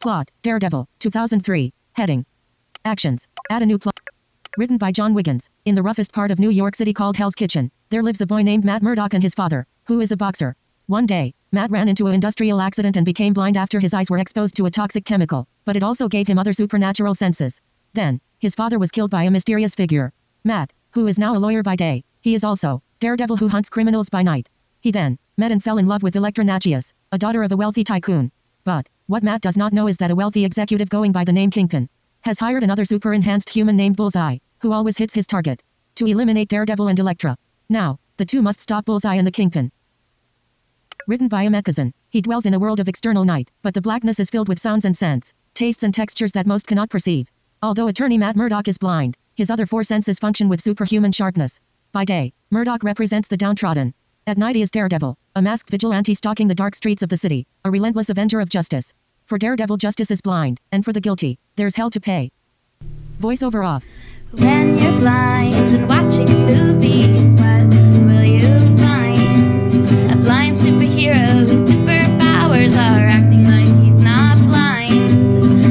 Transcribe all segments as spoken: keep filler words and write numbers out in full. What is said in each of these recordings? Plot, Daredevil, two thousand three. Heading. Actions. Add a new plot. Written by John Wiggins. In the roughest part of New York City called Hell's Kitchen, there lives a boy named Matt Murdock and his father, who is a boxer. One day, Matt ran into an industrial accident and became blind after his eyes were exposed to a toxic chemical, but it also gave him other supernatural senses. Then, his father was killed by a mysterious figure. Matt, who is now a lawyer by day, he is also Daredevil who hunts criminals by night. He then met and fell in love with Elektra Natchios, a daughter of a wealthy tycoon. But what Matt does not know is that a wealthy executive going by the name Kingpin has hired another super-enhanced human named Bullseye, who always hits his target, to eliminate Daredevil and Elektra. Now, the two must stop Bullseye and the Kingpin. Written by a Mekazan. He dwells in a world of external night, but the blackness is filled with sounds and scents, tastes and textures that most cannot perceive. Although attorney Matt Murdock is blind, his other four senses function with superhuman sharpness. By day, Murdock represents the downtrodden. At night he is Daredevil, a masked vigilante stalking the dark streets of the city, a relentless avenger of justice. For Daredevil, justice is blind, and for the guilty, there's hell to pay. Voiceover off. When you're blind and watching movies, what will you find? A blind superhero who's superpowers are acting like he's not blind.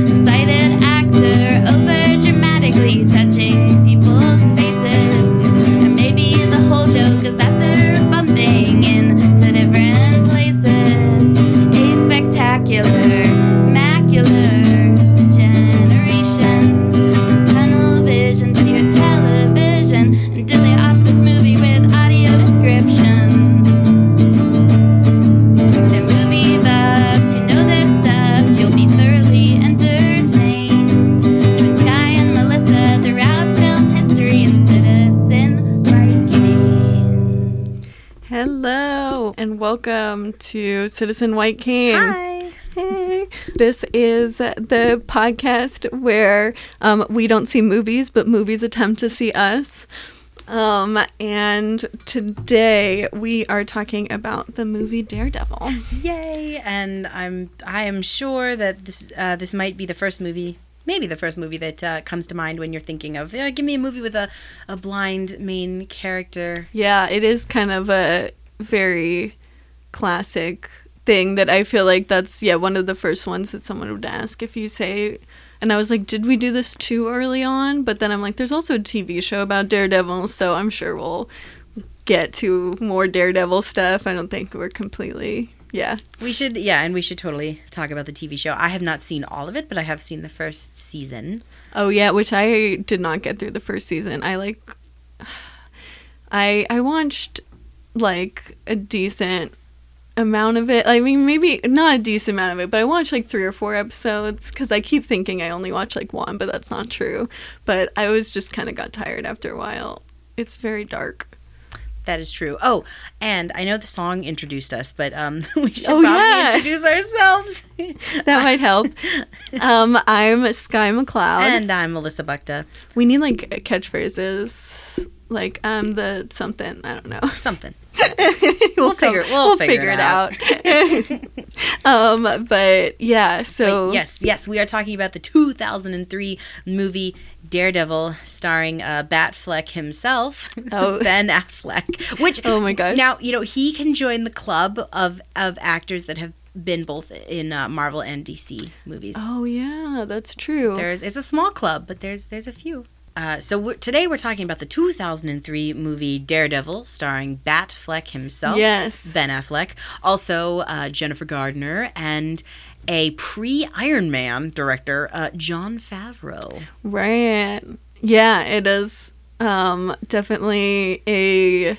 A sighted actor over dramatically touching people's faces. And maybe the whole joke is that they're bumping into different places. A spectacular, macular Welcome to Citizen White Cane. Hi. Hey. This is the podcast where um, we don't see movies, but movies attempt to see us. Um, and today we are talking about the movie Daredevil. Yay! And I'm I am sure that this uh, this might be the first movie. Maybe the first movie that uh, comes to mind when you're thinking of, uh, give me a movie with a a blind main character. Yeah, it is kind of a very classic thing that I feel like that's yeah one of the first ones that someone would ask if you say, and I was like, did we do this too early on? But then I'm like, there's also a T V show about Daredevil, so I'm sure we'll get to more Daredevil stuff. I don't think we're completely yeah we should yeah and we should totally talk about the T V show. I have not seen all of it, but I have seen the first season. Oh yeah, which I did not get through the first season. I like I I watched like a decent amount of it. I mean, maybe not a decent amount of it, but I watched like three or four episodes because I keep thinking I only watch like one, but that's not true. But I was just kind of got tired after a while. It's very dark. That is true. Oh, and I know the song introduced us, but um, we should oh, probably yeah. introduce ourselves. That might help. Um, I'm Sky McLeod. And I'm Melissa Buckta. We need like catchphrases. Like, um, the something, I don't know. Something. we'll, we'll, figure, we'll, we'll figure it, it out. out. um, but, yeah, so. But yes, yes, we are talking about the two thousand three movie Daredevil, starring uh, Batfleck himself, oh. Ben Affleck. Which, oh my God. Now, you know, he can join the club of, of actors that have been both in uh, Marvel and D C movies. Oh, yeah, that's true. There's It's a small club, but there's there's a few. Uh, so we're, today we're talking about the two thousand three movie Daredevil, starring Batfleck himself, yes. Ben Affleck, also uh, Jennifer Garner, and a pre-Iron Man director, uh, Jon Favreau. Right. Yeah, it is um, definitely a,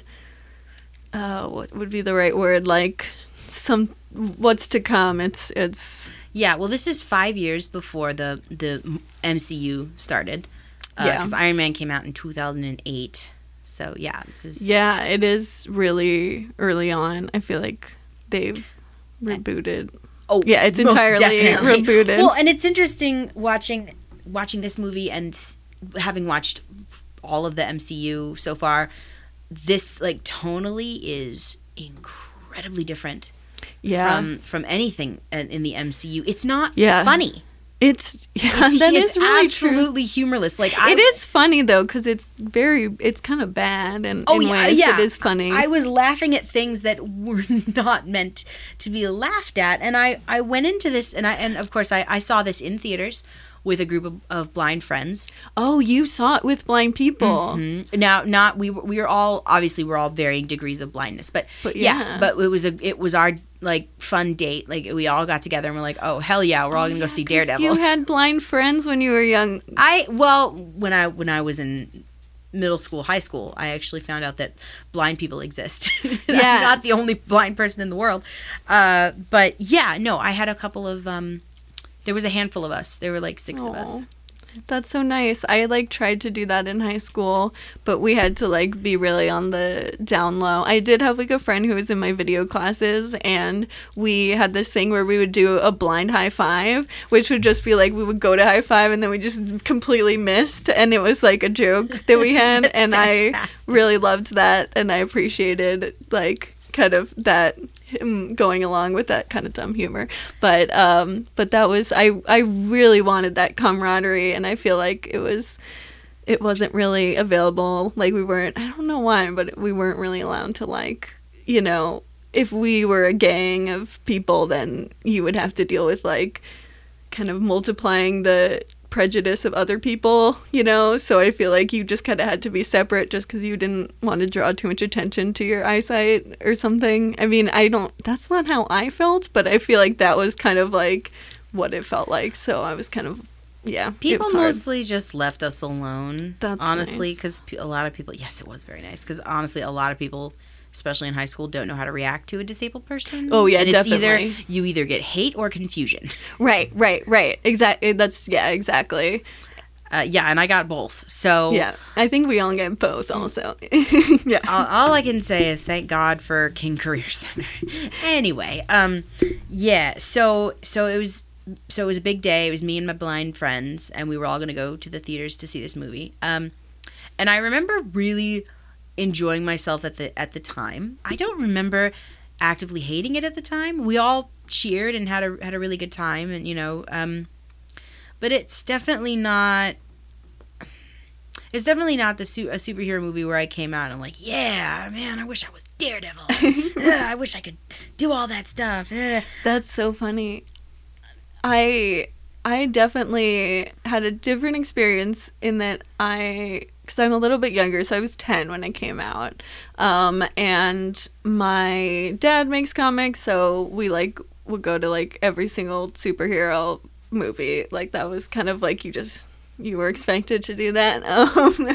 uh, what would be the right word, like some what's to come. It's it's Yeah, well, this is five years before the, the M C U started. Uh, yeah, because Iron Man came out in two thousand eight, so yeah, this is yeah, it is really early on. I feel like they've rebooted. Oh, yeah, it's entirely definitely. rebooted. Well, and it's interesting watching watching this movie and having watched all of the M C U so far. This like tonally is incredibly different. Yeah, from from anything in the M C U, it's not yeah. funny. It's yeah, it's, that it's is really absolutely true. humorless. Like I, it is funny though, because it's very it's kind of bad and oh in yeah, ways yeah, it is funny. I was laughing at things that were not meant to be laughed at, and I, I went into this and I and of course I, I saw this in theaters with a group of, of blind friends. Oh, you saw it with blind people. Mm-hmm. Now, not we we were all obviously we're all varying degrees of blindness, but, but yeah. yeah, but it was a it was our. like fun date. Like we all got together and we're like, oh hell yeah, we're all gonna yeah, go see Daredevil. You had blind friends when you were young. I well when I when I was in middle school, high school, I actually found out that blind people exist. Yeah. I'm not the only blind person in the world. Uh, but yeah, no, I had a couple of um, there was a handful of us. There were like six Aww. of us. That's so nice. I like tried to do that in high school, but we had to like be really on the down low. I did have like a friend who was in my video classes, and we had this thing where we would do a blind high five, which would just be like we would go to high five and then we just completely missed, and it was like a joke that we had. And fantastic. I really loved that, and I appreciated like kind of that him going along with that kind of dumb humor, but um but that was I I really wanted that camaraderie, and I feel like it was it wasn't really available. Like we weren't I don't know why but we weren't really allowed to, like, you know, if we were a gang of people, then you would have to deal with like kind of multiplying the prejudice of other people, you know, so I feel like you just kind of had to be separate just because you didn't want to draw too much attention to your eyesight or something. I mean, I don't, that's not how I felt, but I feel like that was kind of like what it felt like, so I was kind of, yeah. People mostly just left us alone, that's honestly, because nice. a lot of people, yes, it was very nice, because honestly, a lot of people, especially in high school, don't know how to react to a disabled person. Oh, yeah, and definitely. It's either, you either get hate or confusion. Right, right, right. Exactly. That's, yeah, exactly. Uh, yeah, and I got both, so... Yeah, I think we all get both also. Yeah. All, all I can say is thank God for King Career Center. Anyway, um, yeah, so so it was... So it was a big day. It was me and my blind friends, and we were all going to go to the theaters to see this movie. Um, and I remember really... enjoying myself at the at the time. I don't remember actively hating it at the time. We all cheered and had a had a really good time, and you know, um, but it's definitely not. It's definitely not the su- a superhero movie where I came out and I'm like, yeah, man, I wish I was Daredevil. Ugh, I wish I could do all that stuff. Ugh. That's so funny. I I definitely had a different experience in that I. Because I'm a little bit younger, so I was ten when I came out, um, and my dad makes comics, so we like would go to like every single superhero movie. Like that was kind of like you just you were expected to do that, um,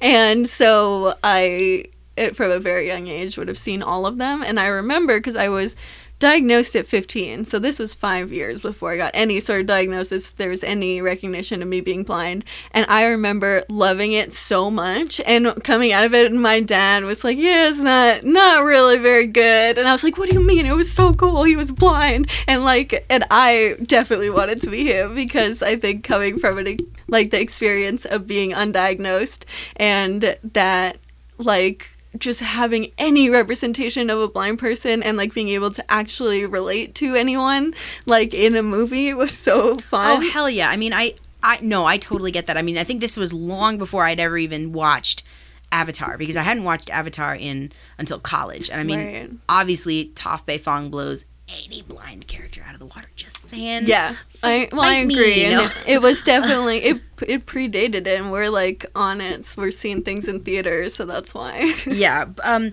and so I it, from a very young age would have seen all of them. And I remember because I was diagnosed at fifteen, so this was five years before I got any sort of diagnosis, there was any recognition of me being blind, and I remember loving it so much, and coming out of it, and my dad was like, yeah, it's not, not really very good, and I was like, what do you mean, it was so cool, he was blind, and like, and I definitely wanted to be him, because I think coming from it, like, the experience of being undiagnosed, and that, like, just having any representation of a blind person and like being able to actually relate to anyone like in a movie was so fun. Oh hell yeah. I mean I I no I totally get that. I mean I think this was long before I'd ever even watched Avatar, because I hadn't watched Avatar in until college, and I mean right. obviously Toph Beifong blows any blind character out of the water, just saying. Yeah, I, well, I agree. Me, you know? And it, it was definitely, it it predated it, and we're like on it. So we're seeing things in theaters, so that's why. Yeah, um,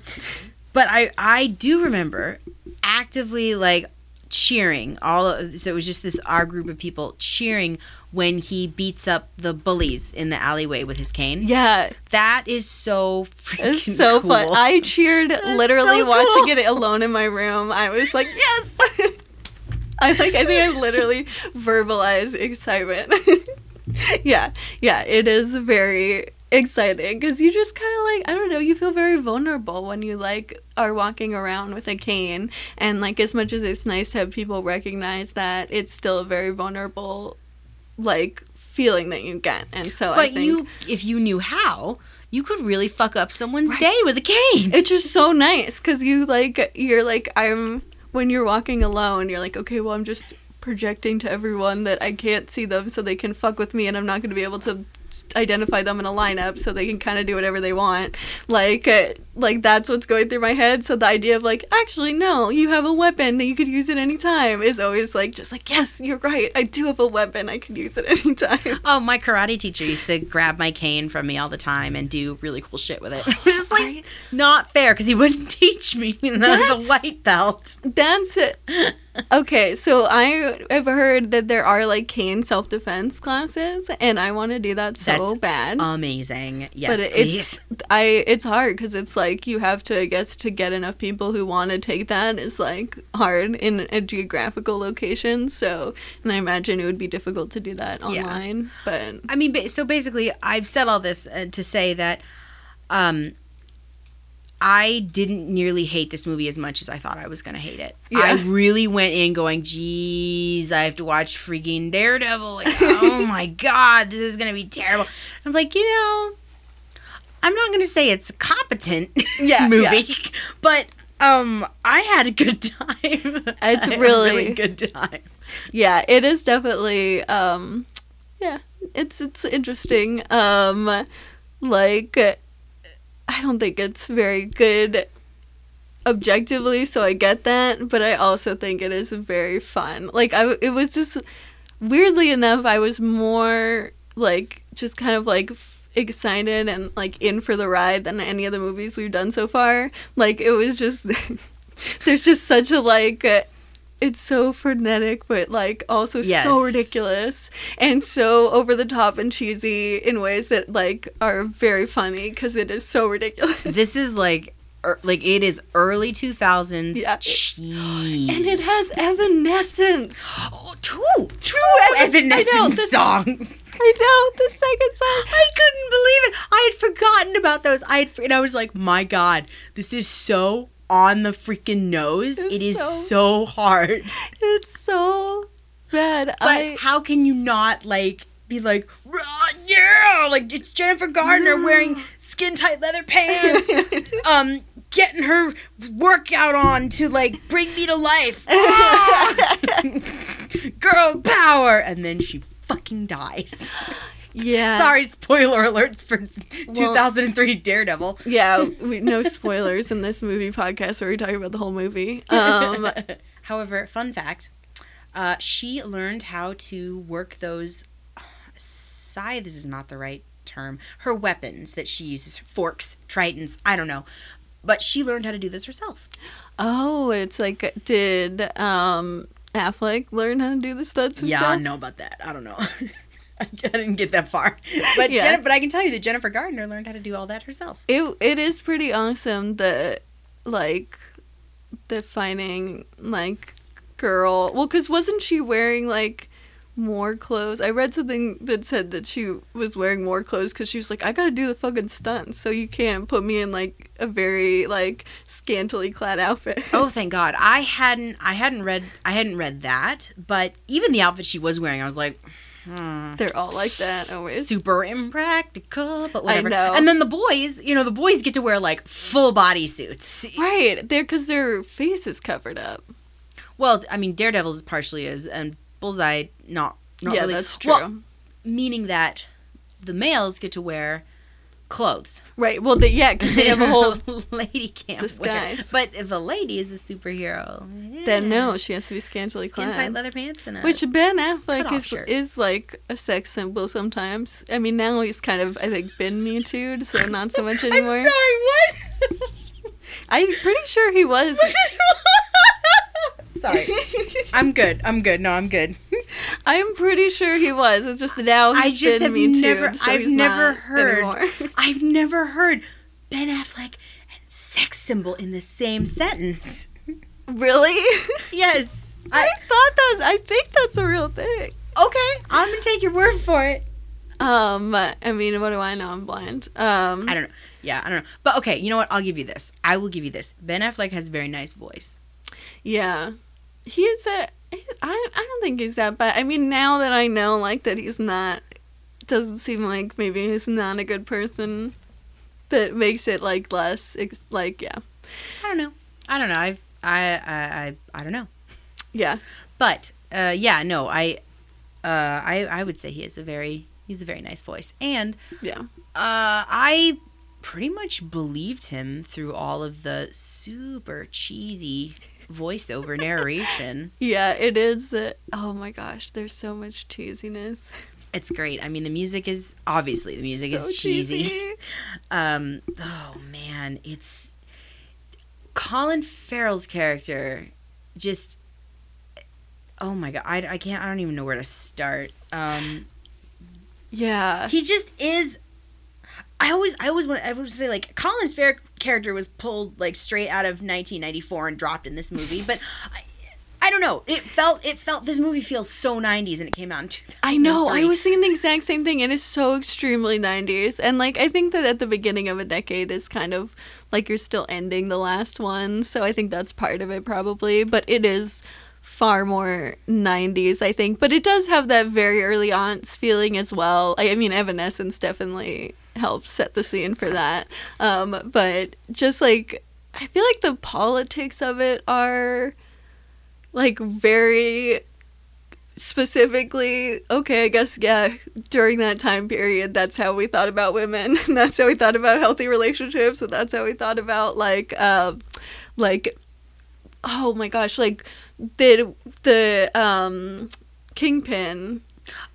but I, I do remember actively like cheering, all of, so it was just this, our group of people cheering when he beats up the bullies in the alleyway with his cane. Yeah. That is so freaking it's so cool. Fun. I cheered That's literally so watching cool. it alone in my room. I was like, yes! I like. I think I literally verbalized excitement. Yeah. Yeah, it is very... exciting, because you just kind of like, I don't know, you feel very vulnerable when you like are walking around with a cane, and like as much as it's nice to have people recognize that, it's still a very vulnerable like feeling that you get, and so but I think you, if you knew how, you could really fuck up someone's right. day with a cane. It's just so nice, because you like you're like I'm when you're walking alone, you're like, okay, well I'm just projecting to everyone that I can't see them, so they can fuck with me, and I'm not going to be able to identify them in a lineup, so they can kind of do whatever they want. Like, uh, like that's what's going through my head. So the idea of like, actually, no, you have a weapon that you could use at any time is always like, just like, yes, you're right. I do have a weapon. I could use it at any time. Oh, my karate teacher used to grab my cane from me all the time and do really cool shit with it. I was just like, not fair, because he wouldn't teach me. You know, I was a white belt. That's it. Okay, so I have heard that there are like cane self-defense classes, and I want to do that so That's bad. Amazing. Yes, but please. It's, I, it's hard because it's like you have to, I guess, to get enough people who want to take that is like hard in a geographical location. So, and I imagine it would be difficult to do that online. Yeah. But I mean, so basically, I've said all this to say that um, I didn't nearly hate this movie as much as I thought I was going to hate it. Yeah. I really went in going, geez, I have to watch freaking Daredevil. Like, oh, my God, this is going to be terrible. I'm like, you know, I'm not going to say it's a competent yeah, movie, yeah. but um, I had a good time. It's really, really good time. Yeah, it is definitely, um, yeah, it's, it's interesting. Um, like... I don't think it's very good objectively, so I get that, but I also think it is very fun. Like, I, it was just, weirdly enough, I was more, like, just kind of, like, f- excited and, like, in for the ride than any of the movies we've done so far. Like, it was just, there's just such a, like... A, it's so frenetic, but, like, also yes. so ridiculous and so over-the-top and cheesy in ways that, like, are very funny because it is so ridiculous. This is, like, er, like it is early two thousands yeah. cheese. And it has Evanescence. Oh, two! Two Evanescence I know, the, songs! I know, the second song. I couldn't believe it. I had forgotten about those. I had, And I was like, my God, this is so on the freaking nose. It's it is so, so hard. It's so bad. But I, how can you not like be like, oh, yeah, like it's Jennifer Garner mm. wearing skin tight leather pants, um, getting her workout on to like bring me to life, ah! Girl power, and then she fucking dies. Yeah. Sorry, spoiler alerts for well, two thousand three Daredevil. Yeah, we, no spoilers in this movie podcast where we talk about the whole movie. Um, However, fun fact, uh, she learned how to work those uh, scythes is not the right term. Her weapons that she uses, forks, tritons, I don't know. But she learned how to do this herself. Oh, it's like, did um, Affleck learn how to do this stuff himself? Yeah, I don't know about that. I don't know. I didn't get that far. But yeah. Jen- but I can tell you that Jennifer Garner learned how to do all that herself. It It is pretty awesome, the, like, the finding, like, girl. Well, because wasn't she wearing, like, more clothes? I read something that said that she was wearing more clothes because she was like, I gotta do the fucking stunts, so you can't put me in, like, a very, like, scantily clad outfit. Oh, thank God. I hadn't, I hadn't read, I hadn't read that, but even the outfit she was wearing, I was like... Hmm. They're all like that always. Super impractical, but whatever. I know. And then the boys, you know, the boys get to wear like full body suits. Right. They're because their face is covered up. Well, I mean, Daredevil's partially is, and Bullseye, not, not yeah, really. Yeah, that's true. Well, meaning that the males get to wear clothes. Right. Well, they, yeah, because they have a whole lady can't disguise. Wear. But if a lady is a superhero, yeah. then no, she has to be scantily clad. Skin tight leather pants and a which Ben Affleck is shirt. Is like a sex symbol sometimes. I mean, now he's kind of I think been Me Too'd, so not so much anymore. I'm sorry, what? I'm pretty sure he was. Sorry, I'm good. I'm good. No, I'm good. I'm pretty sure he was. It's just now he's I just been have Me never, Too'd, so I've he's never heard. I've never heard Ben Affleck and sex symbol in the same sentence. Really? Yes. I, I thought that was, I think that's a real thing. Okay, I'm gonna take your word for it. Um, I mean, what do I know? I'm blind. Um, I don't know. Yeah, I don't know. But okay, you know what? I'll give you this. I will give you this. Ben Affleck has a very nice voice. Yeah. He is a... He's, I, I don't think he's that bad. I mean, now that I know, like, that he's not... Doesn't seem like maybe he's not a good person. That makes it, like, less... Like, yeah. I don't know. I don't know. I've, I I I I don't know. Yeah. But uh, yeah, no, I, uh, I, I would say he is a very, he's a very nice voice, and yeah, uh, I pretty much believed him through all of the super cheesy voiceover narration. Yeah, it is. Uh, oh my gosh, there's so much cheesiness. It's great. I mean, the music is obviously the music so is cheesy. cheesy. Um, oh man, it's Colin Farrell's character. Just, oh my god, I, I can't. I don't even know where to start. Um, yeah, he just is. I always, I always want. I would say like Colin Farrell's character was pulled like straight out of nineteen ninety-four and dropped in this movie, but. I, I don't know. It felt, it felt, this movie feels so nineties and it came out in two thousand three. I know. I was thinking the exact same thing. It is so extremely nineties. And like, I think that at the beginning of a decade is kind of like you're still ending the last one. So I think that's part of it probably. But it is far more nineties, I think. But it does have that very early aunts feeling as well. I mean, Evanescence definitely helped set the scene for that. Um, but just like, I feel like the politics of it are... like, very specifically, okay, I guess, yeah, during that time period, that's how we thought about women, and that's how we thought about healthy relationships, and that's how we thought about, like, um, like, oh my gosh, like, the, the, um, Kingpin.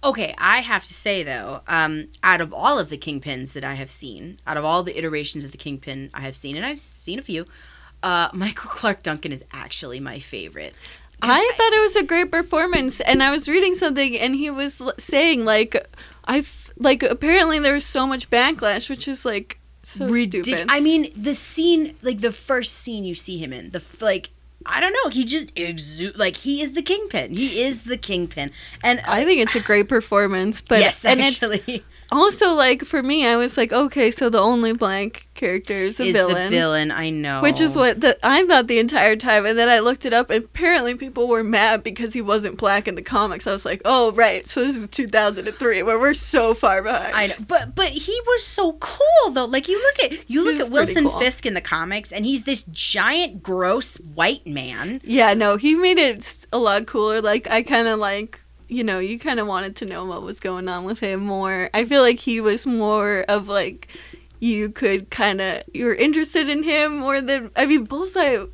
Okay, I have to say, though, um, out of all of the Kingpins that I have seen, out of all the iterations of the Kingpin I have seen, and I've seen a few, uh, Michael Clark Duncan is actually my favorite. I, I thought it was a great performance, and I was reading something, and he was l- saying, like, I f- like apparently there was so much backlash, which is, like, so Ridic- stupid. I mean, the scene, like, the first scene you see him in, the f- like, I don't know, he just exudes, like, he is the Kingpin. He is the Kingpin. And uh, I think it's a great performance, but... Yes, actually. And it's, also, like, for me, I was like, okay, so the only blank character is a is villain. Is the villain, I know. Which is what the, I thought the entire time, and then I looked it up, and apparently people were mad because he wasn't black in the comics. I was like, oh, right, so this is two thousand three, where we're so far behind. I know, but but he was so cool, though. Like, you look at you look at Wilson cool. Fisk in the comics, and he's this giant, gross, white man. Yeah, no, he made it a lot cooler. Like, I kind of, like... you know, you kind of wanted to know what was going on with him more. I feel like he was more of, like, you could kind of, you were interested in him more than, I mean, Bullseye,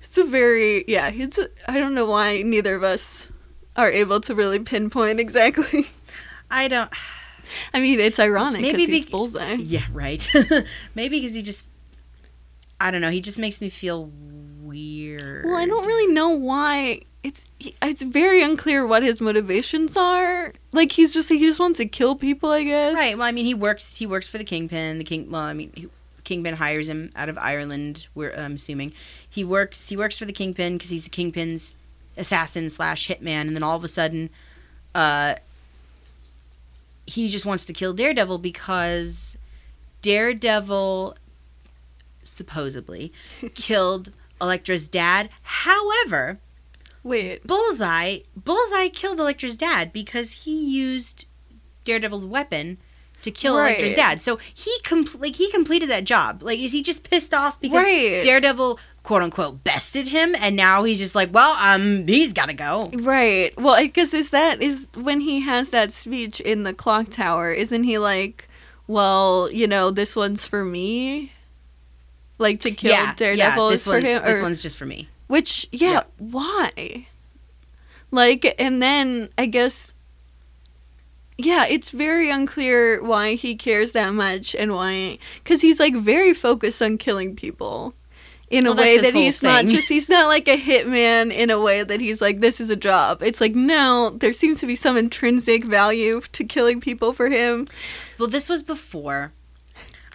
it's a very, yeah, it's, a, I don't know why neither of us are able to really pinpoint exactly. I don't. I mean, it's ironic because he's Bullseye. Yeah, right. Maybe because he just, I don't know, he just makes me feel weird. Well, I don't really know why... It's it's very unclear what his motivations are. Like he's just he just wants to kill people, I guess. Right. Well, I mean, he works he works for the Kingpin. The King. Well, I mean, he, Kingpin hires him out of Ireland. We're I'm assuming he works he works for the Kingpin because he's the Kingpin's assassin slash hitman. And then all of a sudden, uh, he just wants to kill Daredevil because Daredevil supposedly killed Elektra's dad. However. Wait. Bullseye, Bullseye killed Elektra's dad because he used Daredevil's weapon to kill right. Elektra's dad. So he com- like he completed that job. Like, is he just pissed off because right. Daredevil, quote unquote, bested him, and now he's just like, well, um, he's gotta go. Right. Well, I guess is that is when he has that speech in the clock tower. Isn't he like, well, you know, this one's for me, like to kill yeah, Daredevil yeah, is one, for him. Or- this one's just for me. Which, yeah, yeah, why? Like, and then, I guess, yeah, it's very unclear why he cares that much and why, because he's, like, very focused on killing people in well, a way that he's thing. Not just, he's not, like, a hitman in a way that he's, like, this is a job. It's like, no, there seems to be some intrinsic value to killing people for him. Well, this was before...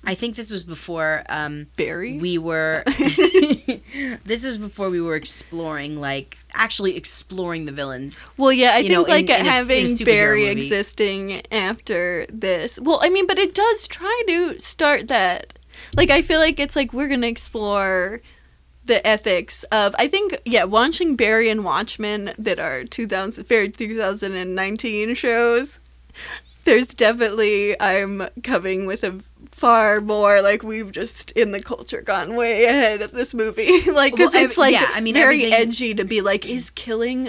I think this was before um, Barry? we were... this was before we were exploring, like, actually exploring the villains. Well, yeah, I think, know, like, in, in having a, a Barry movie. Existing after this. Well, I mean, but it does try to start that. Like, I feel like it's like we're going to explore the ethics of... I think, yeah, watching Barry and Watchmen that are two thousand, two thousand nineteen shows, there's definitely... I'm coming with a... far more like we've just in the culture gone way ahead of this movie like because well, it's like yeah, I mean, very everything... edgy to be like is killing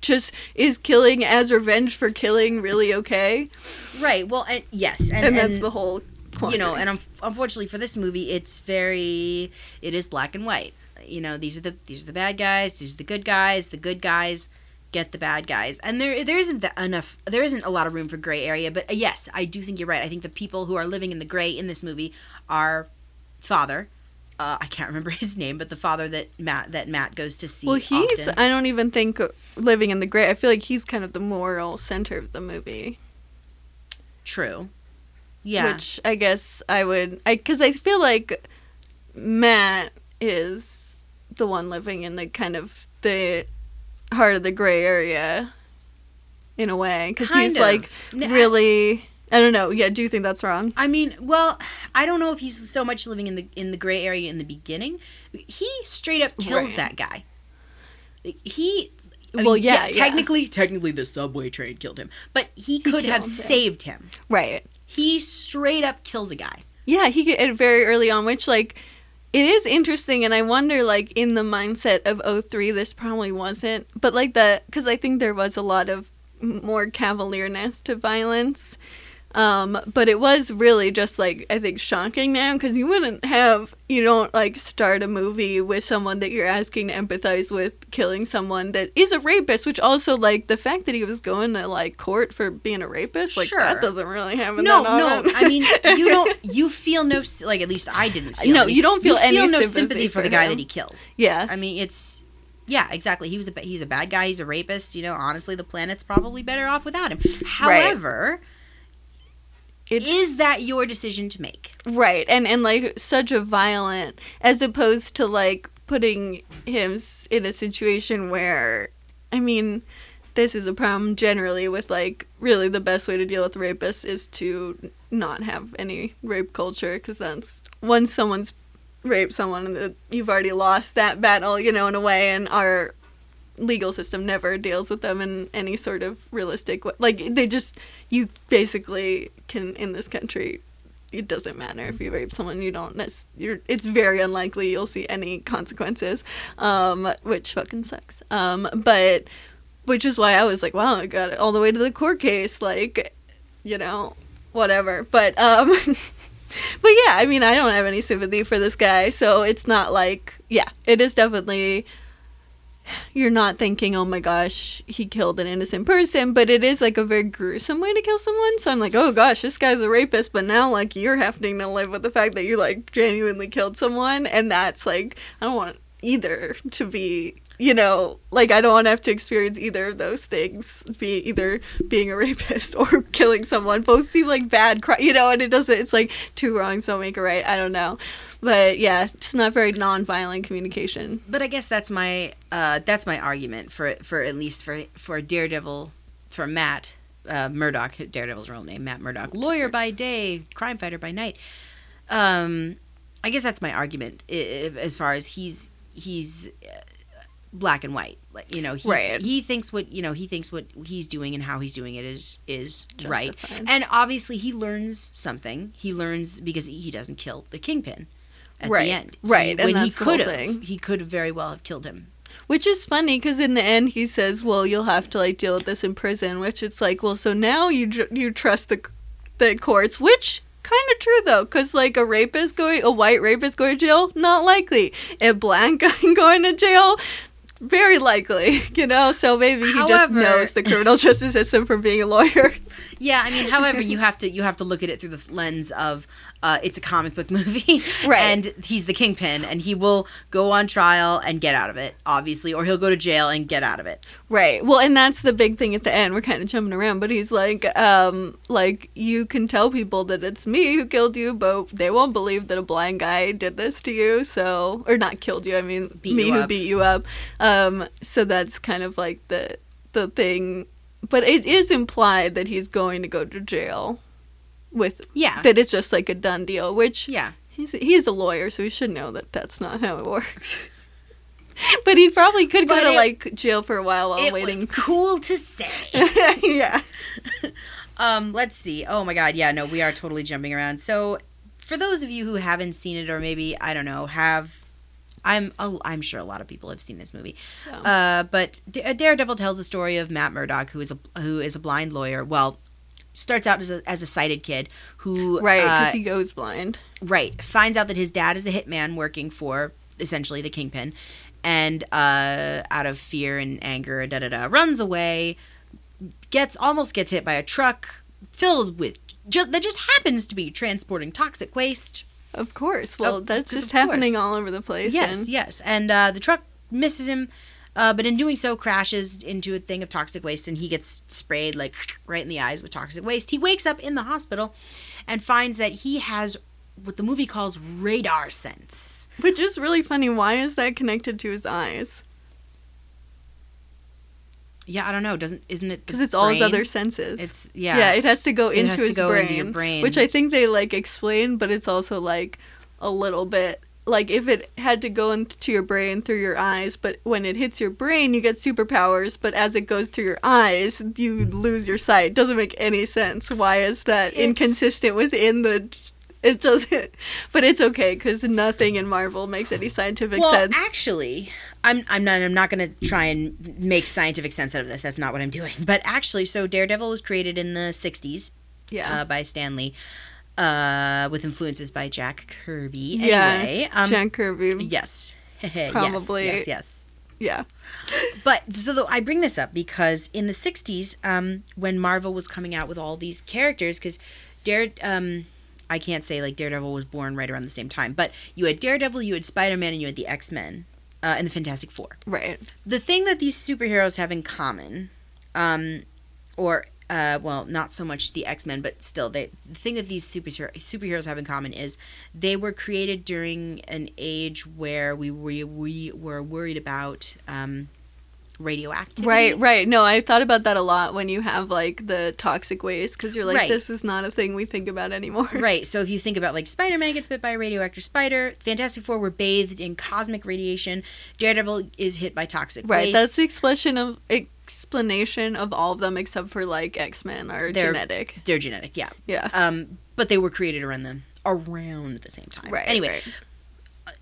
just is killing as revenge for killing really okay? Right. Well, and yes, and, and that's and, the whole quandary. You know, and um, unfortunately for this movie, it's very it is black and white. You know, these are the these are the bad guys, these are the good guys, the good guys get the bad guys. And there there isn't the enough there isn't a lot of room for gray area, but yes, I do think you're right. I think the people who are living in the gray in this movie are father Uh, I can't remember his name, but the father that Matt that Matt goes to see. Well, he's often. I don't even think living in the gray. I feel like he's kind of the moral center of the movie. True. Yeah. Which I guess I would, I because I feel like Matt is the one living in the kind of the heart of the gray area, in a way, because he's of. like really. I don't know. Yeah, do you think that's wrong? I mean, well, I don't know if he's so much living in the in the gray area in the beginning. He straight up kills right. that guy. He, I well, mean, yeah, yeah, technically, yeah. technically, the subway train killed him, but he could he have him. saved him. Right. He straight up kills a guy. Yeah, he and very early on, which like it is interesting, and I wonder like in the mindset of oh three, this probably wasn't, but like the because I think there was a lot of more cavalierness to violence. Um, but it was really just, like, I think shocking now, because you wouldn't have, you don't, like, start a movie with someone that you're asking to empathize with killing someone that is a rapist, which also, like, the fact that he was going to, like, court for being a rapist, like, sure. that doesn't really happen no, that often. No, no, I mean, you don't, you feel no, like, at least I didn't feel No, any, you don't feel you any feel no sympathy, sympathy for, for the guy him. that he kills. Yeah. I mean, it's... Yeah, exactly. He was a, he's a bad guy, he's a rapist, you know, honestly, the planet's probably better off without him. However... Right. It's, is that your decision to make? Right. And, and, like, such a violent... As opposed to, like, putting him in a situation where... I mean, this is a problem generally with, like, really the best way to deal with rapists is to not have any rape culture. Because that's... Once someone's raped someone, you've already lost that battle, you know, in a way. And our legal system never deals with them in any sort of realistic way. Like, they just... You basically... Can, in this country, it doesn't matter if you rape someone. You don't. You're, it's very unlikely you'll see any consequences, um, which fucking sucks. Um, but which is why I was like, wow, I got it all the way to the court case. Like, you know, whatever. But um, but yeah, I mean, I don't have any sympathy for this guy. So it's not like, yeah, it is definitely. You're not thinking, oh my gosh, he killed an innocent person, but it is like a very gruesome way to kill someone. So I'm like, oh gosh, this guy's a rapist, but now like you're having to live with the fact that you like genuinely killed someone, and that's like, I don't want either to be, you know, like I don't want to have to experience either of those things, be either being a rapist or killing someone. Both seem like bad, cri- you know, and it doesn't, it's like two wrongs don't make a right. I don't know. But yeah, it's not very non-violent communication. But I guess that's my uh, that's my argument for for at least for for Daredevil, for Matt uh, Murdock, Daredevil's real name, Matt Murdock, lawyer by day, crime fighter by night. Um, I guess that's my argument if, as far as he's he's black and white. Like, you know, he right. he thinks what you know he thinks what he's doing and how he's doing it is is Justified. right. And obviously, he learns something. He learns because he doesn't kill the Kingpin. At right. the end. Right. He, and when he could have, he could very well have killed him. Which is funny because in the end he says, well, you'll have to like deal with this in prison, which it's like, well, so now you you trust the the courts, which kind of true though, because like a rapist going, a white rapist going to jail, not likely. A black guy going to jail, very likely, you know, so maybe he however, just knows the criminal justice system from being a lawyer. Yeah, I mean, however, you have to you have to look at it through the lens of uh, it's a comic book movie, right? And he's the Kingpin, and he will go on trial and get out of it, obviously, or he'll go to jail and get out of it, right? Well, and that's the big thing at the end. We're kind of jumping around, but he's like, um, like you can tell people that it's me who killed you, but they won't believe that a blind guy did this to you, so or not killed you. I mean, beat me who up. beat you up. Um, Um, so that's kind of like the the thing, but it is implied that he's going to go to jail with yeah that it's just like a done deal, which yeah he's he's a lawyer, so he should know that that's not how it works. But he probably could but go to it, like jail for a while while it waiting. Was cool to say. Yeah. Um. Let's see. Oh my God. Yeah. No, we are totally jumping around. So for those of you who haven't seen it, or maybe I don't know, have I'm I'm sure a lot of people have seen this movie. Oh. Uh, but Daredevil tells the story of Matt Murdock, who is a who is a blind lawyer. Well, starts out as a, as a sighted kid who right because uh, he goes blind. Right, finds out that his dad is a hitman working for essentially the Kingpin, and uh, out of fear and anger, da da da, runs away. Gets almost gets hit by a truck filled with just that just happens to be transporting toxic waste. Of course. Well, oh, that's just happening all over the place. Yes, and... yes. And uh, the truck misses him, uh, but in doing so crashes into a thing of toxic waste, and he gets sprayed like right in the eyes with toxic waste. He wakes up in the hospital and finds that he has what the movie calls radar sense. Which is really funny. Why is that connected to his eyes? Yeah, I don't know. Doesn't isn't it because it's brain? All his other senses? It's yeah, yeah. It has to go into it has his to go brain, into your brain, which I think they like explain, but it's also like a little bit like if it had to go into your brain through your eyes, but when it hits your brain, you get superpowers. But as it goes through your eyes, you lose your sight. Doesn't make any sense. Why is that it's... inconsistent within the? It doesn't. But it's okay because nothing in Marvel makes any scientific well, sense. Well, actually. I'm I'm not I'm not going to try and make scientific sense out of this. That's not what I'm doing. But actually, so Daredevil was created in the sixties yeah. uh, by Stan Lee uh, with influences by Jack Kirby. Anyway, yeah, um, Jack Kirby. Yes. Probably. Yes, yes, yes. Yeah. But so the, I bring this up because in the sixties, um, when Marvel was coming out with all these characters, because Dare... Um, I can't say like Daredevil was born right around the same time, but you had Daredevil, you had Spider-Man, and you had the X-Men. Uh, and the Fantastic Four. Right. The thing that these superheroes have in common, um, or, uh, well, not so much the X-Men, but still, they, the thing that these super, superheroes have in common is they were created during an age where we we, we were worried about um, radioactivity. Right, right. No, I thought about that a lot when you have, like, the toxic waste, because you're like, right. This is not a thing we think about anymore. Right. So if you think about, like, Spider-Man gets bit by a radioactive spider, Fantastic Four were bathed in cosmic radiation, Daredevil is hit by toxic right, waste. Right, that's the expression of... It- explanation of all of them except for like X-Men are they're, genetic they're genetic yeah yeah um but they were created around them around the same time right anyway right.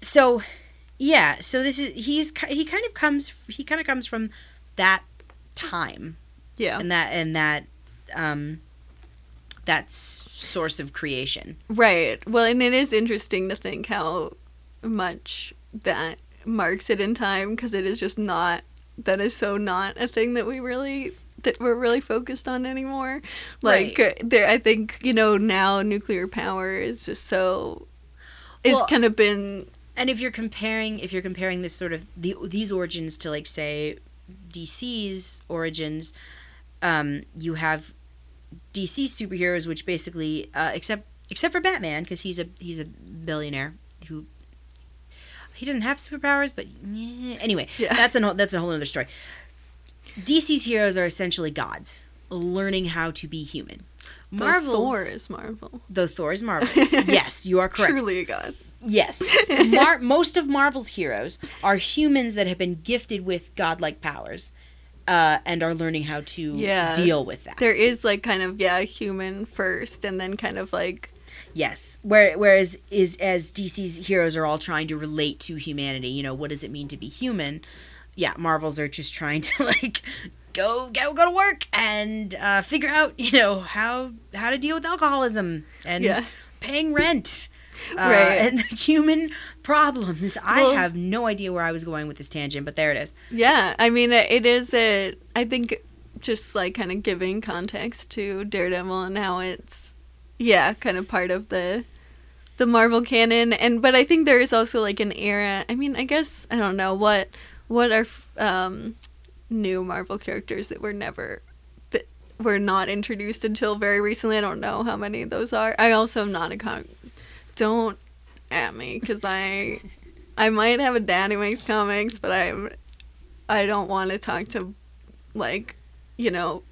so yeah so this is he's he kind of comes he kind of comes from that time yeah and that and that um that source of creation right well and it is interesting to think how much that marks it in time because it is just not that is so not a thing that we really that we're really focused on anymore. Like right. there, I think you know now nuclear power is just so it's well, kind of been. And if you're comparing, if you're comparing this sort of the these origins to like say D C's origins, um, you have D C superheroes, which basically uh, except except for Batman because he's a he's a billionaire who. He doesn't have superpowers, but yeah. anyway, yeah. that's a that's a whole other story. D C's heroes are essentially gods, learning how to be human. Marvel's though Thor is Marvel. Though Thor is Marvel. Yes, you are correct. Truly a god. Yes, Mar- most of Marvel's heroes are humans that have been gifted with godlike powers, uh, and are learning how to yeah. deal with that. There is like kind of yeah, human first, and then kind of like. Yes. Where, whereas is as D C's heroes are all trying to relate to humanity, you know, what does it mean to be human? Yeah, Marvel's are just trying to like go go go to work and uh, figure out, you know, how how to deal with alcoholism and yeah. paying rent. Uh, right. And the human problems. Well, I have no idea where I was going with this tangent, but there it is. Yeah. I mean, it is a, I think just like kind of giving context to Daredevil and how it's yeah, kind of part of the the Marvel canon, and but I think there is also like an era. I mean, I guess I don't know what what are um, new Marvel characters that were never that were not introduced until very recently. I don't know how many of those are. I also am not a con- don't at me because I I might have a dad who makes comics, but I'm I don't want to talk to like you know.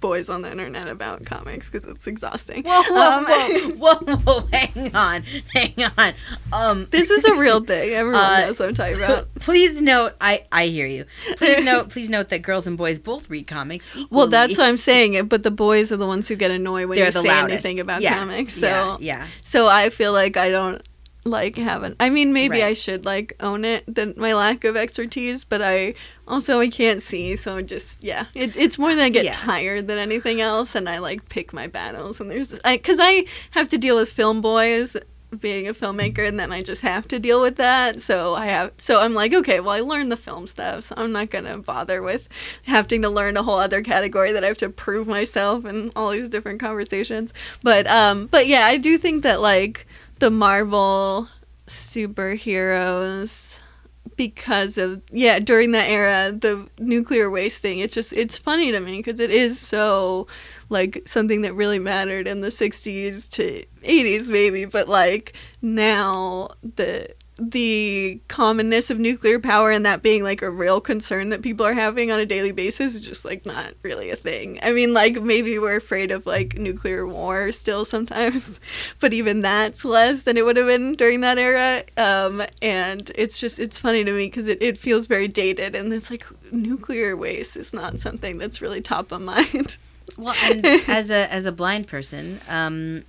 boys on the internet about comics because it's exhausting. Whoa, whoa, um, whoa, whoa, whoa, hang on, hang on. Um, this is a real thing. Everyone uh, knows what I'm talking about. Please note, I, I hear you. Please note, please note that girls and boys both read comics equally. Well, that's what I'm saying. But the boys are the ones who get annoyed when They're you say loudest. Anything about yeah, comics. So yeah, yeah. So I feel like I don't. like haven't. I mean, maybe right. I should like own it, that my lack of expertise, but I also I can't see, so I'm just yeah. It, it's more that I get yeah. tired than anything else, and I like pick my battles. And there's because I, I have to deal with film boys being a filmmaker, and then I just have to deal with that. So I have so I'm like, okay, well I learned the film stuff, so I'm not gonna bother with having to learn a whole other category that I have to prove myself in all these different conversations. But um, but yeah, I do think that like. The Marvel superheroes, because of yeah during that era, the nuclear waste thing, it's just it's funny to me because it is so like something that really mattered in the sixties to eighties maybe, but like now the the commonness of nuclear power and that being like a real concern that people are having on a daily basis is just like not really a thing. I mean, like maybe we're afraid of like nuclear war still sometimes, but even that's less than it would have been during that era. Um, and it's just, it's funny to me because it, it feels very dated, and it's like nuclear waste is not something that's really top of mind. Well, and as a, as a blind person, um,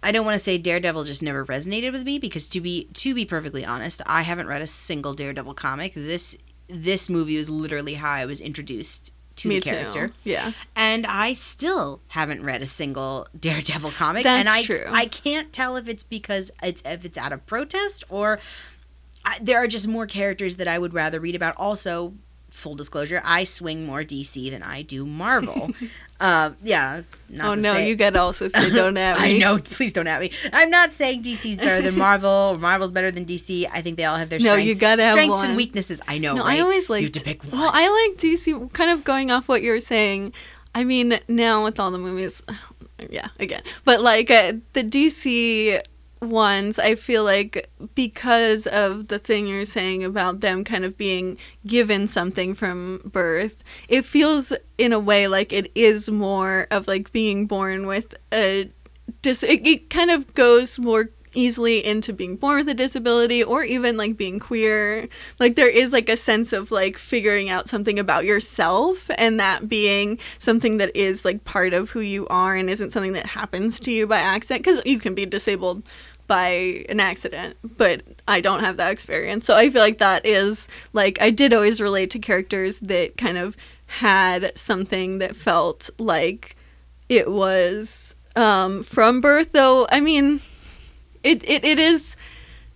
I don't want to say Daredevil just never resonated with me because to be to be perfectly honest, I haven't read a single Daredevil comic. This this movie was literally how I was introduced to me the character. Too. Yeah. And I still haven't read a single Daredevil comic. That's and I true. I can't tell if it's because it's if it's out of protest or I, there are just more characters that I would rather read about. Also, full disclosure, I swing more D C than I do Marvel. Uh, yeah. Not oh to no, say. You gotta also say don't at me. I know. Please don't at me. I'm not saying D C's better than Marvel or Marvel's better than D C. I think they all have their no, strengths, you gotta have strengths one. And weaknesses. I know. No, right? I always like. You have to pick one. Well, I like D C. Kind of going off what you were saying. I mean, now with all the movies, yeah, again, but like uh, the D C. Ones, I feel like because of the thing you're saying about them kind of being given something from birth, it feels in a way like it is more of like being born with a dis- it, it kind of goes more easily into being born with a disability or even like being queer. Like there is like a sense of like figuring out something about yourself and that being something that is like part of who you are and isn't something that happens to you by accident, because you can be disabled by an accident, but I don't have that experience. So I feel like that is like I did always relate to characters that kind of had something that felt like it was um, from birth, though I mean It, it it is,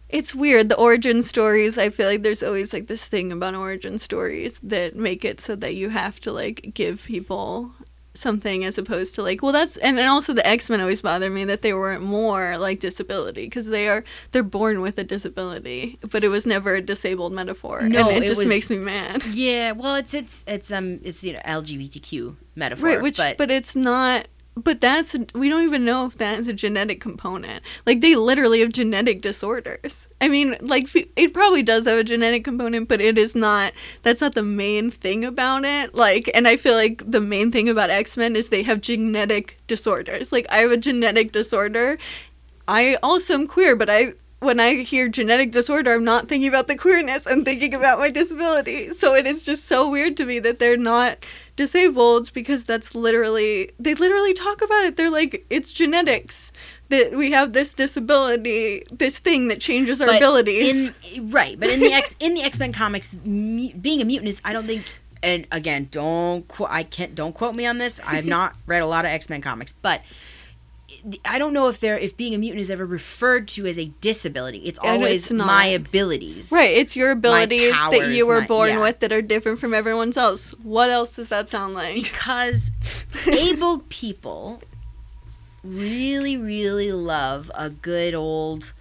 it's weird. The origin stories, I feel like there's always like this thing about origin stories that make it so that you have to like give people something as opposed to like, well, that's, and, and also the X-Men always bothered me that they weren't more like disability because they are, they're born with a disability, but it was never a disabled metaphor. No, and it, it just was, makes me mad. Yeah, well, it's, it's, it's, um, it's, you know, L G B T Q metaphor. Right, which, but, but it's not. But that's, we don't even know if that is a genetic component. Like, they literally have genetic disorders. I mean, like, it probably does have a genetic component, but it is not, that's not the main thing about it. Like, and I feel like the main thing about X-Men is they have genetic disorders. Like, I have a genetic disorder. I also am queer, but I, when I hear genetic disorder, I'm not thinking about the queerness. I'm thinking about my disability. So it is just so weird to me that they're not disabled, because that's literally they literally talk about it. They're like, it's genetics that we have this disability, this thing that changes our but abilities. In, right, but in the X in the X-Men comics, me, being a mutant is I don't think. And again, don't qu- I can't don't quote me on this. I've not read a lot of X-Men comics, but I don't know if there if being a mutant is ever referred to as a disability. It's always it's my abilities. Right, it's your abilities powers, that you were my, born yeah. with that are different from everyone's else. What else does that sound like? Because abled people really, really love a good old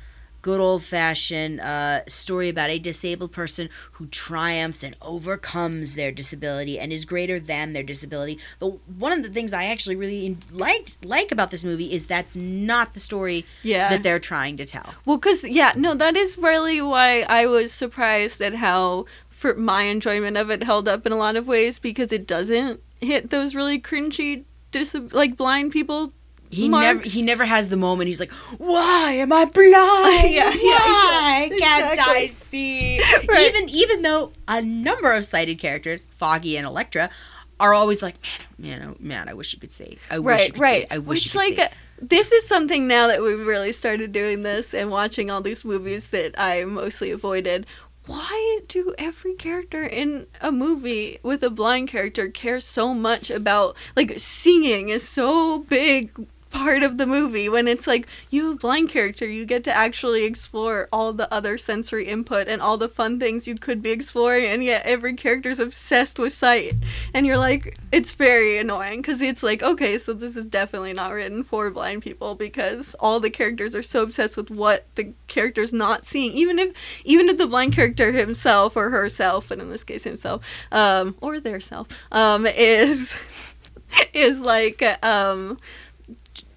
good old-fashioned uh, story about a disabled person who triumphs and overcomes their disability and is greater than their disability. But one of the things I actually really liked, like about this movie is that's not the story yeah. that they're trying to tell. Well, because, yeah, no, that is really why I was surprised at how, for my enjoyment of it, held up in a lot of ways, because it doesn't hit those really cringy, dis- like, blind people. He Marks. never he never has the moment. He's like, why am I blind? yeah, why yeah, exactly. can't exactly. I see? Right. Even even though a number of sighted characters, Foggy and Elektra, are always like, man, man, oh, man, I wish you could say. I right, wish you could right. say. It. I wish Which, you could like, say. It. This is something now that we've really started doing this and watching all these movies that I mostly avoided. Why do every character in a movie with a blind character care so much about, like, singing is so big part of the movie when it's like, you have a blind character, you get to actually explore all the other sensory input and all the fun things you could be exploring, and yet every character's obsessed with sight, and you're like, it's very annoying because it's like, okay, so this is definitely not written for blind people because all the characters are so obsessed with what the character's not seeing, even if even if the blind character himself or herself, but in this case himself, um or their self, um is is like um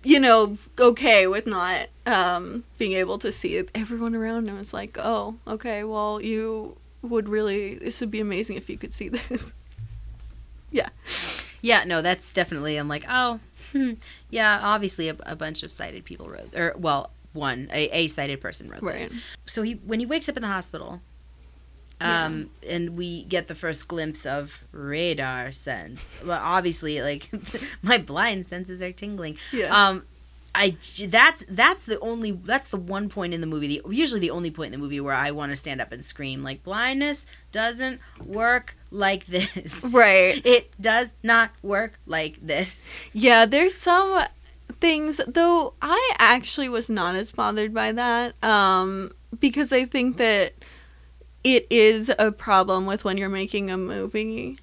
you know, okay with not um, being able to see everyone around him. It's like, oh, okay, well, you would really, this would be amazing if you could see this. Yeah. Yeah, no, that's definitely, I'm like, oh, hmm. yeah, obviously a, a bunch of sighted people wrote, or, well, one, a, a sighted person wrote right. this. So he, when he wakes up in the hospital, um, yeah. and we get the first glimpse of radar sense. Well, obviously, like, my blind senses are tingling. Yeah. Um, I, that's, that's the only, that's the one point in the movie, the, usually the only point in the movie where I want to stand up and scream, like, blindness doesn't work like this. Right. It does not work like this. Yeah, there's some things, though I actually was not as bothered by that, um, because I think that it is a problem with when you're making a movie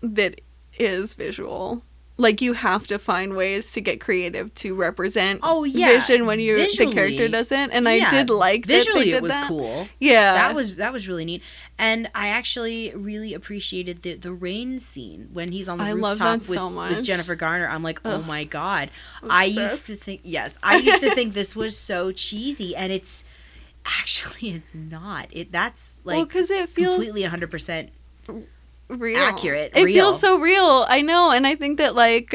that is visual. Like, you have to find ways to get creative to represent oh, yeah. vision when you the character doesn't. And yeah. I did like that. Visually, they did it was that. Cool. Yeah, that was that was really neat. And I actually really appreciated the the rain scene when he's on the I rooftop with, so with Jennifer Garner. I'm like, oh Ugh. my god. I'm I obsessed. used to think yes, I used to think this was so cheesy, and it's. Actually, it's not. It that's like well, 'cause it feels completely one hundred percent real, accurate. It real. feels so real. I know, and I think that like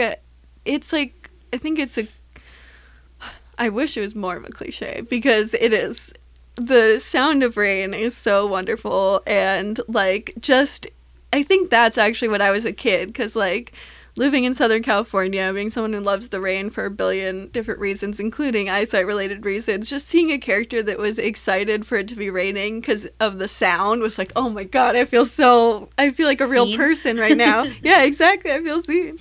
it's like I think it's a. I wish it was more of a cliche because it is. The sound of rain is so wonderful, and like just I think that's actually what I was a kid because like. Living in Southern California, being someone who loves the rain for a billion different reasons, including eyesight-related reasons, just seeing a character that was excited for it to be raining because of the sound was like, oh my god, I feel so, I feel like a seen. real person right now. Yeah, exactly, I feel seen. Um,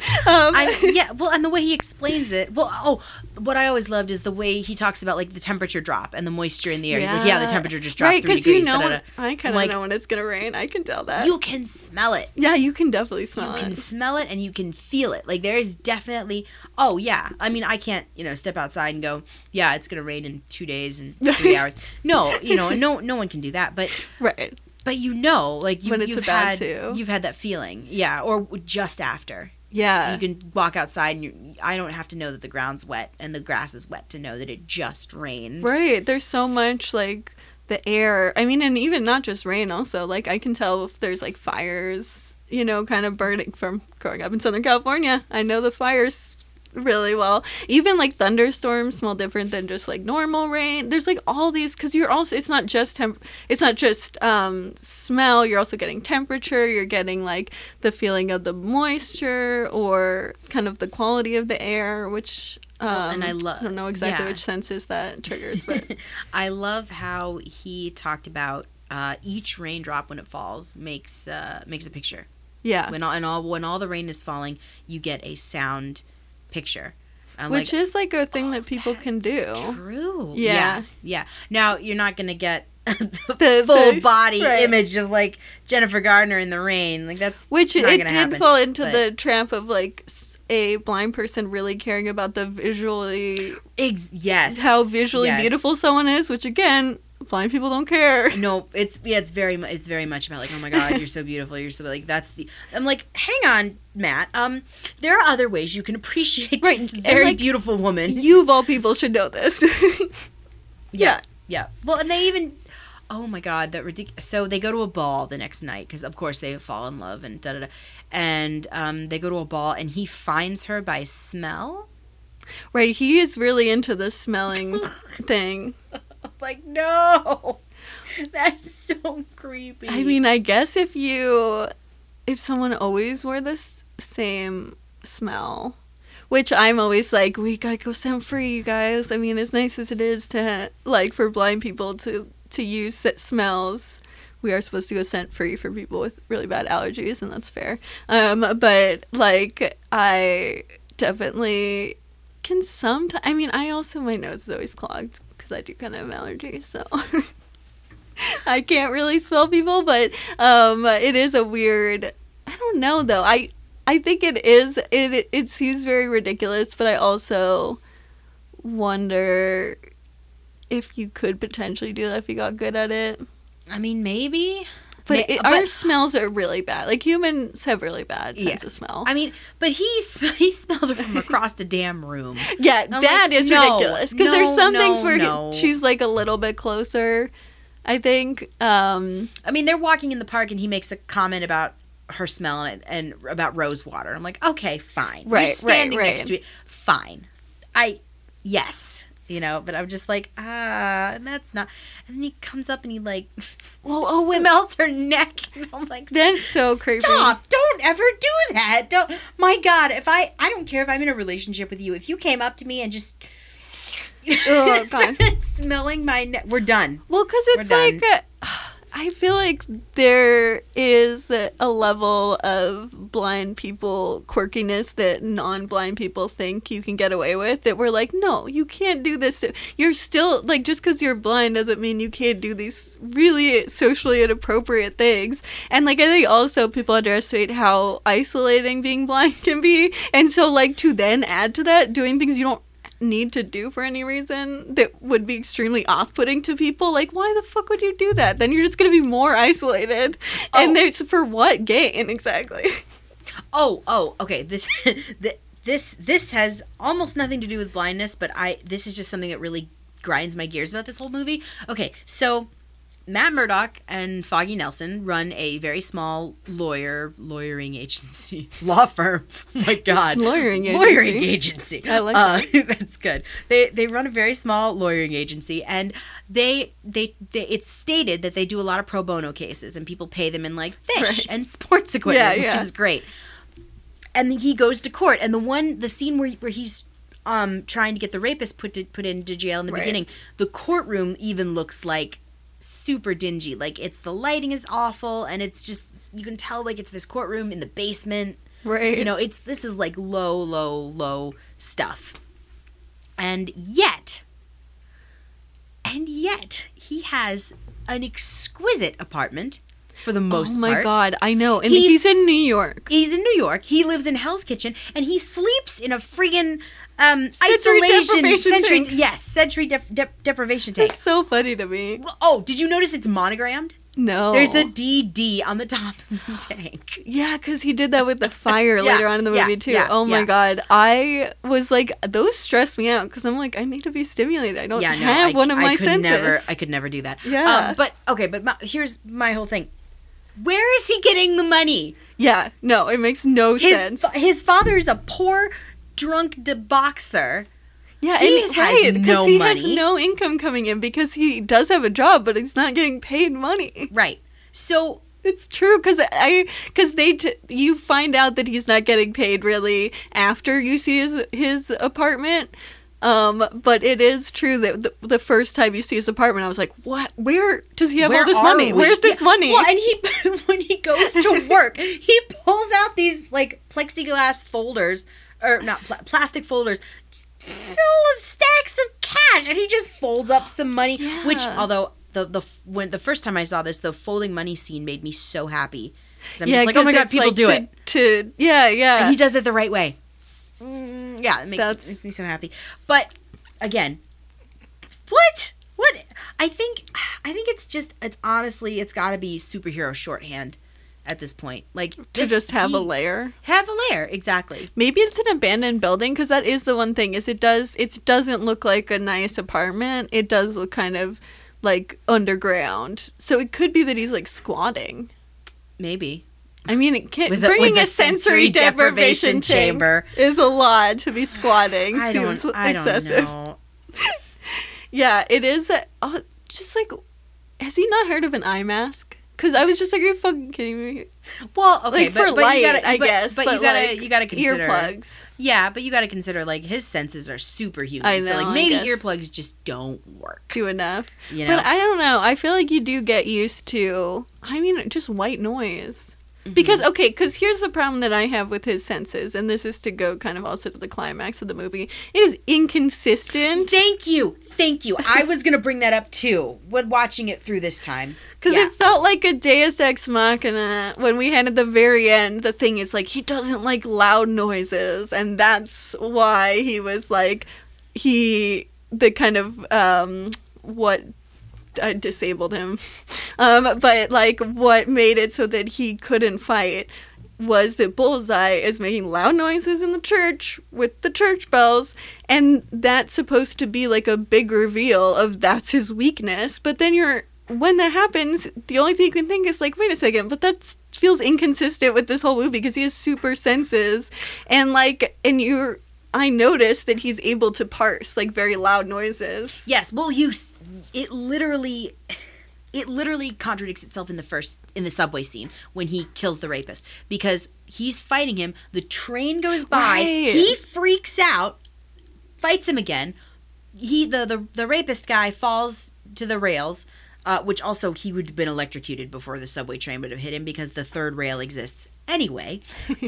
I, yeah, well, and the way he explains it, well, oh, what I always loved is the way he talks about, like, the temperature drop and the moisture in the air. Yeah. He's like, yeah, the temperature just dropped right, three degrees. Right, because you know, when, I kind of like, know when it's going to rain. I can tell that. You can smell it. Yeah, you can definitely smell you it. You can smell it and you can feel it. Like, there is definitely, oh, yeah. I mean, I can't, you know, step outside and go, yeah, it's going to rain in two days and three hours. No, you know, no no one can do that. But right. But you know, like, you, you've, had, you've had that feeling. Yeah, or just after. Yeah. You can walk outside and you, I don't have to know that the ground's wet and the grass is wet to know that it just rained. Right. There's so much, like, the air. I mean, and even not just rain also. Like, I can tell if there's, like, fires, you know, kind of burning from growing up in Southern California. I know the fires really well. Even, like, thunderstorms smell different than just, like, normal rain. There's, like, all these, because you're also, it's not just, temp- it's not just um, smell. You're also getting temperature. You're getting, like, the feeling of the moisture or kind of the quality of the air, which um, well, and I, lo- I don't know exactly yeah. which senses that triggers. But I love how he talked about uh, each raindrop when it falls makes uh, makes a picture. Yeah. When all, and all when all the rain is falling, you get a sound picture. I'm Which like, is like a thing oh, that people can do. True. Yeah. yeah. Yeah. Now, you're not going to get the, the full the, body right. image of like Jennifer Garner in the rain. Like that's Which not it did happen, fall into but. the trap of like a blind person really caring about the visually Ex- yes. how visually yes. beautiful someone is, which again, blind people don't care. No, it's yeah, it's very it's very much about like, oh my god, you're so beautiful, you're so like that's the. I'm like, hang on, Matt. Um, there are other ways you can appreciate right. this very like, beautiful woman. You of all people should know this. yeah, yeah, yeah. Well, and they even, oh my god, that ridiculous. So they go to a ball the next night because of course they fall in love and da da da, and um, they go to a ball and he finds her by smell. Right, he is really into the smelling thing. Like, no, that's so creepy. I mean, I guess if you if someone always wore this same smell, which I'm always like, we gotta go scent free, you guys. I mean, as nice as it is to, like, for blind people to, to use smells, we are supposed to go scent free for people with really bad allergies, and that's fair. Um, but, like, I definitely can sometimes, I mean, I also, my nose is always clogged because I do kind of have allergies, so... I can't really smell people, but um, it is a weird, I don't know, though. I I think it is, it, it seems very ridiculous, but I also wonder if you could potentially do that if you got good at it. I mean, maybe. But, it, but our smells are really bad. Like, humans have really bad sense yes. of smell. I mean, but he he smelled it from across the damn room. Yeah, that like, is no, ridiculous. Because no, there's some no, things where no. she's, like, a little bit closer, I think. Um, I mean, they're walking in the park, and he makes a comment about her smell and, and about rose water. I'm like, okay, fine. Right, You're standing right, right. next to it. Fine. I, yes. You know, but I'm just like, ah, and that's not. And then he comes up and he like, well, oh, smells her neck. And I'm like, that's so creepy. Stop! Don't ever do that. Don't. My God, if I, I don't care if I'm in a relationship with you. If you came up to me and just, oh, started God. smelling my neck, we're done. Well, because it's like, uh, I feel like there is a, a level of blind people quirkiness that non-blind people think you can get away with, that we're like, no, you can't do this. You're still, like, just because you're blind doesn't mean you can't do these really socially inappropriate things. And, like, I think also people underestimate how isolating being blind can be. And so, like, to then add to that, doing things you don't need to do for any reason that would be extremely off-putting to people, like, why the fuck would you do that? Then you're just gonna be more isolated. Oh. And it's for what gain exactly? Oh, oh, okay. This, this, this has almost nothing to do with blindness, but I this is just something that really grinds my gears about this whole movie. Okay, so Matt Murdock and Foggy Nelson run a very small lawyer, lawyering agency, law firm. Oh my God. Lawyering agency. Lawyering agency. I like uh, that. That's good. They they run a very small lawyering agency, and they, they they it's stated that they do a lot of pro bono cases, and people pay them in like fish right. and sports equipment, yeah, yeah. which is great. And he goes to court, and the one the scene where where he's um trying to get the rapist put to, put into jail in the right. beginning, the courtroom even looks like super dingy. Like, it's the lighting is awful, and it's just, you can tell, like, it's this courtroom in the basement, right? You know, it's this is like low low low stuff. And yet and yet he has an exquisite apartment for the most part. Oh my part. God, I know. And he's, he's in New York. He's in New York. He lives in Hell's Kitchen, and he sleeps in a friggin' Um, sensory isolation, deprivation sensory, tank. Yes, sensory de- de- deprivation tank. That's so funny to me. Oh, did you notice it's monogrammed? No. There's a D D on the top of the tank. Yeah, because he did that with the fire yeah, later on in the movie, yeah, too. Yeah, oh, my yeah. God. I was like, those stress me out, because I'm like, I need to be stimulated. I don't yeah, no, have I, one of I my could senses. Never, I could never do that. Yeah. Um, but, okay, but my, here's my whole thing. Where is he getting the money? Yeah, no, it makes no his, sense. His father is a poor... drunk de boxer. Yeah, and he has no he money. Has no income coming in because he does have a job, but he's not getting paid money. Right. So it's true because I because they t- you find out that he's not getting paid really after you see his his apartment. Um, but it is true that the, the first time you see his apartment, I was like, "What? Where does he have Where all this money? We? Where's this yeah. money?" Well, and he when he goes to work, he pulls out these like plexiglass folders. Or not, pl- plastic folders full of stacks of cash, and he just folds up some money. Yeah. Which, although the the when the first time I saw this, the folding money scene made me so happy. I'm yeah, just like, oh my God, people like do to, it. To yeah, yeah, and he does it the right way. Mm, yeah, it makes, it makes me so happy. But again, what what I think I think it's just it's honestly it's got to be superhero shorthand. At this point, like to this, just have he, a lair, have a lair, exactly. Maybe it's an abandoned building, because that is the one thing is it does it doesn't look like a nice apartment. It does look kind of like underground, so it could be that he's like squatting. Maybe. I mean, it can't, with a, bringing with a sensory, sensory deprivation, deprivation chamber is a lot to be squatting. I seems don't, I excessive. Don't know. Yeah, it is. A, oh, just like, has he not heard of an eye mask? Because I was just like, are you fucking kidding me? Well, okay, like, but, for but light, you gotta, I but, guess. But, but you gotta, like, you gotta consider earplugs. Yeah, but you gotta consider, like, his senses are superhuman. I know, so, like, maybe earplugs just don't work. Do enough. You know? But I don't know. I feel like you do get used to, I mean, just white noise. Mm-hmm. Because, okay, because here's the problem that I have with his senses, and this is to go kind of also to the climax of the movie. It is inconsistent. Thank you. Thank you. I was going to bring that up, too, when watching it through this time. Because yeah. it felt like a deus ex machina when we had at the very end, the thing is, like, he doesn't like loud noises, and that's why he was, like, he, the kind of, um, what... I disabled him. Um, but, like, what made it so that he couldn't fight was that Bullseye is making loud noises in the church with the church bells, and that's supposed to be, like, a big reveal of that's his weakness. But then you're, when that happens, the only thing you can think is, like, wait a second, but that feels inconsistent with this whole movie because he has super senses. And, like, and you're, I noticed that he's able to parse, like, very loud noises. Yes, well, you... It literally, it literally contradicts itself in the first, in the subway scene when he kills the rapist. Because he's fighting him, the train goes by, right. He freaks out, fights him again. He, the, the, the rapist guy falls to the rails, uh, which also he would have been electrocuted before the subway train would have hit him because the third rail exists anyway.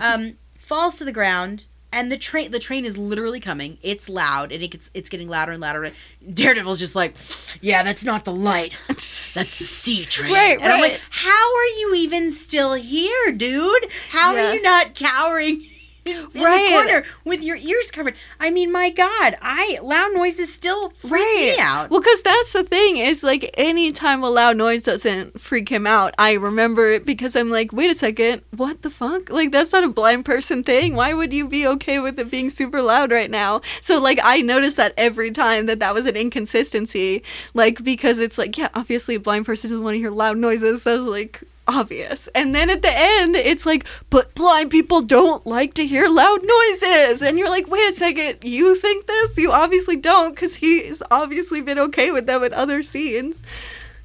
Um, falls to the ground. And the train, the train is literally coming. It's loud, and it gets, it's getting louder and louder. Daredevil's just like, "Yeah, that's not the light. That's the C train." Right, right. And I'm like, "How are you even still here, dude? How yeah. are you not cowering in right. the corner with your ears covered?" I mean, my God, I loud noises still freak right. me out. Well, because that's the thing is, like, any time a loud noise doesn't freak him out, I remember it because I'm like, wait a second, what the fuck? Like, that's not a blind person thing. Why would you be okay with it being super loud right now? So, like, I noticed that every time that that was an inconsistency, like, because it's like, yeah, obviously a blind person doesn't want to hear loud noises. So, like, obvious. And then at the end, it's like, but blind people don't like to hear loud noises. And you're like, wait a second, you think this? You obviously don't, because he's obviously been okay with them in other scenes.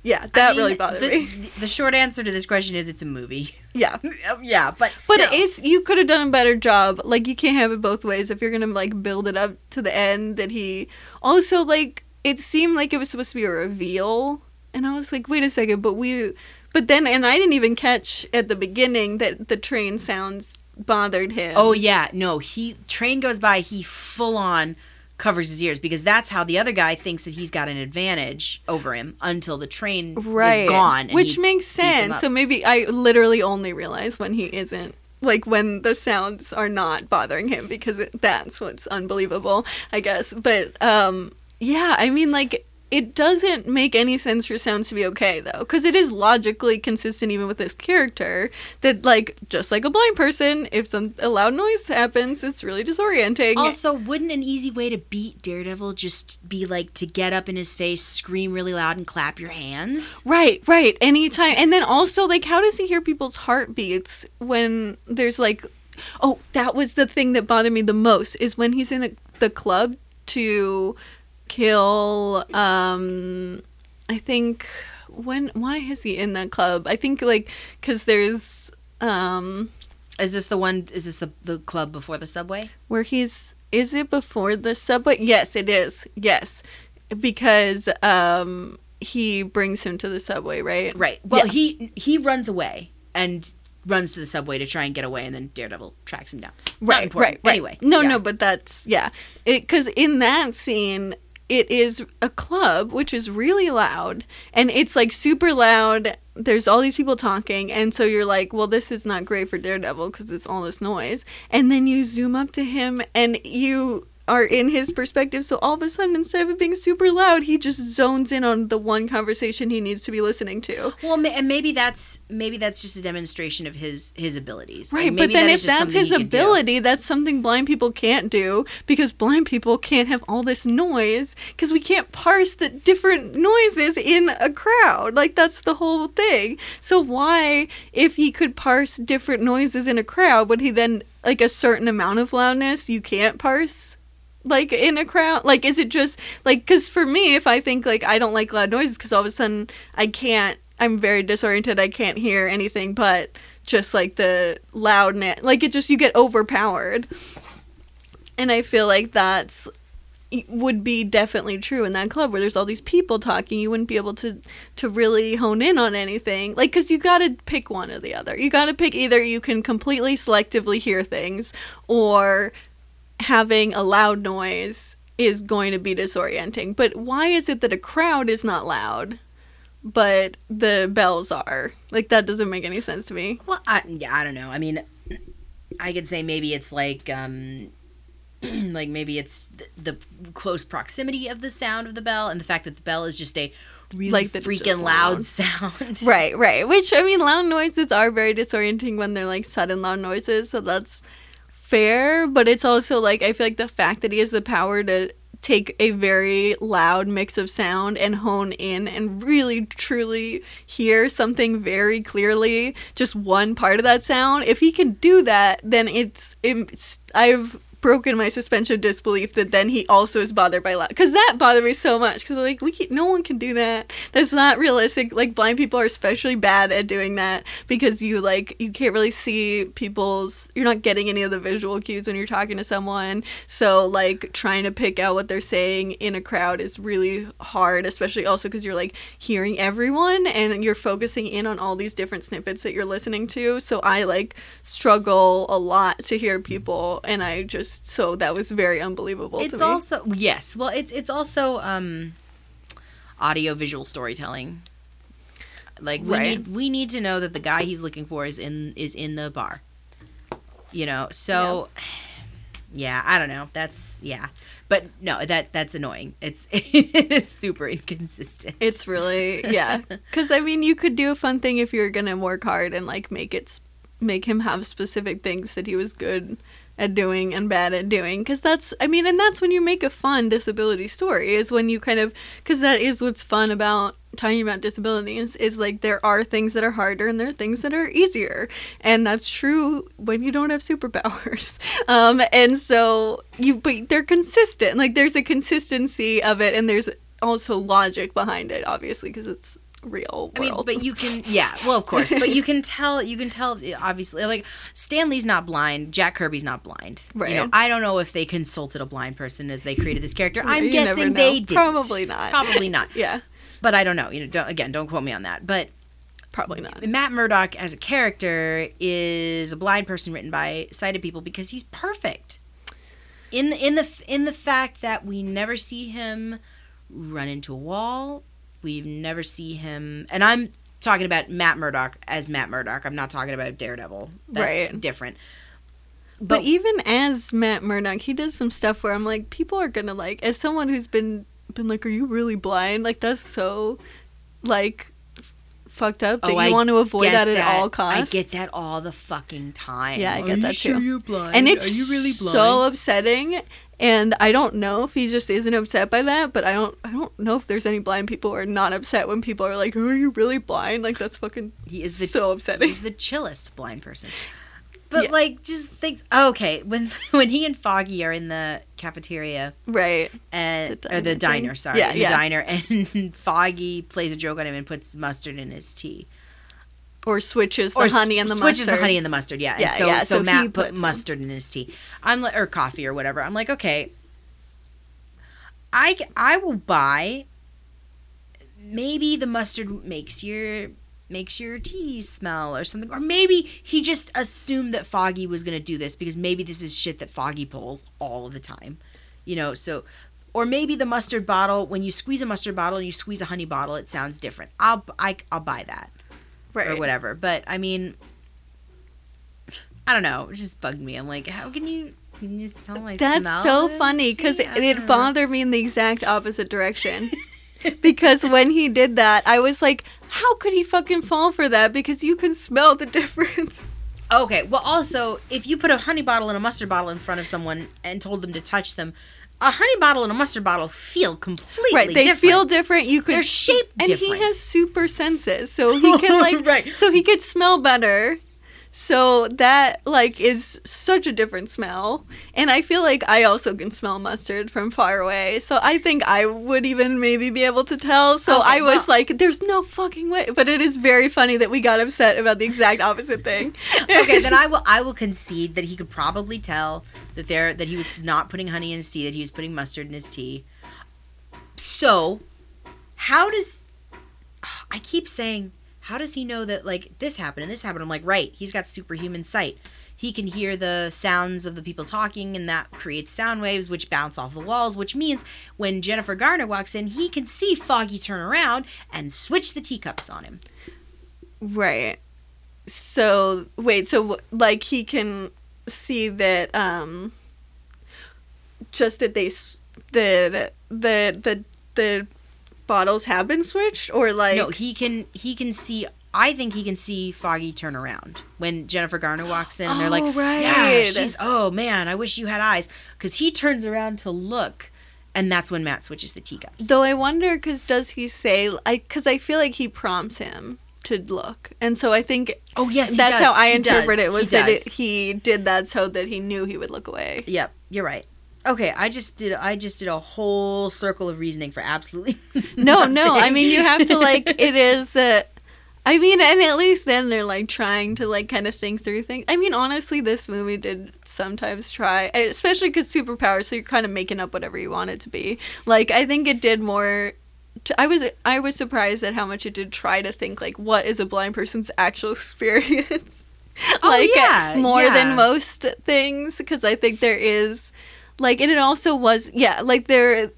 Yeah, that I mean, really bothered the, me. The short answer to this question is it's a movie. Yeah. Yeah, but still. But it's, you could have done a better job. Like, you can't have it both ways if you're going to, like, build it up to the end that he... Also, like, it seemed like it was supposed to be a reveal. And I was like, wait a second, but we... But then, and I didn't even catch at the beginning that the train sounds bothered him. Oh, yeah. No, he, train goes by, he full on covers his ears because that's how the other guy thinks that he's got an advantage over him until the train right. is gone. And which makes sense. So maybe I literally only realize when he isn't. Like, when the sounds are not bothering him because it, that's what's unbelievable, I guess. But, um, yeah, I mean, like... It doesn't make any sense for sounds to be okay, though, because it is logically consistent even with this character that, like, just like a blind person, if some a loud noise happens, it's really disorienting. Also, wouldn't an easy way to beat Daredevil just be, like, to get up in his face, scream really loud, and clap your hands? Right, right. Anytime. And then also, like, how does he hear people's heartbeats when there's, like... Oh, that was the thing that bothered me the most, is when he's in a, the club to... kill um I think when why is he in that club? I think like because there's um is this the one is this the, the club before the subway where he's is it before the subway? Yes, it is. Yes, because um he brings him to the subway. Right, right. Well, yeah. he he runs away and runs to the subway to try and get away, and then Daredevil tracks him down. Right, right, right. Anyway. No, yeah. no, but that's, yeah. Because in that scene, it is a club, which is really loud, and it's, like, super loud. There's all these people talking, and so you're like, well, this is not great for Daredevil because it's all this noise. And then you zoom up to him, and you... are in his perspective, so all of a sudden, instead of it being super loud, he just zones in on the one conversation he needs to be listening to. Well, and maybe that's maybe that's just a demonstration of his his abilities. Right, like maybe but then that if that's his ability, that's something blind people can't do because blind people can't have all this noise because we can't parse the different noises in a crowd. Like, that's the whole thing. So why, if he could parse different noises in a crowd, would he then, like, a certain amount of loudness you can't parse? Like, in a crowd? Like, is it just, like, because for me, if I think, like, I don't like loud noises because all of a sudden I can't I'm very disoriented. I can't hear anything but just like the loudness. Like it just, you get overpowered. And I feel like that's would be definitely true in that club where there's all these people talking. You wouldn't be able to to really hone in on anything, like, because you got to pick one or the other. You got to pick either you can completely selectively hear things, or having a loud noise is going to be disorienting. But why is it that a crowd is not loud but the bells are? Like, that doesn't make any sense to me. Well, I, yeah, I don't know. I mean, I could say maybe it's like um like maybe it's the, the close proximity of the sound of the bell and the fact that the bell is just a really like freaking loud sound. Right, right. Which, I mean, loud noises are very disorienting when they're like sudden loud noises, so that's fair. But it's also like, I feel like the fact that he has the power to take a very loud mix of sound and hone in and really truly hear something very clearly, just one part of that sound, if he can do that, then it's, it's I've broken my suspension of disbelief that then he also is bothered by loud, because that bothered me so much, because like we no one can do that. That's not realistic. Like, blind people are especially bad at doing that, because you like you can't really see people's, you're not getting any of the visual cues when you're talking to someone, so like trying to pick out what they're saying in a crowd is really hard, especially also because you're like hearing everyone and you're focusing in on all these different snippets that you're listening to. So I like struggle a lot to hear people, and I just so that was very unbelievable it's to me. Also, yes, well, it's it's also um audio visual storytelling, like we right. need we need to know that the guy he's looking for is in is in the bar, you know. So yeah, yeah I don't know, that's yeah but no, that that's annoying. It's it's super inconsistent. It's really, yeah, because I mean, you could do a fun thing if you're gonna work hard and like make it make him have specific things that he was good at doing and bad at doing, because that's, I mean, and that's when you make a fun disability story, is when you kind of, because that is what's fun about talking about disabilities, is like there are things that are harder and there are things that are easier, and that's true when you don't have superpowers. Um, and so you, but they're consistent, like there's a consistency of it, and there's also logic behind it, obviously, because it's real world. I mean, but you can, yeah, well, of course, but you can tell, you can tell, obviously, like, Stan Lee's not blind, Jack Kirby's not blind. Right. You know, I don't know if they consulted a blind person as they created this character. I'm you guessing they did. Probably not. Probably not. Yeah. But I don't know. You know, don't, again, don't quote me on that, but probably not. Matt Murdock as a character is a blind person written by sighted people because he's perfect. In the, in the in the fact that we never see him run into a wall. We've never seen him, and I'm talking about Matt Murdock as Matt Murdock. I'm not talking about Daredevil. That's right. Different. But, but even as Matt Murdock, he does some stuff where I'm like, people are gonna like, as someone who's been been like, are you really blind? Like, that's so like f- fucked up that oh, you I want to avoid that, that at all costs. I get that all the fucking time. Yeah, I get are that you too. Sure you're blind? And it's are you really blind? So upsetting. And I don't know if he just isn't upset by that, but I don't I don't know if there's any blind people who are not upset when people are like, oh, are you really blind? Like, that's fucking he is the, so upsetting. He's the chillest blind person. But, yeah. like, just things... Oh, okay, when when he and Foggy are in the cafeteria... Right. And, the diner, or the diner, sorry. Yeah, the yeah. diner, and Foggy plays a joke on him and puts mustard in his tea. Or switches the or honey and the switches mustard. Switches the honey and the mustard, yeah. yeah and so, yeah. so, so Matt put mustard in his tea. I'm like, or coffee or whatever. I'm like, okay, I, I will buy. Maybe the mustard makes your makes your tea smell or something. Or maybe he just assumed that Foggy was going to do this because maybe this is shit that Foggy pulls all the time. You know, so... Or maybe the mustard bottle, when you squeeze a mustard bottle and you squeeze a honey bottle, it sounds different. I'll, I, I'll buy that. Right. Or whatever. But, I mean, I don't know. It just bugged me. I'm like, how can you, can you just tell I That's smell so this? funny, because yeah. it, it bothered me in the exact opposite direction. Because when he did that, I was like, how could he fucking fall for that? Because you can smell the difference. Okay. Well, also, if you put a honey bottle and a mustard bottle in front of someone and told them to touch them, a honey bottle and a mustard bottle feel completely different. Right, they different. feel different. You could, They're shaped and different. And he has super senses, so he can like, right. so he could smell better. So that, like, is such a different smell. And I feel like I also can smell mustard from far away. So I think I would even maybe be able to tell. So okay, I was no. like, there's no fucking way. But it is very funny that we got upset about the exact opposite thing. Okay, then I will I will concede that he could probably tell that there that he was not putting honey in his tea, that he was putting mustard in his tea. So how does... I keep saying... How does he know that, like, this happened and this happened? I'm like, right, he's got superhuman sight. He can hear the sounds of the people talking, and that creates sound waves, which bounce off the walls, which means when Jennifer Garner walks in, he can see Foggy turn around and switch the teacups on him. Right. So, wait, so, like, he can see that, um, just that they, that, that, the, the, bottles have been switched, or like no he can he can see I think he can see Foggy turn around when Jennifer Garner walks in, and oh, they're like right. yeah she's oh man I wish you had eyes, because he turns around to look, and that's when Matt switches the teacups. Though I wonder, because does he say I because I feel like he prompts him to look, and so I think oh yes he that's does. how I he interpret does. it was he that it, he did that so that he knew he would look away. Yep, you're right. Okay, I just did. I just did a whole circle of reasoning for absolutely no, nothing. no. I mean, you have to like. It is. Uh, I mean, and at least then they're like trying to like kind of think through things. I mean, honestly, this movie did sometimes try, especially because superpowers. So you're kind of making up whatever you want it to be. Like, I think it did more. I was I was surprised at how much it did try to think like, what is a blind person's actual experience? like oh, yeah, uh, more yeah. than most things, because I think there is. Like, and it also was, yeah, like, there,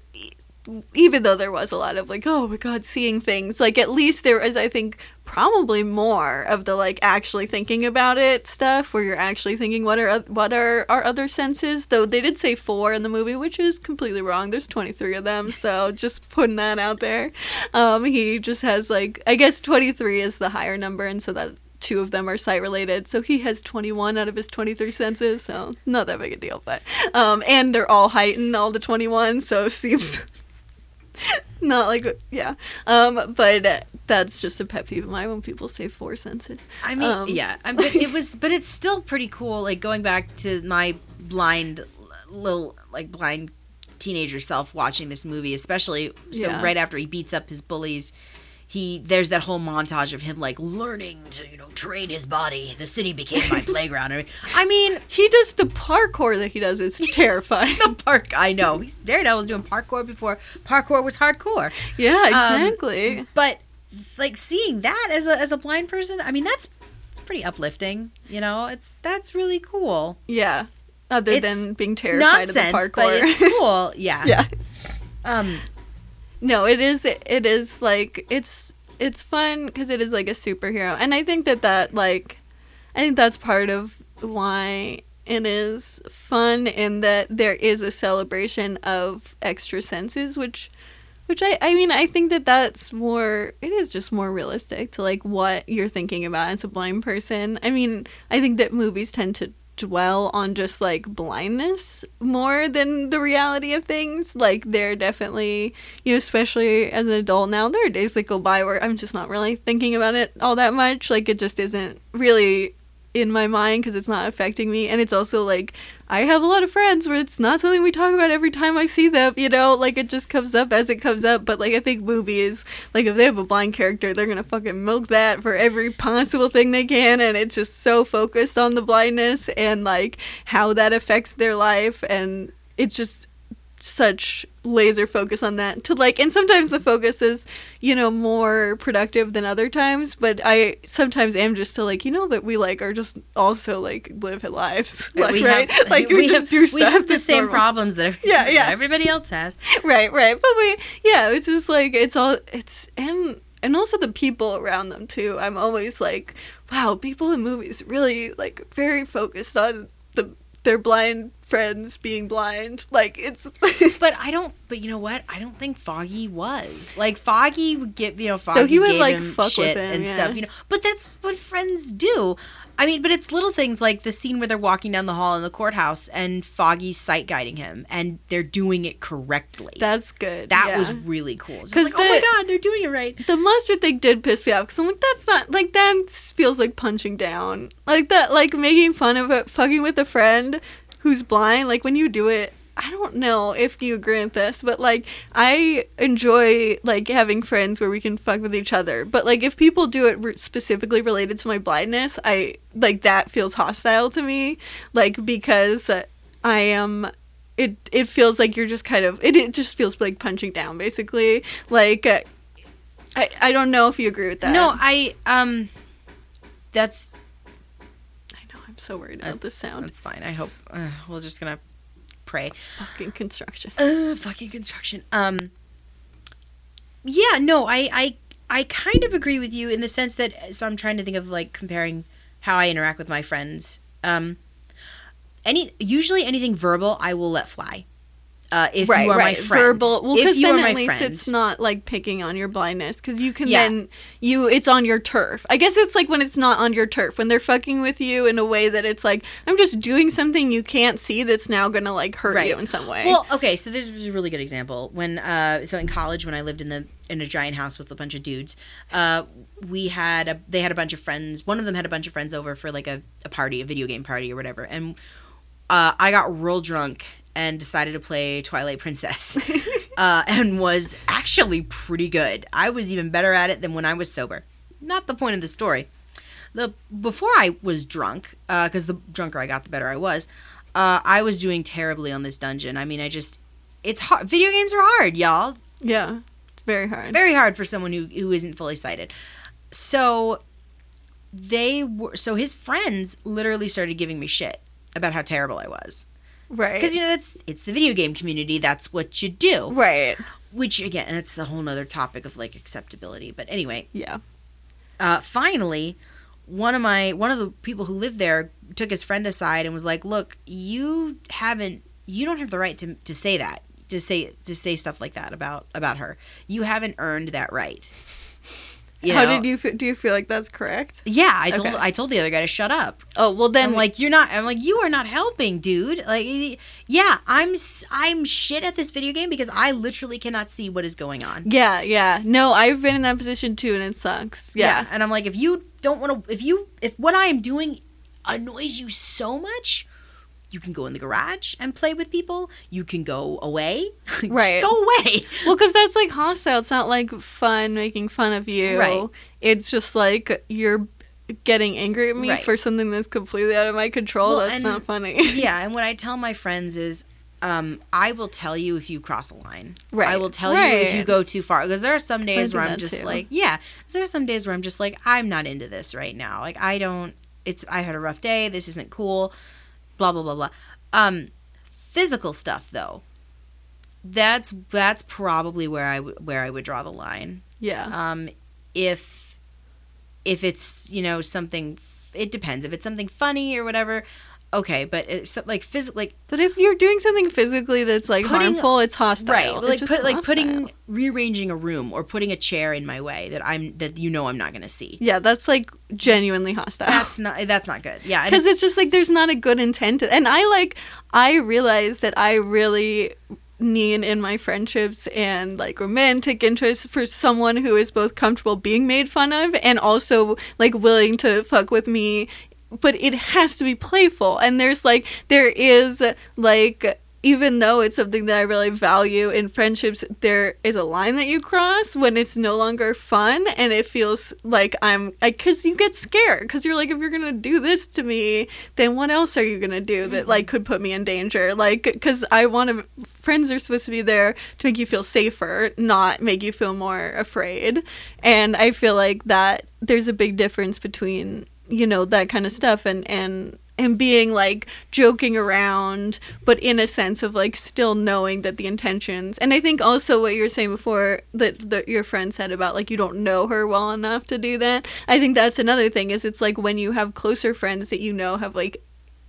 even though there was a lot of, like, oh, my God, seeing things, like, at least there is, I think, probably more of the, like, actually thinking about it stuff, where you're actually thinking, what are what are our other senses? Though they did say four in the movie, which is completely wrong. There's twenty-three of them, so just putting that out there. Um, he just has, like, I guess twenty-three is the higher number, and so that two of them are sight related, so he has twenty-one out of his twenty-three senses, so not that big a deal, but um and they're all heightened, all the twenty-one, so seems not like yeah um but that's just a pet peeve of mine when people say four senses. I mean um, yeah I mean, it was but it's still pretty cool, like going back to my blind little like blind teenager self watching this movie, especially so yeah. right after he beats up his bullies. He, there's that whole montage of him, like, learning to, you know, train his body. The city became my playground. I mean, I mean, he does the parkour that he does. It's terrifying. the park, I know. He's, Daredevil was doing parkour before parkour was hardcore. Yeah, exactly. Um, but, like, seeing that as a as a blind person, I mean, that's it's pretty uplifting. You know, it's that's really cool. Yeah. Other it's than being terrified nonsense, of the parkour, but it's cool. Yeah. yeah. Um. No, it is, it is, like, it's, it's fun because it is, like, a superhero. And I think that that, like, I think that's part of why it is fun, in that there is a celebration of extra senses, which, which I, I mean, I think that that's more, it is just more realistic to, like, what you're thinking about as a blind person. I mean, I think that movies tend to dwell on just, like, blindness more than the reality of things. Like, they're definitely, you know, especially as an adult now, there are days that go by where I'm just not really thinking about it all that much. Like, it just isn't really in my mind because it's not affecting me. And it's also, like, I have a lot of friends where it's not something we talk about every time I see them, you know? Like, it just comes up as it comes up. But, like, I think movies, like, if they have a blind character, they're gonna fucking milk that for every possible thing they can, and it's just so focused on the blindness and, like, how that affects their life, and it's just such laser focus on that to like and sometimes the focus is, you know, more productive than other times, but I sometimes am just to like, you know, that we like are just also like live lives like we right have, like we, we just have, do stuff we have the same normal. problems that everybody, yeah, yeah. everybody else has right right but we yeah it's just like it's all it's and and also the people around them too. I'm always like, wow, people in movies really like very focused on the their blind friends being blind. Like, it's... but I don't... But you know what? I don't think Foggy was. Like, Foggy would get... You know, Foggy so he would, gave like, him fuck shit with him, and yeah. stuff. You know, but that's what friends do. I mean, but it's little things like the scene where they're walking down the hall in the courthouse and Foggy's sight guiding him. And they're doing it correctly. That's good. That yeah. was really cool. Because like, oh my God, they're doing it right. The mustard thing did piss me off. Because I'm like, that's not... Like, that feels like punching down. Like, that... Like, making fun of it, fucking with a friend... who's blind, like, when you do it, I don't know if you agree with this, but, like, I enjoy, like, having friends where we can fuck with each other, but, like, if people do it re- specifically related to my blindness, I, like, that feels hostile to me, like, because I am... It, it feels like you're just kind of... It, it just feels like punching down, basically. Like, I, I don't know if you agree with that. No, I, um... That's... so worried about that's, this sound. That's fine. I hope uh, we're just gonna pray. Fucking construction. Uh, fucking construction. Um. Yeah. No. I. I. I kind of agree with you in the sense that. So I'm trying to think of like comparing how I interact with my friends. Um. Any usually anything verbal I will let fly. Uh, if right, you are right. my friend. Verbal. Well, because then at least friend. It's not like picking on your blindness because you can yeah. then, you it's on your turf. I guess it's like when it's not on your turf, when they're fucking with you in a way that it's like, I'm just doing something you can't see that's now going to like hurt right. you in some way. Well, okay, so this is a really good example. When, uh, so in college when I lived in the in a giant house with a bunch of dudes, uh, we had, a, they had a bunch of friends, one of them had a bunch of friends over for like a, a party, a video game party or whatever. And uh, I got real drunk and decided to play Twilight Princess uh, and was actually pretty good. I was even better at it than when I was sober. Not the point of the story. The Before I was drunk, because uh, the drunker I got, the better I was, uh, I was doing terribly on this dungeon. I mean, I just... It's hard. Video games are hard, y'all. Yeah, very hard. Very hard for someone who, who isn't fully sighted. So, they were... So, his friends literally started giving me shit about how terrible I was. Right. Because, you know, that's it's the video game community. That's what you do. Right. Which, again, that's a whole nother topic of, like, acceptability. But anyway. Yeah. Uh, finally, one of my one of the people who lived there took his friend aside and was like, look, you haven't you don't have the right to to say that, to say to say stuff like that about about her. You haven't earned that right. You How know? did you feel, do you feel like that's correct? Yeah, I told okay. I told the other guy to shut up. Oh, well then I'm like you're not I'm like you are not helping, dude. Like yeah, I'm I'm shit at this video game because I literally cannot see what is going on. Yeah, yeah. No, I've been in that position too and it sucks. Yeah, yeah. And I'm like if you don't want to if you if what I am doing annoys you so much, you can go in the garage and play with people. You can go away. Right. Just go away. Well, because that's like hostile. It's not like fun making fun of you. Right. It's just like you're getting angry at me right. for something that's completely out of my control. Well, that's and, not funny. Yeah. And what I tell my friends is um, I will tell you if you cross a line. Right. I will tell right. you if you go too far. Because there are some days where I'm just too. like, yeah. There are some days where I'm just like, I'm not into this right now. Like, I don't, it's, I had a rough day. This isn't cool. Blah blah blah blah. Um, physical stuff though. That's that's probably where I w- where I would draw the line. Yeah. Um, if if it's you know something, f- it depends. If it's something funny or whatever, okay. But it's like phys- like. But if you're doing something physically that's like putting, harmful, it's hostile. Right. But like put, hostile. like putting rearranging a room or putting a chair in my way that I'm that you know I'm not gonna see. Yeah, that's like genuinely hostile. That's not that's not good. Yeah, because it's just like there's not a good intent. To, and I like I realize that I really need in my friendships and like romantic interests for someone who is both comfortable being made fun of and also like willing to fuck with me. But it has to be playful. And there's like, there is like, even though it's something that I really value in friendships, there is a line that you cross when it's no longer fun. And it feels like I'm, like, cause you get scared. Cause you're like, if you're going to do this to me, then what else are you going to do that like could put me in danger? Like, cause I want to, friends are supposed to be there to make you feel safer, not make you feel more afraid. And I feel like that there's a big difference between you know, that kind of stuff and, and, and being like joking around, but in a sense of like still knowing that the intentions. And I think also what you were saying before that, that your friend said about like you don't know her well enough to do that. I think that's another thing is it's like when you have closer friends that you know have like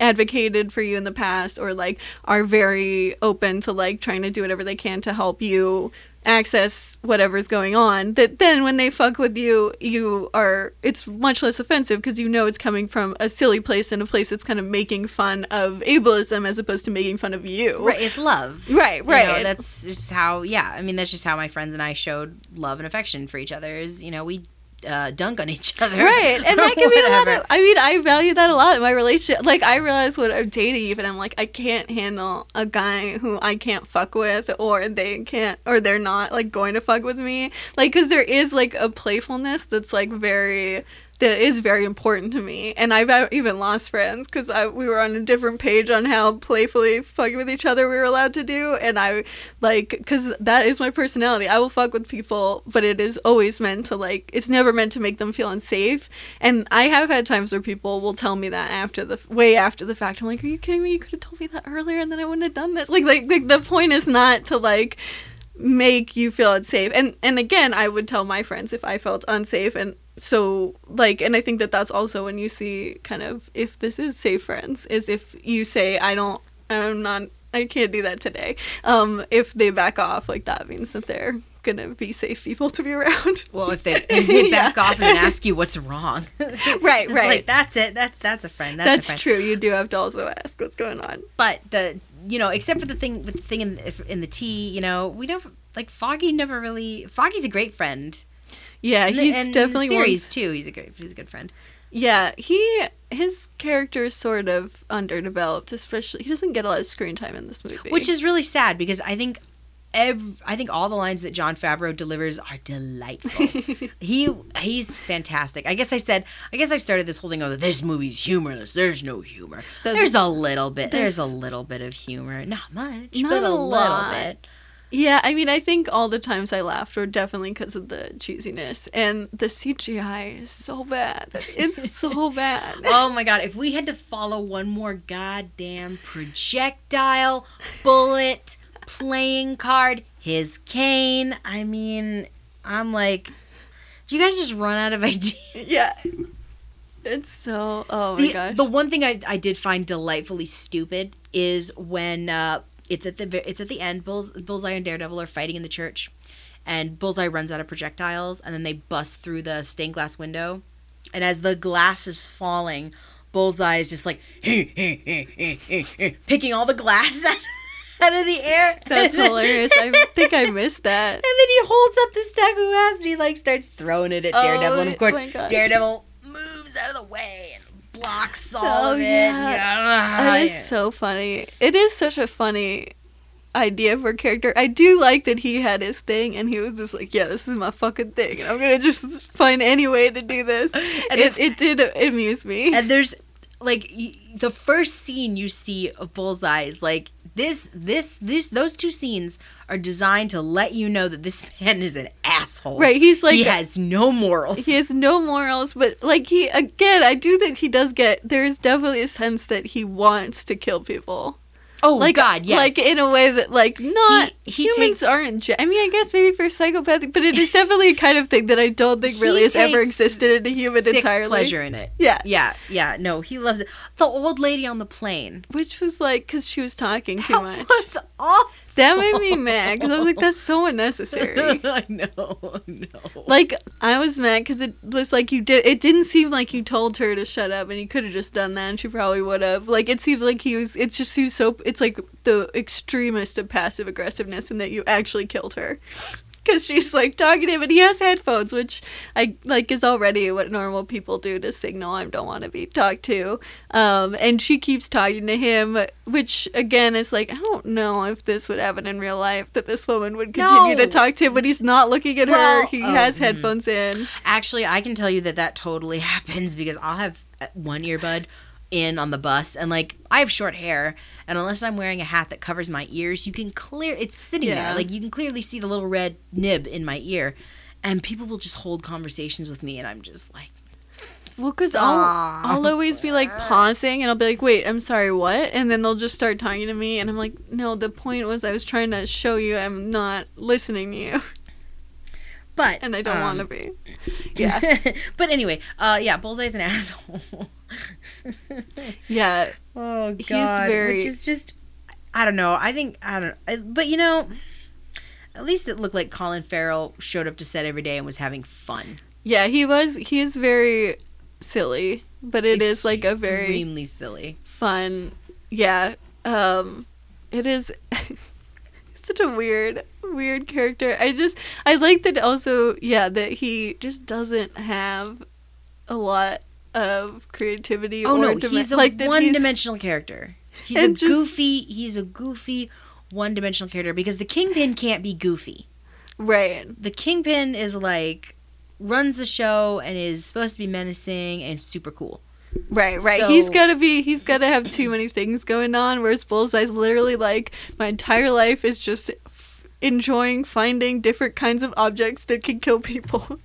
advocated for you in the past, or like are very open to like trying to do whatever they can to help you access whatever's going on, that then when they fuck with you, you are, it's much less offensive because you know it's coming from a silly place and a place that's kind of making fun of ableism as opposed to making fun of you. Right, it's love. Right, right. You know, that's just how, yeah, I mean, that's just how my friends and I showed love and affection for each other is, you know, we Uh, dunk on each other. Right. And that can be a lot of, I mean, I value that a lot in my relationship. Like, I realize when I'm dating, even I'm like, I can't handle a guy who I can't fuck with, or they can't, or they're not like going to fuck with me. Like, because there is like a playfulness that's like very, that is very important to me. And I've even lost friends because we were on a different page on how playfully fucking with each other we were allowed to do. And I, like, because that is my personality. I will fuck with people, but it is always meant to, like, it's never meant to make them feel unsafe. And I have had times where people will tell me that after the, way after the fact. I'm like, are you kidding me? You could have told me that earlier and then I wouldn't have done this. Like, like, like the point is not to, like, make you feel unsafe. And, and again, I would tell my friends if I felt unsafe, and so, like, and I think that that's also when you see kind of if this is safe friends, is if you say, I don't, I'm not, I can't do that today. Um, if they back off, like, that means that they're going to be safe people to be around. Well, if they, if they back yeah. off and ask you what's wrong. Right, right. Like, that's it. That's that's a friend. That's, that's a friend. True. You do have to also ask what's going on. But, the, you know, except for the thing, the thing in, in the tea, you know, we never, like, Foggy never really, Foggy's a great friend. Yeah, he's and definitely in the series too. He's a good, he's a good friend. Yeah, he his character is sort of underdeveloped, especially he doesn't get a lot of screen time in this movie, which is really sad because I think every, I think all the lines that Jon Favreau delivers are delightful. he he's fantastic. I guess I said I guess I started this whole thing over. This movie's humorless. There's no humor. That's, there's a little bit. There's, there's a little bit of humor. Not much, not but a, a little lot. bit. Yeah, I mean, I think all the times I laughed were definitely because of the cheesiness. And the C G I is so bad. It's so bad. Oh, my God. If we had to follow one more goddamn projectile, bullet, playing card, his cane, I mean, I'm like, do you guys just run out of ideas? Yeah. It's so, oh, my the, gosh. The one thing I, I did find delightfully stupid is when... Uh, It's at the it's at the end. Bulls, Bullseye and Daredevil are fighting in the church, and Bullseye runs out of projectiles, and then they bust through the stained glass window, and as the glass is falling, Bullseye is just like hey, hey, hey, hey, hey, hey, picking all the glass out, out of the air. That's hilarious. I think I missed that. And then he holds up the staff who has, and he like starts throwing it at Daredevil, oh, and of course Daredevil moves out of the way and blocks all oh, of it. Yeah. Yeah. It is so funny. It is such a funny idea for a character. I do like that he had his thing and he was just like, yeah, this is my fucking thing. And I'm going to just find any way to do this. And it, it did amuse me. And there's like y- the first scene you see of Bullseye is like this, this, this, those two scenes are designed to let you know that this man is an asshole. Right, he's like... He has no morals. He has no morals, but, like, he... Again, I do think he does get... There is definitely a sense that he wants to kill people. Oh, like, God, yes. Like, in a way that, like, not... He, he humans takes, aren't... I mean, I guess maybe for psychopathic... But it is definitely a kind of thing that I don't think really has ever existed in a human sick entirely. Pleasure in it. Yeah. Yeah, yeah. No, he loves it. The old lady on the plane. Which was, like, because she was talking that too much. That was awful. That made me mad because I was like, that's so unnecessary. I know, no. Like, I was mad because it was like you did, it didn't seem like you told her to shut up and you could have just done that and she probably would have. Like, it seemed like he was, it just seems so, it's like the extremist of passive aggressiveness in that you actually killed her. Because she's, like, talking to him, and he has headphones, which, I like, is already what normal people do to signal I don't want to be talked to. Um, and she keeps talking to him, which, again, is like, I don't know if this would happen in real life, that this woman would continue no. to talk to him when he's not looking at well, her. He oh, has mm-hmm. headphones in. Actually, I can tell you that that totally happens, because I'll have one earbud in on the bus, and, like, I have short hair, and unless I'm wearing a hat that covers my ears, you can clear... It's sitting yeah. there. Like, you can clearly see the little red nib in my ear. And people will just hold conversations with me, and I'm just like... Well, because I'll, I'll always be, like, pausing, and I'll be like, wait, I'm sorry, what? And then they'll just start talking to me, and I'm like, no, the point was I was trying to show you I'm not listening to you. But... And I don't um, want to be. Yeah. But anyway, uh, yeah, Bullseye's an asshole. Yeah. Oh, God. Very... Which is just, I don't know. I think, I don't But, you know, at least it looked like Colin Farrell showed up to set every day and was having fun. Yeah, he was. He is very silly, but it Extremely is like a very... Extremely silly. Fun. Yeah. Um, it is... such a weird weird character. I just I like that also, yeah, that he just doesn't have a lot of creativity. Oh, or no, dim- he's a like one-dimensional character. He's a just, goofy he's a goofy one-dimensional character because the Kingpin can't be goofy. Right. The Kingpin is like runs the show and is supposed to be menacing and super cool. Right, right. So, he's gotta be. He's gotta have too many things going on. Whereas Bullseye's literally like, my entire life is just f- enjoying finding different kinds of objects that can kill people.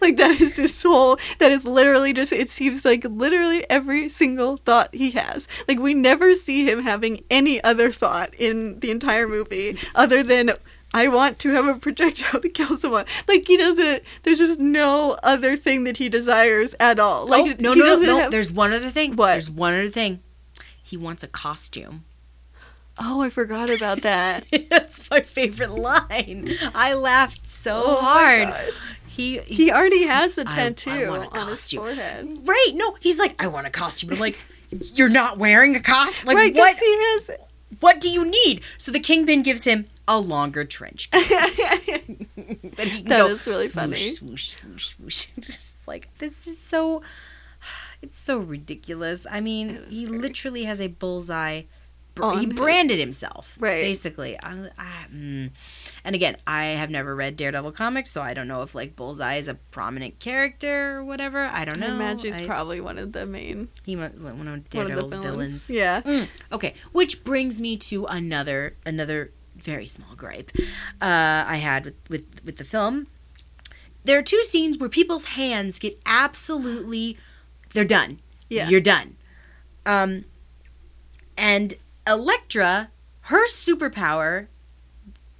Like that is his whole. That is literally just. It seems like literally every single thought he has. Like we never see him having any other thought in the entire movie other than, I want to have a projectile to kill someone. Like, he doesn't... There's just no other thing that he desires at all. Like, oh, no, he no, no, no. Have... There's one other thing. What? There's one other thing. He wants a costume. Oh, I forgot about that. That's my favorite line. I laughed so oh hard. My gosh. He he already has the tattoo I, I want a costume. On his forehead. Right. No, he's like, I want a costume. I'm like, you're not wearing a costume? Like, right, what? He has... What do you need? So the Kingpin gives him a longer trench coat. That go, is really swoosh, funny. Swoosh, swoosh, swoosh. Just like, this is so, it's so ridiculous. I mean, he very... literally has a bullseye. Br- he branded his... himself. Right. Basically. I, I, mm. And again, I have never read Daredevil comics, so I don't know if like Bullseye is a prominent character or whatever. I don't know. I imagine he's I, probably one of the main. He one of Daredevil's one of villains. villains. Yeah. Mm. Okay. Which brings me to another, another, very small gripe uh, I had with, with, with the film. There are two scenes where people's hands get absolutely... They're done. Yeah. You're done. Um, and Elektra, her superpower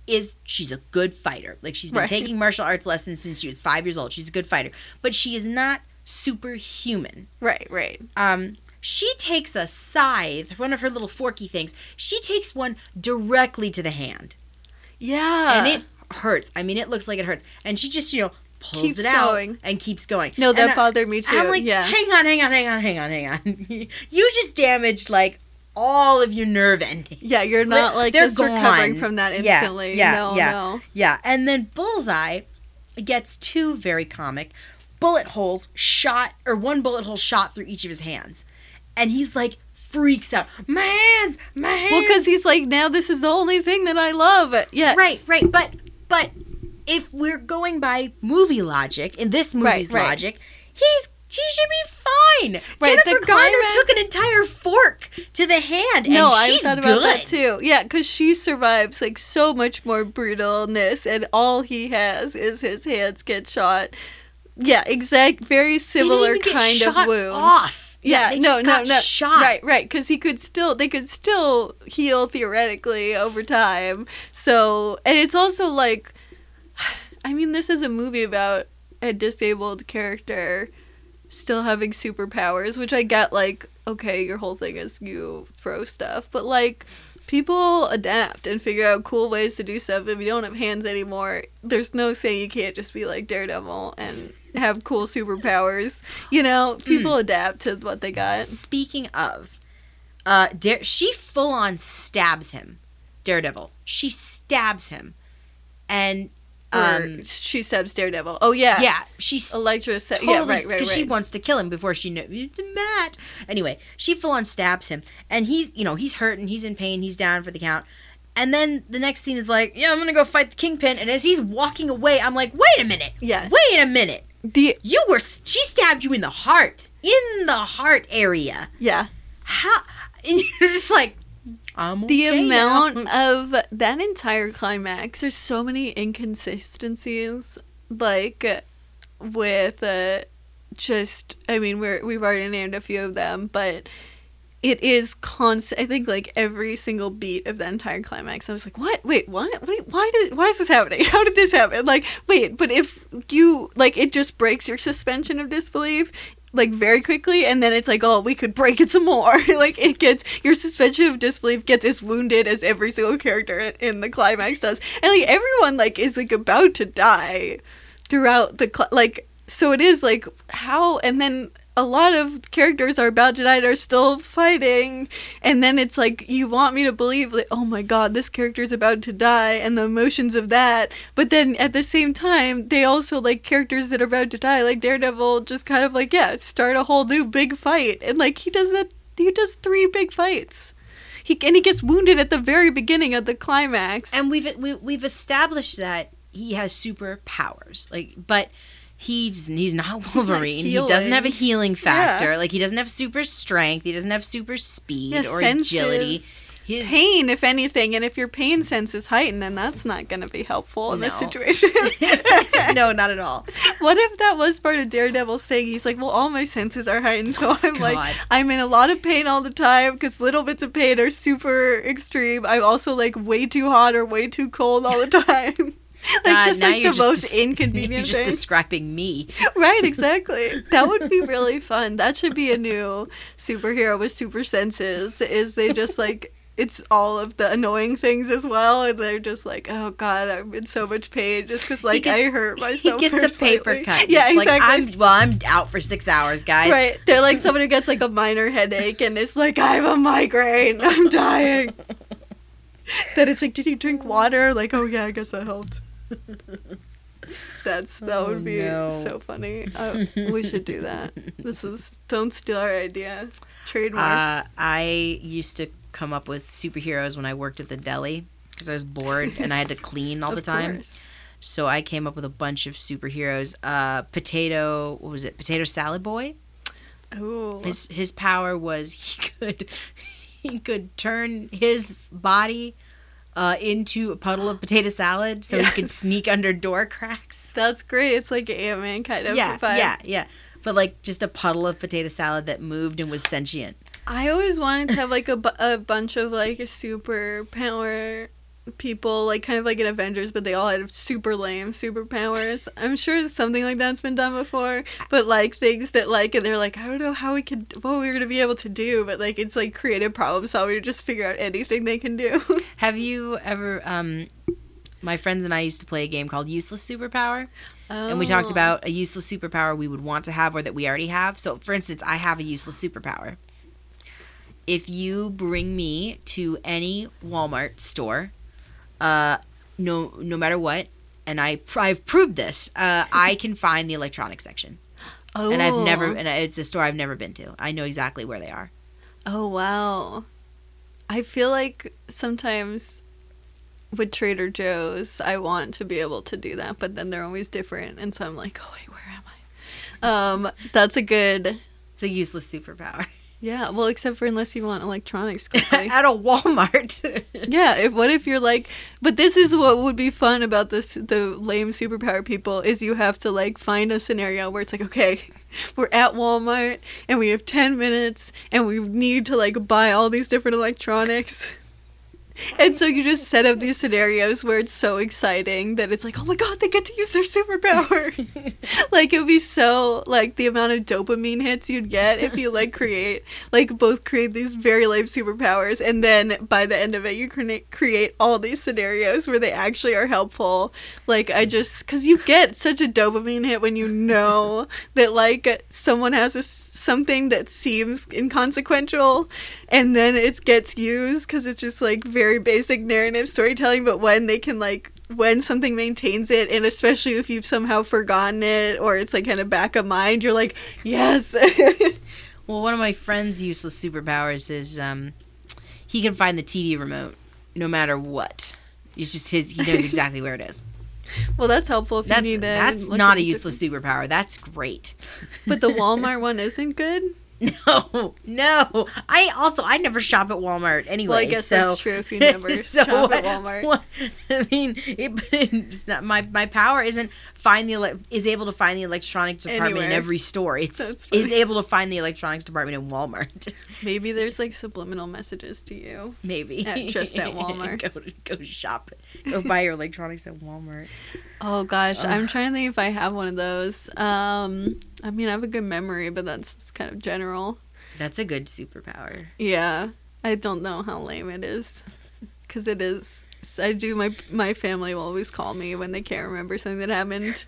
is she's a good fighter. Like, she's been right. taking martial arts lessons since she was five years old. She's a good fighter. But she is not superhuman. Right, right. Um... She takes a scythe, one of her little forky things. She takes one directly to the hand. Yeah. And it hurts. I mean, it looks like it hurts. And she just, you know, pulls keeps it out going. And keeps going. No, that and bothered I, me too. I'm like, yeah. hang on, hang on, hang on, hang on, hang on. You just damaged, like, all of your nerve endings. Yeah, you're not, like, They're just gone. recovering from that instantly. Yeah, yeah, no, yeah, no. Yeah, and then Bullseye gets two very comic bullet holes shot, or one bullet hole shot through each of his hands. And he's like, freaks out. My hands, my hands. Well, because he's like, now this is the only thing that I love. Yeah. Right, right. But but if we're going by movie logic, in this movie's right, right. logic, he's he should be fine. Right, Jennifer Garner took an entire fork to the hand, and no, she's good. No, I thought about that too. Yeah, because she survives like so much more brutalness, and all he has is his hands get shot. Yeah, exact, very similar kind of wound. He didn't even get shot off. Yeah, yeah no, no, no. Shot. Right, right, because he could still, they could still heal theoretically over time. So, and it's also like, I mean, this is a movie about a disabled character still having superpowers, which I get, like, okay, your whole thing is you throw stuff, but like, people adapt and figure out cool ways to do stuff. If you don't have hands anymore, there's no saying you can't just be like Daredevil and have cool superpowers. You know, people mm. adapt to what they got. Speaking of, uh, Dare- she full-on stabs him, Daredevil. She stabs him. And um, or she stabs Daredevil. Oh, yeah. Yeah. She's Elektra stabs totally, yeah, right, right, because right. she wants to kill him before she knows. It's Matt. Anyway, she full-on stabs him. And he's, you know, he's hurting. He's in pain. He's down for the count. And then the next scene is like, yeah, I'm going to go fight the Kingpin. And as he's walking away, I'm like, wait a minute. Yeah. Wait a minute. The You were, she stabbed you in the heart. In the heart area. Yeah. How? And you're just like, I'm the okay amount now. Of that entire climax, there's so many inconsistencies, like with uh, just, I mean, we're, we've already named a few of them, but it is constant. I think like every single beat of the entire climax, I was like, what? Wait, what? Wait, why did, why is this happening? How did this happen? Like, wait, but if you, like, it just breaks your suspension of disbelief. like very quickly, and then it's like, oh, we could break it some more. Like, it gets, your suspension of disbelief gets as wounded as every single character in the climax does, and like everyone like is like about to die throughout the cl- like so it is like how, and then a lot of characters are about to die and are still fighting, and then it's like you want me to believe like, oh my god, this character is about to die, and the emotions of that, but then at the same time they also, like, characters that are about to die, like Daredevil, just kind of like, yeah, start a whole new big fight, and like he does that, he does three big fights. He and he gets wounded at the very beginning of the climax, and we've we, we've established that he has superpowers, like, but He's, he's not Wolverine. He's not he doesn't have a healing factor. Yeah. Like, he doesn't have super strength. He doesn't have super speed yeah, or senses, agility. His pain, if anything. And if your pain sense is heightened, then that's not going to be helpful in no. this situation. No, not at all. What if that was part of Daredevil's thing? He's like, well, all my senses are heightened. So I'm God. like, I'm in a lot of pain all the time because little bits of pain are super extreme. I'm also like way too hot or way too cold all the time. Like, uh, just like the most dis- inconvenient you're just thing. Describing me. Right, exactly. That would be really fun. That should be a new superhero with super senses, is they just like, it's all of the annoying things as well, and they're just like, oh god, I'm in so much pain just because like gets, I hurt myself. He gets a paper cut. Yeah, it's exactly. Like, I'm, well, I'm out for six hours, guys. Right. They're like someone who gets like a minor headache and it's like, I have a migraine. I'm dying. That it's like, did you drink water? Like, oh yeah, I guess that helped. That's that would be oh, no. so funny. Uh, we should do that. This is don't steal our idea. Trademark. Uh, I used to come up with superheroes when I worked at the deli because I was bored and I had to clean all the time. Course. So I came up with a bunch of superheroes. Uh, potato. What was it? Potato Salad Boy. Ooh. His his power was he could he could turn his body Uh, into a puddle of potato salad so yes. he could sneak under door cracks. That's great. It's like an Ant Man kind of yeah, vibe. Yeah, yeah. But like just a puddle of potato salad that moved and was sentient. I always wanted to have like a, bu- a bunch of like superpower people, like kind of like in Avengers, but they all had super lame superpowers. I'm sure something like that's been done before, but like things that like, and they're like, I don't know how we could, what we're going to be able to do, but like it's like creative problem solving, just figure out anything they can do. Have you ever, um, my friends and I used to play a game called Useless Superpower, oh. and we talked about a useless superpower we would want to have or that we already have. So for instance, I have a useless superpower. If you bring me to any Walmart store, Uh, no, no matter what, and I pr- I've proved this. Uh, I can find the electronics section, oh, and I've never. And it's a store I've never been to. I know exactly where they are. Oh wow! I feel like sometimes with Trader Joe's, I want to be able to do that, but then they're always different, and so I'm like, oh wait, where am I? Um, that's a good. It's a useless superpower. Yeah, well, except for unless you want electronics quickly. At a Walmart. Yeah, if what if you're like, but this is what would be fun about this, the lame superpower people, is you have to like find a scenario where it's like, okay, we're at Walmart and we have ten minutes and we need to like buy all these different electronics. And so you just set up these scenarios where it's so exciting that it's like, oh my god, they get to use their superpower. Like, it would be so, like, the amount of dopamine hits you'd get if you, like, create, like, both create these very lame superpowers, and then by the end of it, you cre- create all these scenarios where they actually are helpful. Like, I just, because you get such a dopamine hit when you know that, like, someone has a, something that seems inconsequential, and then it gets used because it's just, like, very very basic narrative storytelling, but when they can, like, when something maintains it, and especially if you've somehow forgotten it or it's like kind of back of mind, you're like, yes. Well, one of my friend's useless superpowers is um he can find the T V remote no matter what. It's just his, he knows exactly where it is. Well, that's helpful if that's, you need that. That's not a useless different... superpower. That's great. But the Walmart one isn't good. No, no. I also, I never shop at Walmart anyway. Well, I guess so, that's true if you never so shop what, at Walmart. What, I mean, it, it's not, my, my power isn't find the, is able to find the electronics department Anywhere. in every store. It's is able to find the electronics department in Walmart. Maybe there's like subliminal messages to you. Maybe. At, just at Walmart. go, go shop. Go buy your electronics at Walmart. Oh gosh, oh. I'm trying to think if I have one of those. Um, I mean, I have a good memory, but that's kind of general. That's a good superpower. Yeah. I don't know how lame it is. Because it is. I do. My my family will always call me when they can't remember something that happened.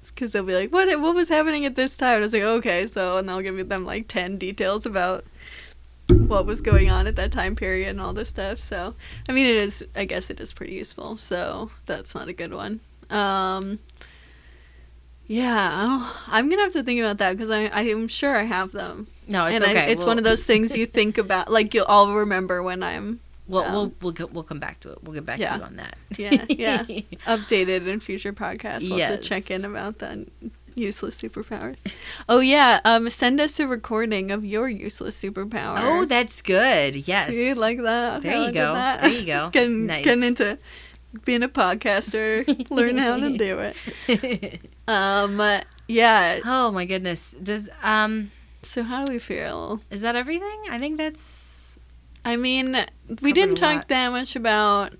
It's because they'll be like, what what was happening at this time? And I was like, okay, so. And I'll give them like ten details about what was going on at that time period and all this stuff. So, I mean, it is. I guess it is pretty useful. So, that's not a good one. Um... Yeah, I'm going to have to think about that because I, I'm sure I have them. No, it's and okay. I, it's we'll... one of those things you think about, like you'll all remember when I'm... Well, um, we'll, we'll, get, we'll come back to it. We'll get back yeah. to you on that. Yeah, yeah. Updated in future podcasts. We'll yes. have to check in about that. Useless superpowers. Oh, yeah. Um, send us a recording of your useless superpower. Oh, that's good. Yes. See, like that. There you go. That. There you go. Getting, nice. Getting into... being a podcaster, learn how to do it. Um, yeah. Oh my goodness. Does um. So how do we feel? Is that everything? I think that's. I mean, we didn't talk that much about.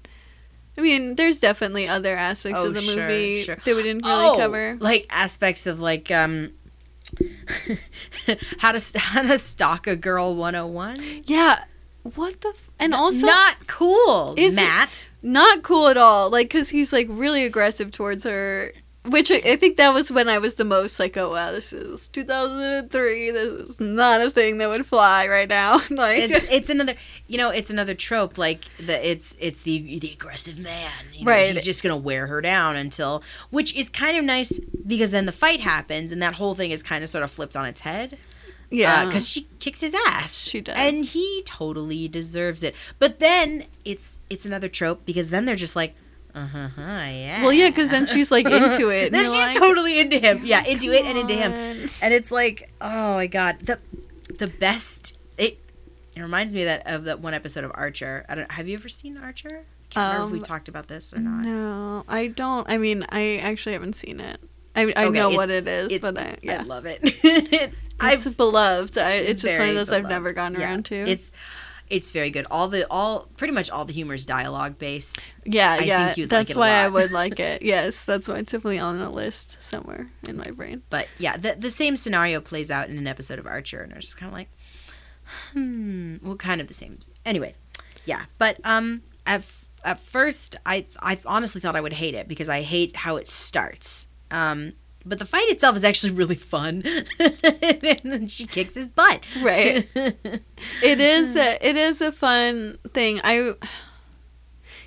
I mean, there's definitely other aspects oh, of the sure, movie sure. that we didn't really oh, cover, like aspects of like um. how to how to stalk a girl one oh one. Yeah. What the f- and also not cool, Matt. Not cool at all. Like, because he's like really aggressive towards her, which I, I think that was when I was the most like, oh wow, this is two thousand three. This is not a thing that would fly right now. Like, it's, it's another, you know, it's another trope. Like the it's it's the the aggressive man. You know, right, he's just gonna wear her down until, which is kind of nice because then the fight happens and that whole thing is kind of sort of flipped on its head. Yeah, because uh, she kicks his ass. She does, and he totally deserves it. But then it's it's another trope because then they're just like, uh huh, yeah. Well, yeah, because then she's like into it. And then she's like, totally into him. Yeah, yeah into it and into him. And it's like, oh my god, the the best. It, it reminds me of that of that one episode of Archer. I don't. Have you ever seen Archer? I can't um, remember if we talked about this or not. No, I don't. I mean, I actually haven't seen it. I I okay, know what it is, but I, yeah. I love it. it's I've, it's beloved. I, it's, it's just one of those beloved. I've never gone yeah. around to. It's it's very good. All the all pretty much all the humor is dialogue based. Yeah, I yeah. Think you'd that's like it why a lot. I would like it. Yes, that's why it's definitely on a list somewhere in my brain. But yeah, the the same scenario plays out in an episode of Archer, and I was just kind of like, hmm, well, kind of the same. Anyway, yeah, but um, at at first, I I honestly thought I would hate it because I hate how it starts. Um, but the fight itself is actually really fun. And then she kicks his butt. Right. It is a, it is a fun thing. I,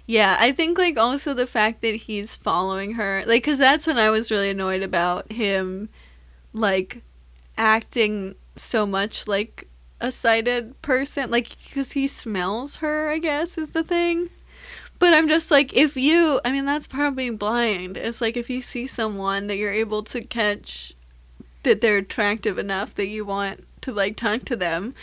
yeah, I think like also the fact that he's following her, like, cause that's when I was really annoyed about him, like acting so much like a sighted person, like, cause he smells her, I guess is the thing. But I'm just like, if you, I mean, that's part of being blind. It's like if you see someone that you're able to catch that they're attractive enough that you want to, like, talk to them,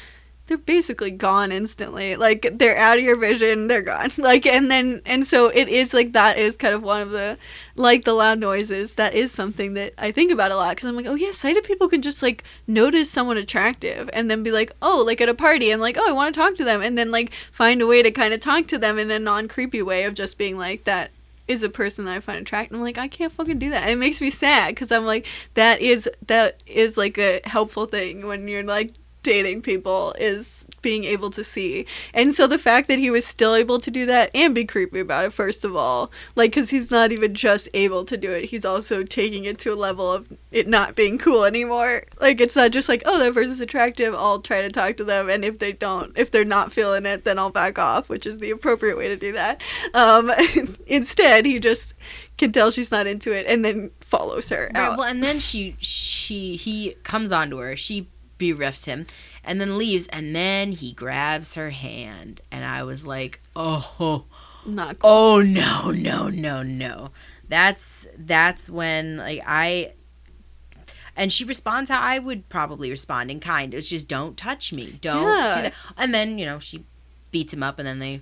they're basically gone instantly. Like, they're out of your vision, they're gone. Like, and then, and so it is like that is kind of one of the, like, the loud noises. That is something that I think about a lot because I'm like, oh, yeah, sighted people can just, like, notice someone attractive and then be like, oh, like at a party and like, oh, I want to talk to them. And then, like, find a way to kind of talk to them in a non-creepy way of just being like, that is a person that I find attractive. And I'm like, I can't fucking do that. And it makes me sad because I'm like, that is, that is like a helpful thing when you're like, dating people is being able to see. And so the fact that he was still able to do that and be creepy about it, first of all, like, because he's not even just able to do it, he's also taking it to a level of it not being cool anymore. Like, it's not just like, oh, that person's attractive, I'll try to talk to them, and if they don't, if they're not feeling it, then I'll back off, which is the appropriate way to do that. Um instead, he just can tell she's not into it and then follows her out. Right, well, and then she she he comes onto her, she bereft him and then leaves, and then he grabs her hand, and I was like, oh, oh not cool. oh no no no no that's that's when like I and she responds how I would probably respond in kind. It's just don't touch me, don't yeah. do that. And then, you know, she beats him up, and then they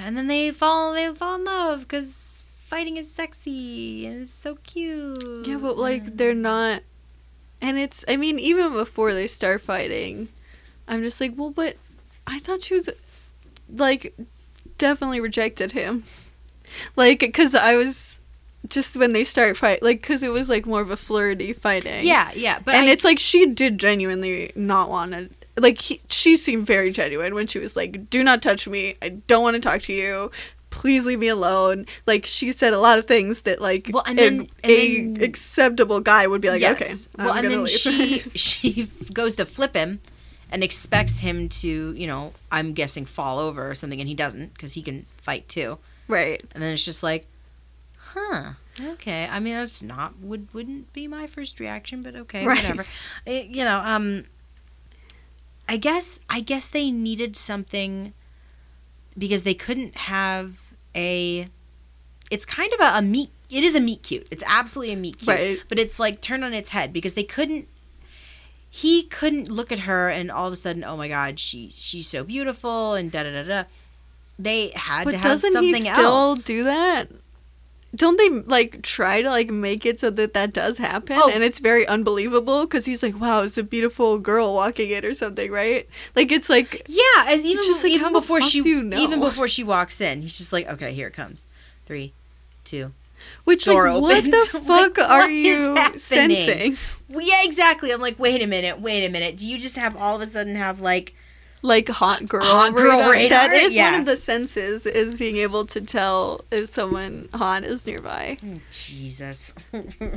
and then they fall they fall in love because fighting is sexy and it's so cute. Yeah, but like they're not. And it's, I mean, even before they start fighting, I'm just like, well, but I thought she was, like, definitely rejected him. Like, because I was, just when they start fight, like, because it was like more of a flirty fighting. Yeah, yeah, but and I, it's like she did genuinely not want to. Like he, she seemed very genuine when she was like, "Do not touch me. I don't want to talk to you. Please leave me alone." Like she said a lot of things that like well, and then, an and then, a acceptable guy would be like, yes. "Okay, I'm well, and gonna then leave." she she goes to flip him and expects him to, you know, I'm guessing fall over or something, and he doesn't because he can fight too. Right. And then it's just like, huh, okay. I mean, that's not would wouldn't be my first reaction, but okay, right. Whatever. It, you know, um, I guess I guess they needed something because they couldn't have a. It's kind of a, a meet. It is a meet cute. It's absolutely a meet cute. Right. But it's like turned on its head because they couldn't. He couldn't look at her and all of a sudden, oh my God, she she's so beautiful and da da da da. They had but to have something else. But doesn't he still else. do that? Don't they, like, try to, like, make it so that that does happen? Oh. And it's very unbelievable because he's like, wow, it's a beautiful girl walking in or something, right? Like, it's like... Yeah, and even, just like, even before she you know? even before she walks in, he's just like, okay, here it comes. Three, two... Which, like, opens. What the fuck like, are what you sensing? Well, yeah, exactly. I'm like, wait a minute, wait a minute. Do you just have all of a sudden have, like... Like hot girl, hot girl radar. radar. That is yeah. one of the senses, is being able to tell if someone hot is nearby. Oh, Jesus.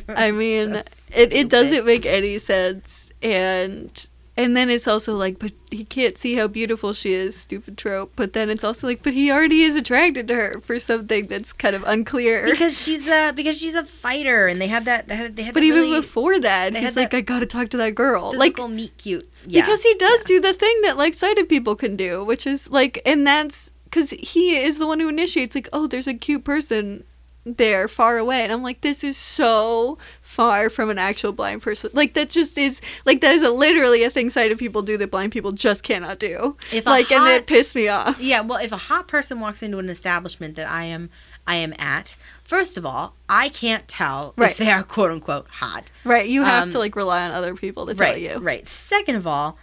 I mean, so it, it doesn't make any sense. And and then it's also like, but he can't see how beautiful she is, stupid trope. But then it's also like, but he already is attracted to her for something that's kind of unclear. Because she's a, because she's a fighter, and they had that. They had, they had but even really, before that, he's like, I gotta talk to that girl. Physical like, meet cute. Yeah, because he does yeah. do the thing that like sighted people can do, which is like, and that's because he is the one who initiates like, oh, there's a cute person there far away. And I'm like, this is so far from an actual blind person. Like that just is like, that is a, literally a thing sighted people do that blind people just cannot do. If like, hot, and that pissed me off. Yeah. Well, if a hot person walks into an establishment that I am, I am at, first of all, I can't tell right. if they are quote unquote hot. Right. You have um, to like rely on other people to right, tell you. Right. Second of all,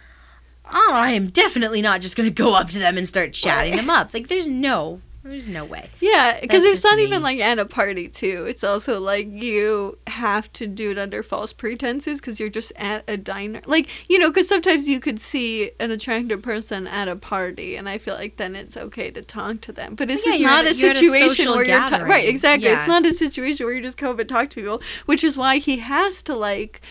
oh, I am definitely not just going to go up to them and start chatting right. them up. Like there's no There's no way. Yeah, because it's not me. Even, like, at a party, too. It's also, like, you have to do it under false pretenses because you're just at a diner. Like, you know, because sometimes you could see an attractive person at a party, and I feel like then it's okay to talk to them. But it's yeah, just not at, a situation a where you're... Ta- right, exactly. Yeah. It's not a situation where you just come up and talk to people, which is why he has to, like...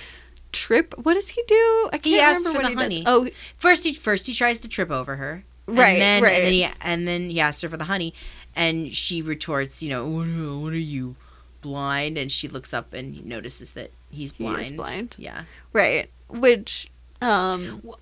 trip... What does he do? I can't he asks remember for what the he honey. Does. Oh, first he, first he tries to trip over her. Right, and then, right. And then, he, and then he asks her for the honey, and she retorts, you know, what are, what are you, blind? And she looks up and he notices that he's blind. He is blind. Yeah. Right. Which, um... Well,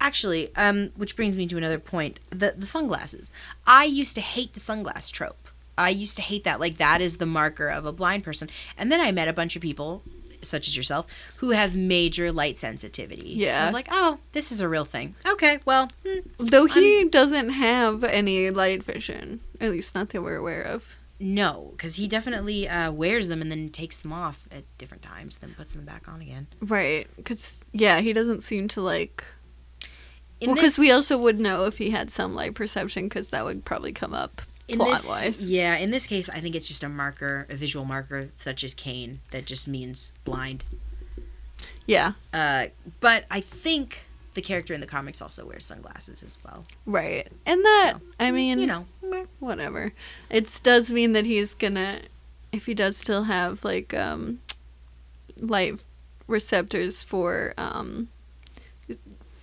actually, um, which brings me to another point. The, the sunglasses. I used to hate the sunglass trope. I used to hate that. Like, that is the marker of a blind person. And then I met a bunch of people, such as yourself, who have major light sensitivity. Yeah. I was like, oh, this is a real thing. Okay, well. Hmm, Though he I'm... doesn't have any light vision, at least not that we're aware of. No, because he definitely uh, wears them and then takes them off at different times, then puts them back on again. Right, because, yeah, he doesn't seem to, like... In well, because this... we also would know if he had some light perception, because that would probably come up. In plot this, wise. Yeah, in this case, I think it's just a marker, a visual marker such as cane that just means blind. Yeah. Uh, but I think the character in the comics also wears sunglasses as well. Right. And that, so, I mean, you know, whatever. It does mean that he's gonna, if he does still have, like, um, light receptors for, um,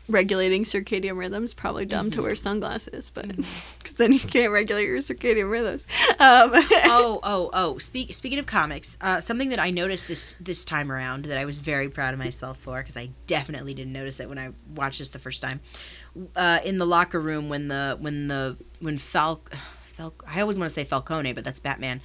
regulating circadian rhythms, probably dumb mm-hmm. to wear sunglasses, but because then you can't regulate your circadian rhythms. Um, oh, oh, oh! Speak, speaking of comics, uh, something that I noticed this this time around that I was very proud of myself for, because I definitely didn't notice it when I watched this the first time. Uh, in the locker room, when the when the when Fal, Fal I always want to say Falcone, but that's Batman.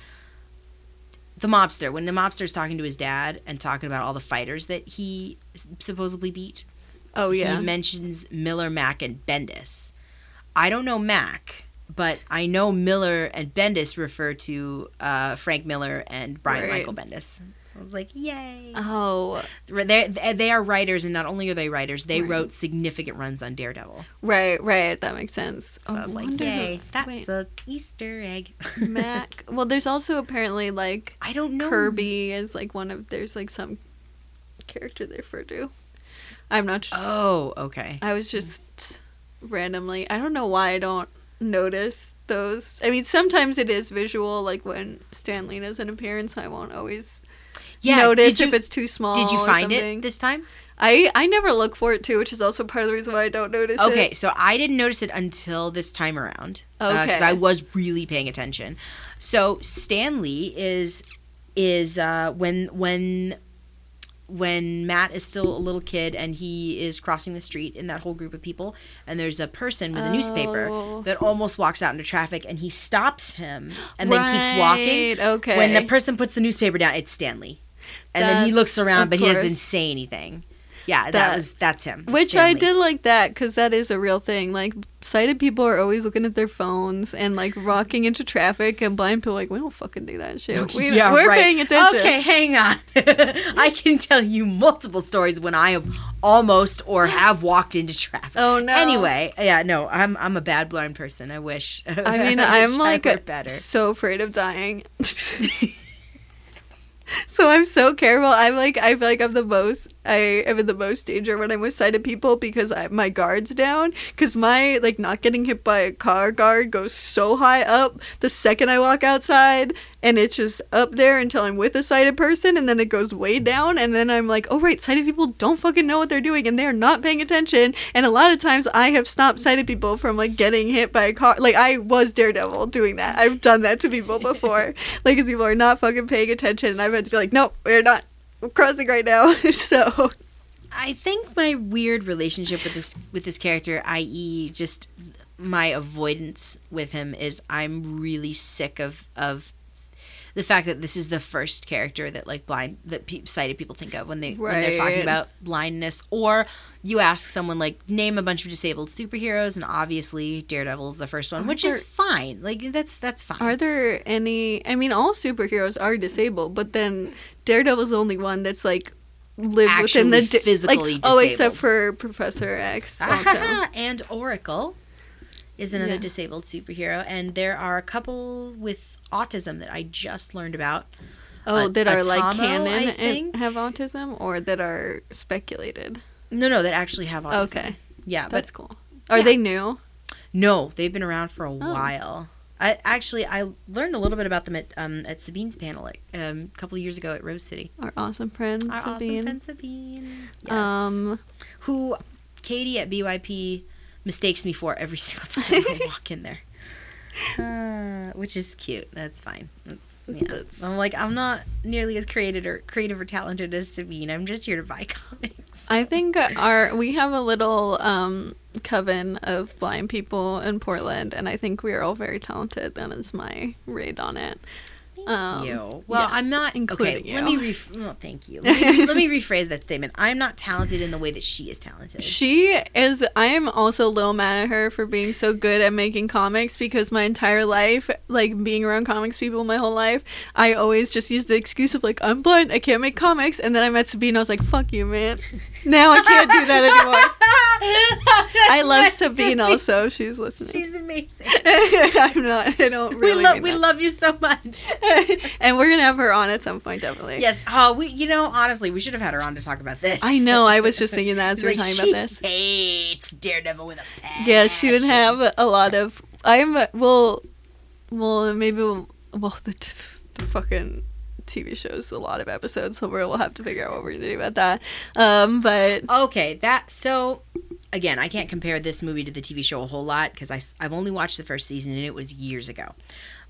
The mobster, when the mobster's talking to his dad and talking about all the fighters that he supposedly beat. Oh, yeah. He mentions Miller, Mack, and Bendis. I don't know Mack, but I know Miller and Bendis refer to uh, Frank Miller and Brian right. Michael Bendis. I was like, yay. Oh. They're, they are writers, and not only are they writers, they right. wrote significant runs on Daredevil. Right, right. That makes sense. So oh, I was like, yay. Who, that's wait. a Easter egg. Mac. Well, there's also apparently, like, I don't know. Kirby is, like, one of, there's, like, some character they refer to. I'm not sure. Oh, okay. I was just randomly, I don't know why I don't notice those. I mean, sometimes it is visual, like when Stan Lee does an appearance, I won't always yeah, notice you, if it's too small. Did you find it this time? I, I never look for it too, which is also part of the reason why I don't notice okay, it. Okay, so I didn't notice it until this time around. Okay. Because uh, I was really paying attention. So Stan Lee is, is uh, when when... when Matt is still a little kid and he is crossing the street in that whole group of people, and there's a person with a oh. newspaper that almost walks out into traffic, and he stops him and right. then keeps walking. Okay. When the person puts the newspaper down, it's Stan Lee. And that's, then he looks around, but course. he doesn't say anything. Yeah, that, that was that's him. Which Stan I Lee. did like that, because that is a real thing. Like, sighted people are always looking at their phones and, like, rocking into traffic, and blind people are like, we don't fucking do that shit. We, yeah, we're right. paying attention. Okay, hang on. I can tell you multiple stories when I have almost or have walked into traffic. Oh, no. Anyway, yeah, no, I'm I'm a bad blind person. I wish. I mean, I wish I'm, like, I were better. so afraid of dying. So I'm so careful. I'm like, I feel like I'm the most, I am in the most danger when I'm with sighted people, because I, my guard's down. Because my, like, not getting hit by a car guard goes so high up the second I walk outside, and it's just up there until I'm with a sighted person, and then it goes way down, and then I'm like, oh right, sighted people don't fucking know what they're doing, and they're not paying attention. And a lot of times I have stopped sighted people from, like, getting hit by a car. Like, I was Daredevil doing that. I've done that to people before. Like, because people are not fucking paying attention, and I've had to be like, no, we're not, we're crossing right now. So I think my weird relationship with this with this character, that is just my avoidance with him, is I'm really sick of of the fact that this is the first character that, like, blind that pe- sighted people think of when they right. when they're talking about blindness. Or you ask someone, like, name a bunch of disabled superheroes, and obviously Daredevil is the first one, are which there, is fine. Like, that's that's fine. Are there any? I mean, all superheroes are disabled, but then Daredevil's the only one that's, like, lives actually within the di- physically like, disabled. Oh, except for Professor X also. And Oracle is another yeah. disabled superhero, and there are a couple with autism that I just learned about. Oh, uh, that are Atomo, like canon and have autism, or that are speculated? No, no, that actually have autism. Okay. Yeah. That's but, cool. Are yeah. they new? No, they've been around for a oh. while. I Actually, I learned a little bit about them at um, at Sabine's panel like, um, a couple of years ago at Rose City. Our awesome friend Our Sabine. Our awesome friend Sabine. Yes. Um, Who Katie at B Y P mistakes me for every single time I walk in there. Uh, which is cute. That's fine. That's, yeah. That's... I'm like, I'm not nearly as creative or creative or talented as Sabine. I'm just here to buy comics. I think our we have a little um, coven of blind people in Portland, and I think we are all very talented. That is my raid on it. Thank um, you. Well, yes, I'm not including okay, you. Let me ref- oh, thank you. Let me, let me rephrase that statement. I'm not talented in the way that she is talented. She is. I am also a little mad at her for being so good at making comics, because my entire life, like being around comics people my whole life, I always just used the excuse of like, I'm blind, I can't make comics. And then I met Sabine, I was like, fuck you, man. Now I can't do that anymore. I love Sabine, Sabine also. She's listening. She's amazing. I'm not. I don't really. We love. We love you so much. And we're gonna have her on at some point, definitely. Yes. Oh, we. You know, honestly, we should have had her on to talk about this. I know. I was just thinking that as we were like, talking about this. She hates Daredevil with a passion. Yeah, she would have a lot of. I'm. Well, well, maybe we'll. Well, the, t- the fucking T V shows a lot of episodes, so we'll have to figure out what we're gonna do about that. Um, but okay, that so. Again, I can't compare this movie to the T V show a whole lot because I I've only watched the first season and it was years ago.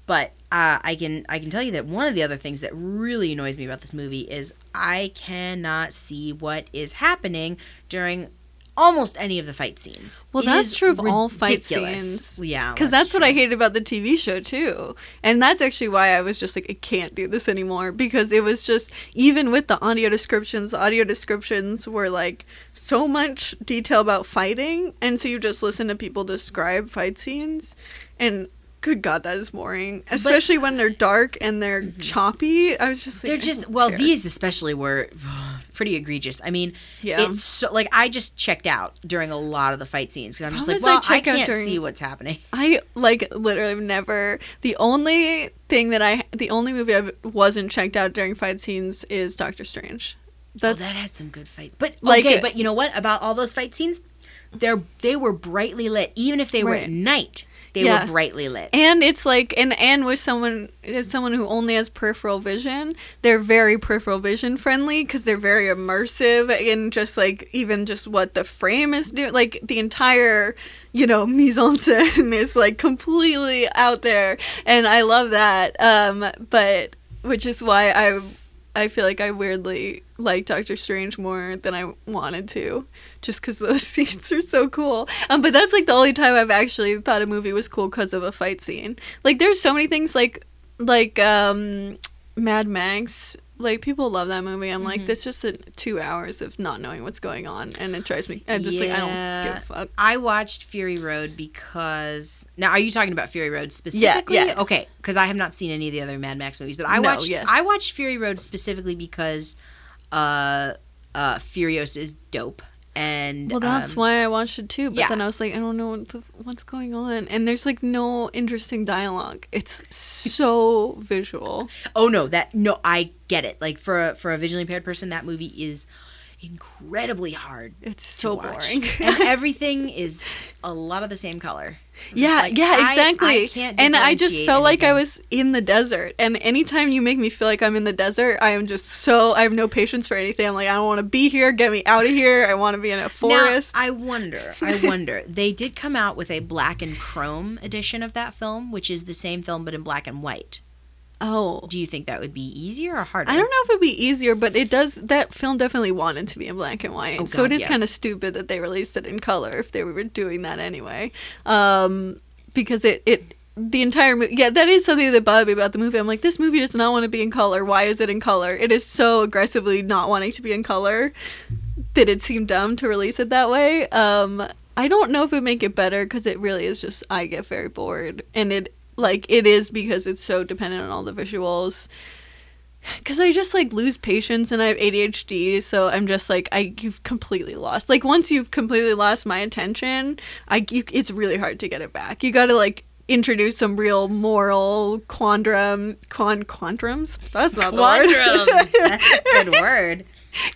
But uh, I can I can tell you that one of the other things that really annoys me about this movie is I cannot see what is happening during almost any of the fight scenes. Well, it that's true of ridiculous. all fight scenes. Yeah. Because that's, that's what I hated about the T V show, too. And that's actually why I was just like, I can't do this anymore. Because it was just, even with the audio descriptions, the audio descriptions were like so much detail about fighting. And so you just listen to people describe fight scenes. And good God, that is boring. Especially but, when they're dark and they're mm-hmm. choppy. I was just like, they're just, well, care. These especially were pretty egregious. I mean, yeah. it's so, like, I just checked out during a lot of the fight scenes because I'm just like, well, I, I can't during, see what's happening. I, like, literally never, the only thing that I, the only movie I wasn't checked out during fight scenes is Doctor Strange. That's, oh, that had some good fights. But, like, okay, but you know what about all those fight scenes? They're, they were brightly lit. Even if they right. were at night, they yeah. were brightly lit. And it's like, and, and with someone, as someone who only has peripheral vision, they're very peripheral vision friendly because they're very immersive in just like, even just what the frame is doing. Like the entire, you know, mise-en-scène is like completely out there. And I love that. Um, but, which is why I I feel like I weirdly like Doctor Strange more than I wanted to, just because those scenes are so cool. Um, but that's like the only time I've actually thought a movie was cool because of a fight scene. Like there's so many things like like um, Mad Max. Like people love that movie. I'm mm-hmm. like, that's just a, two hours of not knowing what's going on, and it drives me. I'm just yeah. like, I don't give a fuck. I watched Fury Road because now are you talking about Fury Road specifically? Yeah, yeah. Okay, because I have not seen any of the other Mad Max movies, but I no, watched yes. I watched Fury Road specifically because uh, uh, Furiosa is dope. And well, that's um, why I watched it too. But yeah. then I was like, I don't know what the, what's going on, and there's like no interesting dialogue. It's so visual. Oh no, that no, I get it. Like for a, for a visually impaired person, that movie is incredibly hard. It's so watch. boring, and everything is a lot of the same color. I'm yeah, like, yeah, exactly. I, I can't and I just felt anything. Like I was in the desert. And anytime you make me feel like I'm in the desert, I am just so, I have no patience for anything. I'm like, I don't want to be here. Get me out of here. I want to be in a forest. Now, I wonder, I wonder. They did come out with a black and chrome edition of that film, which is the same film but in black and white. Oh. Do you think that would be easier or harder? I don't know if it would be easier, but it does, that film definitely wanted to be in black and white. Oh, God, so it is yes. kind of stupid that they released it in color if they were doing that anyway. Um, because it, it, the entire movie, yeah, that is something that bothered me about the movie. I'm like, this movie does not want to be in color. Why is it in color? It is so aggressively not wanting to be in color that it seemed dumb to release it that way. Um, I don't know if it would make it better because it really is just, I get very bored. And it, like, it is because it's so dependent on all the visuals. Because I just, like, lose patience and I have A D H D, so I'm just like, I you've completely lost. Like, once you've completely lost my attention, I, you, it's really hard to get it back. You gotta, like, introduce some real moral quandrum, con, quandrums? That's not the quandrums. Word. Quandrums! That's a good word.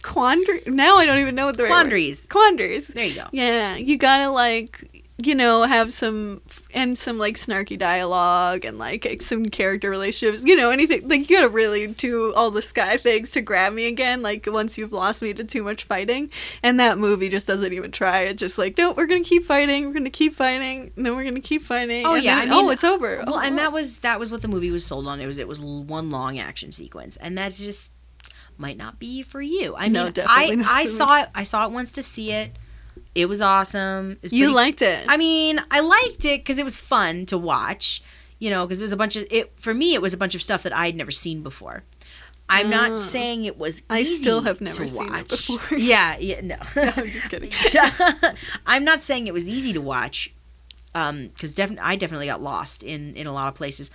Quandary? Now I don't even know what the Quandaries. Right word is. Quandaries. There you go. Yeah, you gotta, like... you know, have some, and some, like, snarky dialogue and, like, like, some character relationships, you know, anything. Like, you gotta really do all the Sky things to grab me again, like, once you've lost me to too much fighting. And that movie just doesn't even try. It's just like, no, we're gonna keep fighting, we're gonna keep fighting, and then we're gonna keep fighting. Oh, and yeah. Then, I mean, oh, it's over. Well, oh, and oh. that was, that was what the movie was sold on. It was, it was one long action sequence. And that's just, might not be for you. I no, mean, I, not I saw it, I saw it once to see it. It was awesome. It was pretty, you liked it. I mean, I liked it because it was fun to watch, you know, because it was a bunch of, it for me, it was a bunch of stuff that I'd never seen before. I'm oh. not saying it was easy I still have never seen watch. It before. Yeah, yeah, no. no. I'm just kidding. I'm not saying it was easy to watch um, because defi- I definitely got lost in, in a lot of places.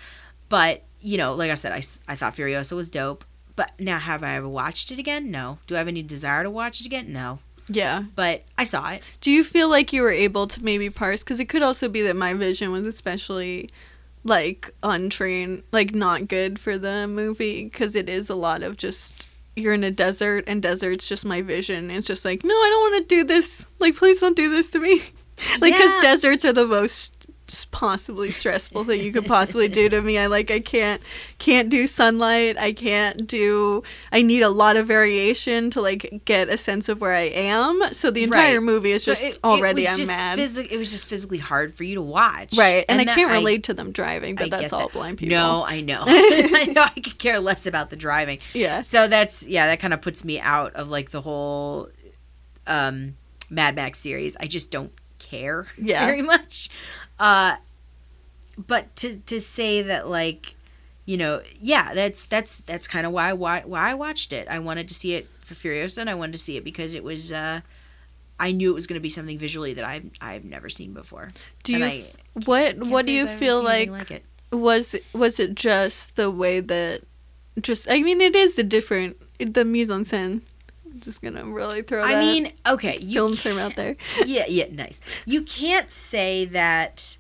But, you know, like I said, I, I thought Furiosa was dope. But now, have I ever watched it again? No. Do I have any desire to watch it again? No. Yeah. But I saw it. Do you feel like you were able to maybe parse? Because it could also be that my vision was especially, like, untrained, like, not good for the movie. Because it is a lot of just, you're in a desert, and desert's just my vision. It's just like, no, I don't want to do this. Like, please don't do this to me. Like, because yeah. deserts are the most possibly stressful thing you could possibly do to me. I like I can't can't do sunlight. I can't do I need a lot of variation to like get a sense of where I am. So the entire right. movie is so just it, already it I'm just mad. Phys- it was just physically hard for you to watch. Right. And, and I can't relate I, to them driving, but I that's all that. Blind people. No, I know. I know I could care less about the driving. Yeah. So that's yeah, that kind of puts me out of like the whole um Mad Max series. I just don't care yeah. very much. Uh, but to to say that like, you know, yeah, that's that's that's kind of why why why I watched it. I wanted to see it for Furiosa, and I wanted to see it because it was. Uh, I knew it was going to be something visually that I've I've never seen before. Do and you? I, f- What What do you feel like, like was was it just the way that just I mean it is a different the mise en scène. I'm just gonna really throw. I that mean, okay, you film term out there. yeah, yeah, nice. You can't say that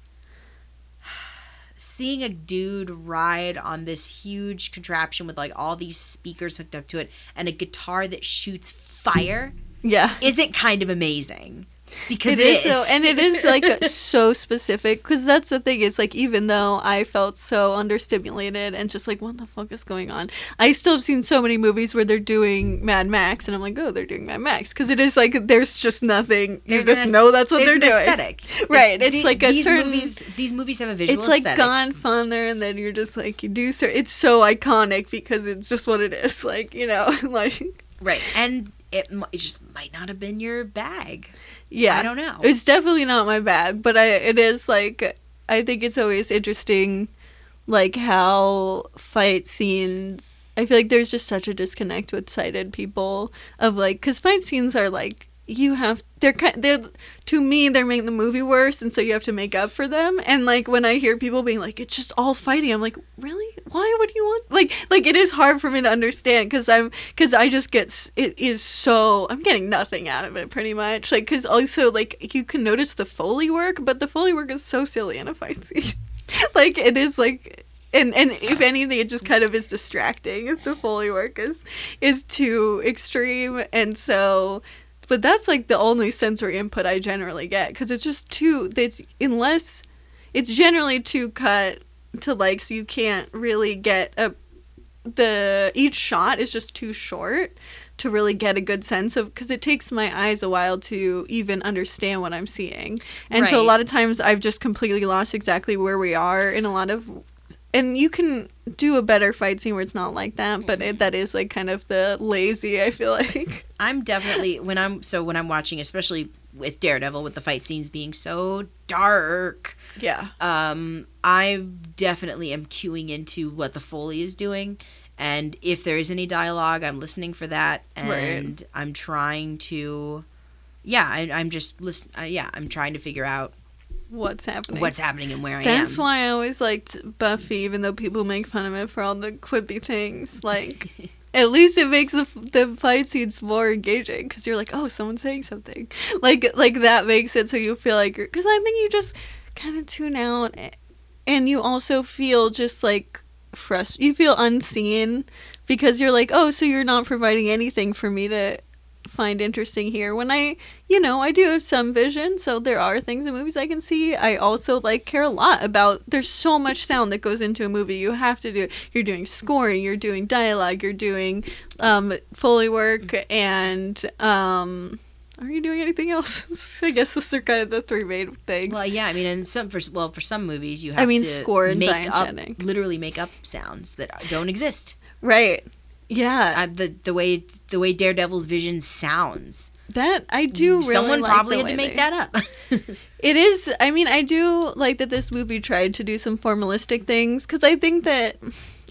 seeing a dude ride on this huge contraption with like all these speakers hooked up to it and a guitar that shoots fire. Yeah, isn't kind of amazing. Because it, it is, is. So, and it is like so specific, because that's the thing, it's like even though I felt so understimulated and just like what the fuck is going on, I still have seen so many movies where they're doing Mad Max and I'm like, oh, they're doing Mad Max, because it is like there's just nothing, there's you just an, know that's what they're doing aesthetic. Right, it's, it's the, like a these certain movies, these movies have a visual it's like aesthetic. Gone Fonder, and then you're just like you do certain, it's so iconic because it's just what it is, like, you know, like right, and it, it just might not have been your bag. Yeah, I don't know. It's definitely not my bag, but I it is like I think it's always interesting, like how fight scenes. I feel like there's just such a disconnect with sighted people of like because fight scenes are like you have they're kind they're to me they're making the movie worse, and so you have to make up for them. And like when I hear people being like it's just all fighting, I'm like really? Why would you want like like it is hard for me to understand because I'm because I just get it is so I'm getting nothing out of it pretty much like because also like you can notice the Foley work, but the Foley work is so silly in a fight scene. Like it is like and and if anything it just kind of is distracting if the Foley work is is too extreme, and so. But that's, like, the only sensory input I generally get. Because it's just too... It's, unless... It's generally too cut to, like, so you can't really get a... the Each shot is just too short to really get a good sense of... Because it takes my eyes a while to even understand what I'm seeing. And right. So a lot of times I've just completely lost exactly where we are in a lot of... And you can do a better fight scene where it's not like that, but it, that is, like, kind of the lazy, I feel like. I'm definitely, when I'm, so when I'm watching, especially with Daredevil, with the fight scenes being so dark. Yeah. Um, I definitely am cueing into what the Foley is doing, and if there is any dialogue, I'm listening for that, and right. I'm trying to, yeah, I, I'm just, listen, uh, yeah, I'm trying to figure out what's happening what's happening and where I that's am. That's why I always liked Buffy, even though people make fun of it for all the quippy things, like at least it makes the, the fight scenes more engaging because you're like, oh, someone's saying something, like like that makes it so you feel like you're, because I think you just kind of tune out, and you also feel just like frustrated, you feel unseen because you're like, oh, so you're not providing anything for me to find interesting here, when I, you know, I do have some vision, so there are things in movies I can see. I also like care a lot about, there's so much sound that goes into a movie. You have to do, you're doing scoring, you're doing dialogue, you're doing um Foley work, and um are you doing anything else? I guess those are kind of the three main things. Well, yeah, I mean, and some for well for some movies you have I mean, to score and make up, literally make up sounds that don't exist. Right. Yeah, uh, the the way the way Daredevil's vision sounds. That I do really someone like probably the way had to make they... that up. It is. I mean, I do like that this movie tried to do some formalistic things, because I think that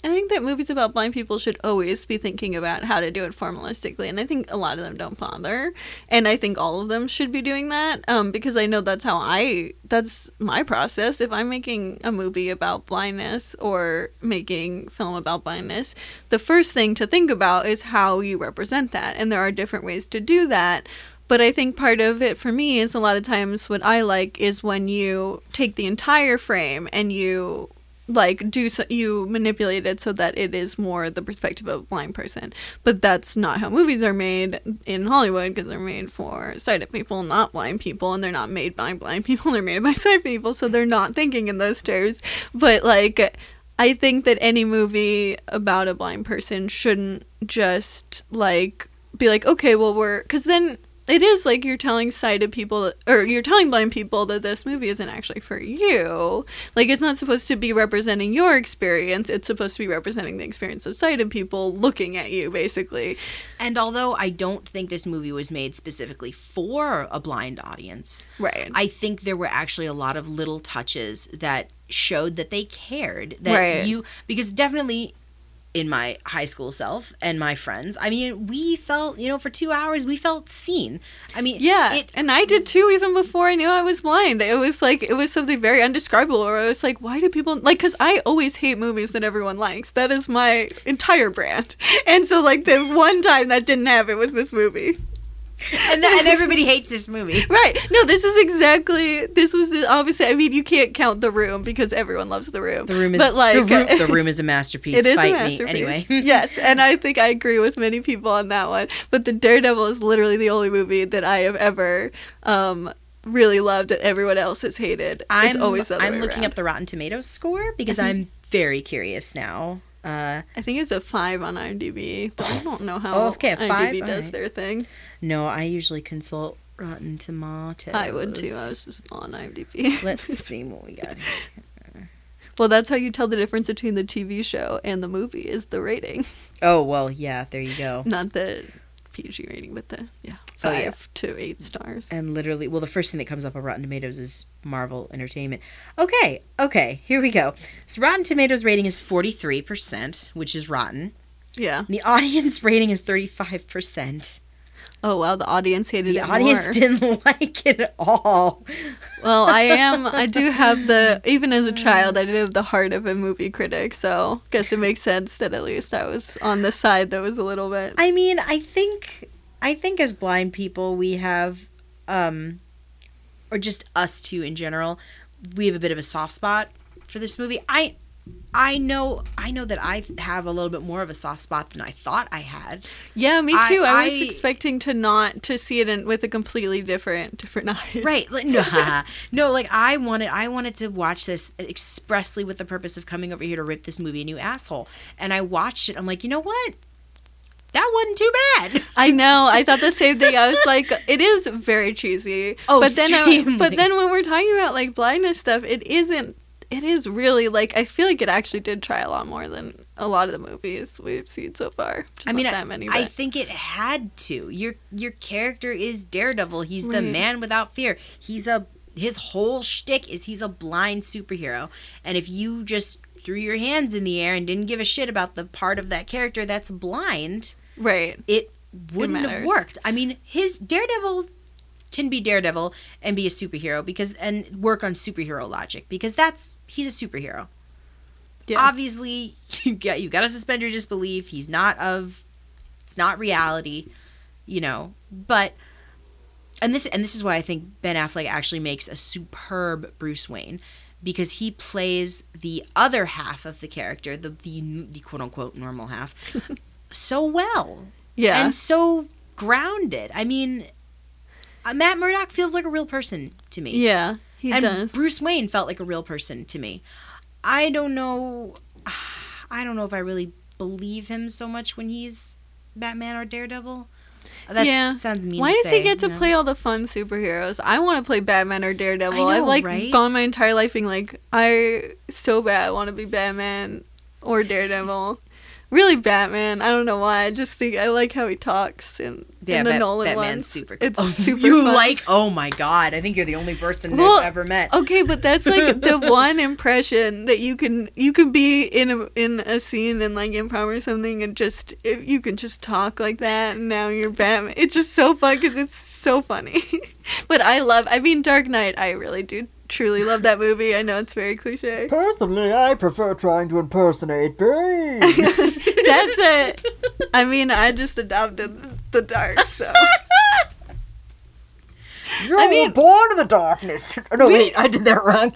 I think that movies about blind people should always be thinking about how to do it formalistically, and I think a lot of them don't bother, and I think all of them should be doing that, um, because I know that's how I that's my process. If I'm making a movie about blindness or making film about blindness, the first thing to think about is how you represent that, and there are different ways to do that. But I think part of it for me is a lot of times what I like is when you take the entire frame and you like do so, you manipulate it so that it is more the perspective of a blind person, but that's not how movies are made in Hollywood, because they're made for sighted people, not blind people, and they're not made by blind people, they're made by sighted people, so they're not thinking in those terms. But like I think that any movie about a blind person shouldn't just like be like, okay, well we're, because then it is like you're telling sighted people, or you're telling blind people that this movie isn't actually for you. Like, it's not supposed to be representing your experience. It's supposed to be representing the experience of sighted people looking at you, basically. And although I don't think this movie was made specifically for a blind audience, right, I think there were actually a lot of little touches that showed that they cared. That right. You, because definitely in my high school self and my friends. I mean, we felt, you know, for two hours, we felt seen. I mean, yeah, it, and I did too, even before I knew I was blind. It was like, it was something very undescribable, or I was like, why do people, like, because I always hate movies that everyone likes. That is my entire brand. And so, like, the one time that didn't have it was this movie. And, and everybody hates this movie. Right. No, this is exactly, this was the, obviously, I mean, you can't count The Room because everyone loves The Room. The Room is, but like, the, room, the room is a masterpiece. It is Fight a masterpiece. Me, anyway. Yes, and I think I agree with many people on that one. But the Daredevil is literally the only movie that I have ever um, really loved that everyone else has hated. I'm, it's always the other I'm way looking around. Up the Rotten Tomatoes score because I'm very curious now. Uh, I think it's a five on IMDb, but I don't know how okay, five, IMDb does right. their thing. No, I usually consult Rotten Tomatoes. I would too. I was just on IMDb. Let's see what we got here. Well, that's how you tell the difference between the T V show and the movie is the rating. Oh, well, yeah, there you go. Not the P G rating, but the, yeah, five oh, yeah. to eight stars. And literally, well, the first thing that comes up on Rotten Tomatoes is Marvel Entertainment. Okay, okay, here we go. So Rotten Tomatoes rating is forty-three percent, which is rotten. Yeah. The audience rating is thirty-five percent. Oh, wow, the audience hated the it The audience more. Didn't like it at all. Well, I am, I do have the, even as a child, I did have the heart of a movie critic, so I guess it makes sense that at least I was on the side that was a little bit. I mean, I think, I think as blind people, we have, um, or just us two in general, we have a bit of a soft spot for this movie. I... I know I know that I have a little bit more of a soft spot than I thought I had. Yeah, me too. I, I was I, expecting to not to see it in, with a completely different different eyes. Right. Like, no, no, like I wanted I wanted to watch this expressly with the purpose of coming over here to rip this movie a new asshole. And I watched it. I'm like, you know what? That wasn't too bad. I know. I thought the same thing. I was like, it is very cheesy. Oh, but then I, but then when we're talking about like blindness stuff, it isn't. It is really, like, I feel like it actually did try a lot more than a lot of the movies we've seen so far. Just I mean, not that many, but. I think it had to. Your your character is Daredevil. He's right. The man without fear. He's a his whole shtick is he's a blind superhero. And if you just threw your hands in the air and didn't give a shit about the part of that character that's blind, right, it wouldn't it have worked. I mean, his Daredevil can be Daredevil and be a superhero because and work on superhero logic because that's he's a superhero. Yeah. Obviously, you got you got to suspend your disbelief. He's not of it's not reality, you know. But and this and this is why I think Ben Affleck actually makes a superb Bruce Wayne because he plays the other half of the character, the the, the quote unquote normal half, so well. Yeah, and so grounded. I mean. Matt Murdock feels like a real person to me. Yeah, he and does. And Bruce Wayne felt like a real person to me. I don't know. I don't know if I really believe him so much when he's Batman or Daredevil. That yeah. sounds mean Why to does say, he get to know? Play all the fun superheroes? I want to play Batman or Daredevil. I know, I've like right? gone my entire life being like, I so bad I want to be Batman or Daredevil. Really Batman. I don't know why. I just think I like how he talks and yeah, the ba- Nolan Batman's ones. Super cool. It's oh, super You fun. Like, oh my God, I think you're the only person well, I've ever met. Okay, but that's like the one impression that you can you can be in a in a scene and like improv or something and just if you can just talk like that and now you're Batman. It's just so fun because it's so funny. But I love, I mean, Dark Knight, I really do truly love that movie. I know it's very cliche. Personally, I prefer trying to impersonate Bane. That's it. I mean, I just adopted the dark, so. You I mean, were born in the darkness. No, we, wait, I did that wrong.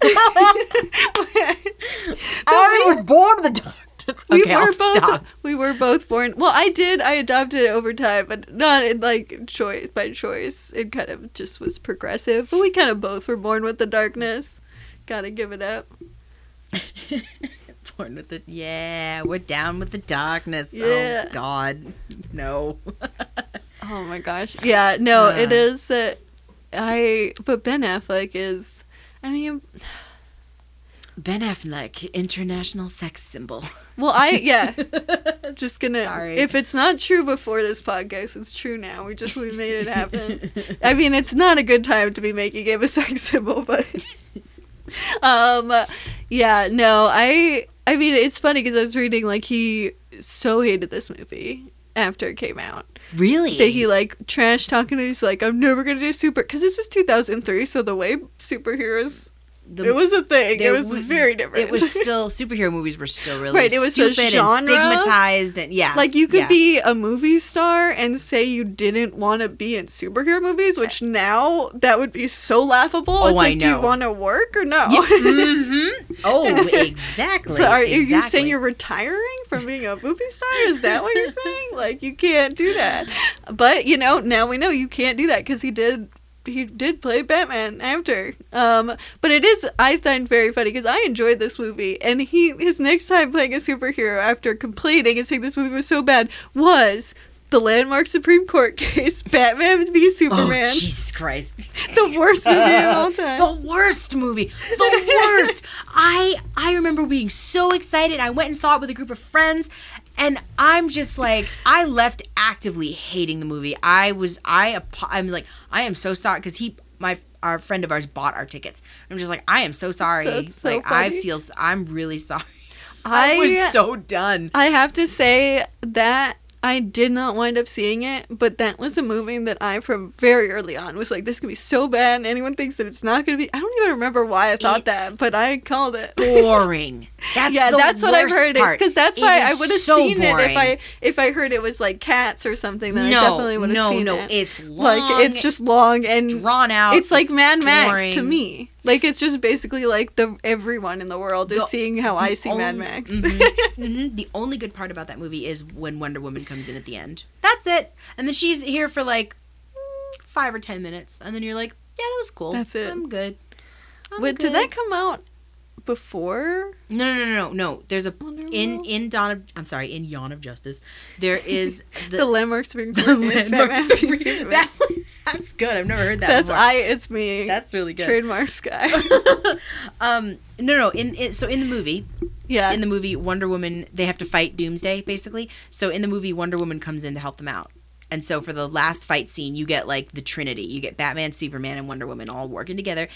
I was born in the darkness. Okay, we were I'll both. Stop. We were both born. Well, I did. I adopted it over time, but not in like choice by choice. It kind of just was progressive. But we kind of both were born with the darkness. Gotta give it up. Born with it. Yeah, we're down with the darkness. Yeah. Oh God, no. Oh my gosh. Yeah. No, uh. it is. Uh, I. But Ben Affleck is. I mean. Ben Affleck, international sex symbol. Well, I, yeah. Just gonna, Sorry. If it's not true before this podcast, it's true now. We just, we made it happen. I mean, it's not a good time to be making it a sex symbol, but. um, yeah, no, I, I mean, it's funny because I was reading, like, he so hated this movie after it came out. Really? That he, like, trash talking to he's like, I'm never gonna do super, because this was two thousand three, so the way superheroes, the, it was a thing. It was w- very different. It was still, superhero movies were still really right, it was stupid a genre, and stigmatized. And, yeah. Like, you could yeah. be a movie star and say you didn't want to be in superhero movies, which now, that would be so laughable. Oh, it's like, I know. Do you want to work or no? Yeah. Mm-hmm. Oh, exactly. So are, exactly. are you saying you're retiring from being a movie star? Is that what you're saying? Like, you can't do that. But, you know, now we know you can't do that, because he did... He did play Batman after. Um, but it is, I find, very funny, because I enjoyed this movie. And he his next time playing a superhero after complaining and saying this movie was so bad was the landmark Supreme Court case, Batman v Superman. Oh, Jesus Christ. The worst movie uh, of all time. The worst movie. The worst. I I remember being so excited. I went and saw it with a group of friends. And I'm just like, I left actively hating the movie. I was, I, I'm like, I am so sorry. Because he, my, our friend of ours bought our tickets. I'm just like, I am so sorry. That's so like, funny. I feel, I'm really sorry. I, I was so done. I have to say that I did not wind up seeing it, but that was a movie that I, from very early on, was like, this could be so bad. And anyone thinks that it's not going to be. I don't even remember why I thought it's that, but I called it boring. That's yeah, the that's worst what I've heard. Part. It's because that's it why I would have so seen boring. It if I if I heard it was like Cats or something. Then no, I definitely would have no, seen no. it. No, no, it's long. Like it's just long and drawn out. It's like Mad boring. Max to me. Like it's just basically like the everyone in the world the, is seeing how I see only, Mad Max. Mm-hmm, mm-hmm. The only good part about that movie is when Wonder Woman comes in at the end. That's it, and then she's here for like five or ten minutes, and then you're like, yeah, that was cool. That's it. I'm good. I'm Wait, good. Did that come out before? No, no, no, no, no. There's a in in Dawn of I'm sorry in Yawn of Justice. There is the, the landmark Supreme Court. That one. That's good. I've never heard that That's before. I, it's me. That's really good. Trademark Sky. um, no, no. In, in So in the movie, yeah. in the movie, Wonder Woman, they have to fight Doomsday, basically. So in the movie, Wonder Woman comes in to help them out. And so for the last fight scene, you get, like, the Trinity. You get Batman, Superman, and Wonder Woman all working together.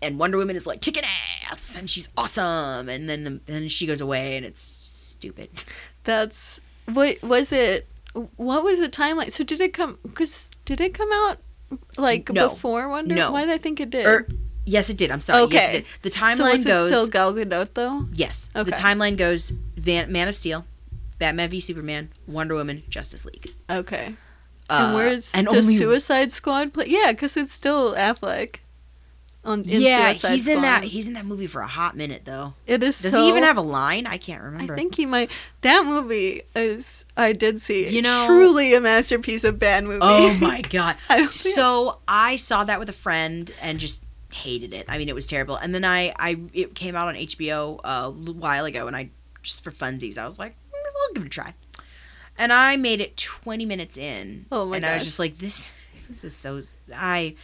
And Wonder Woman is, like, kicking ass. And she's awesome. And then, the, then she goes away, and it's stupid. That's... What was it... What was the timeline? So did it come... Because did it come out... Like no, before Wonder Woman? No. Why did I think it did? Er, yes, it did. I'm sorry. Okay. Yes, it did. The timeline so is it goes. Still Gal Gadot, though? Yes. Okay. The timeline goes Van, Man of Steel, Batman v Superman, Wonder Woman, Justice League. Okay. Uh, and where's and does only... Suicide Squad play? Yeah, because it's still Affleck. On, in yeah, Suicide he's Squad. in that. He's in that movie for a hot minute, though. It is. Does so, he even have a line? I can't remember. I think he might. That movie is. I did see. You know, truly a masterpiece of bad movie. Oh my god! I so I saw that with a friend and just hated it. I mean, it was terrible. And then I, I it came out on H B O a while ago, and I just for funsies, I was like, mm, I'll give it a try. And I made it twenty minutes in. Oh my god! And gosh. I was just like, this, this is so. I.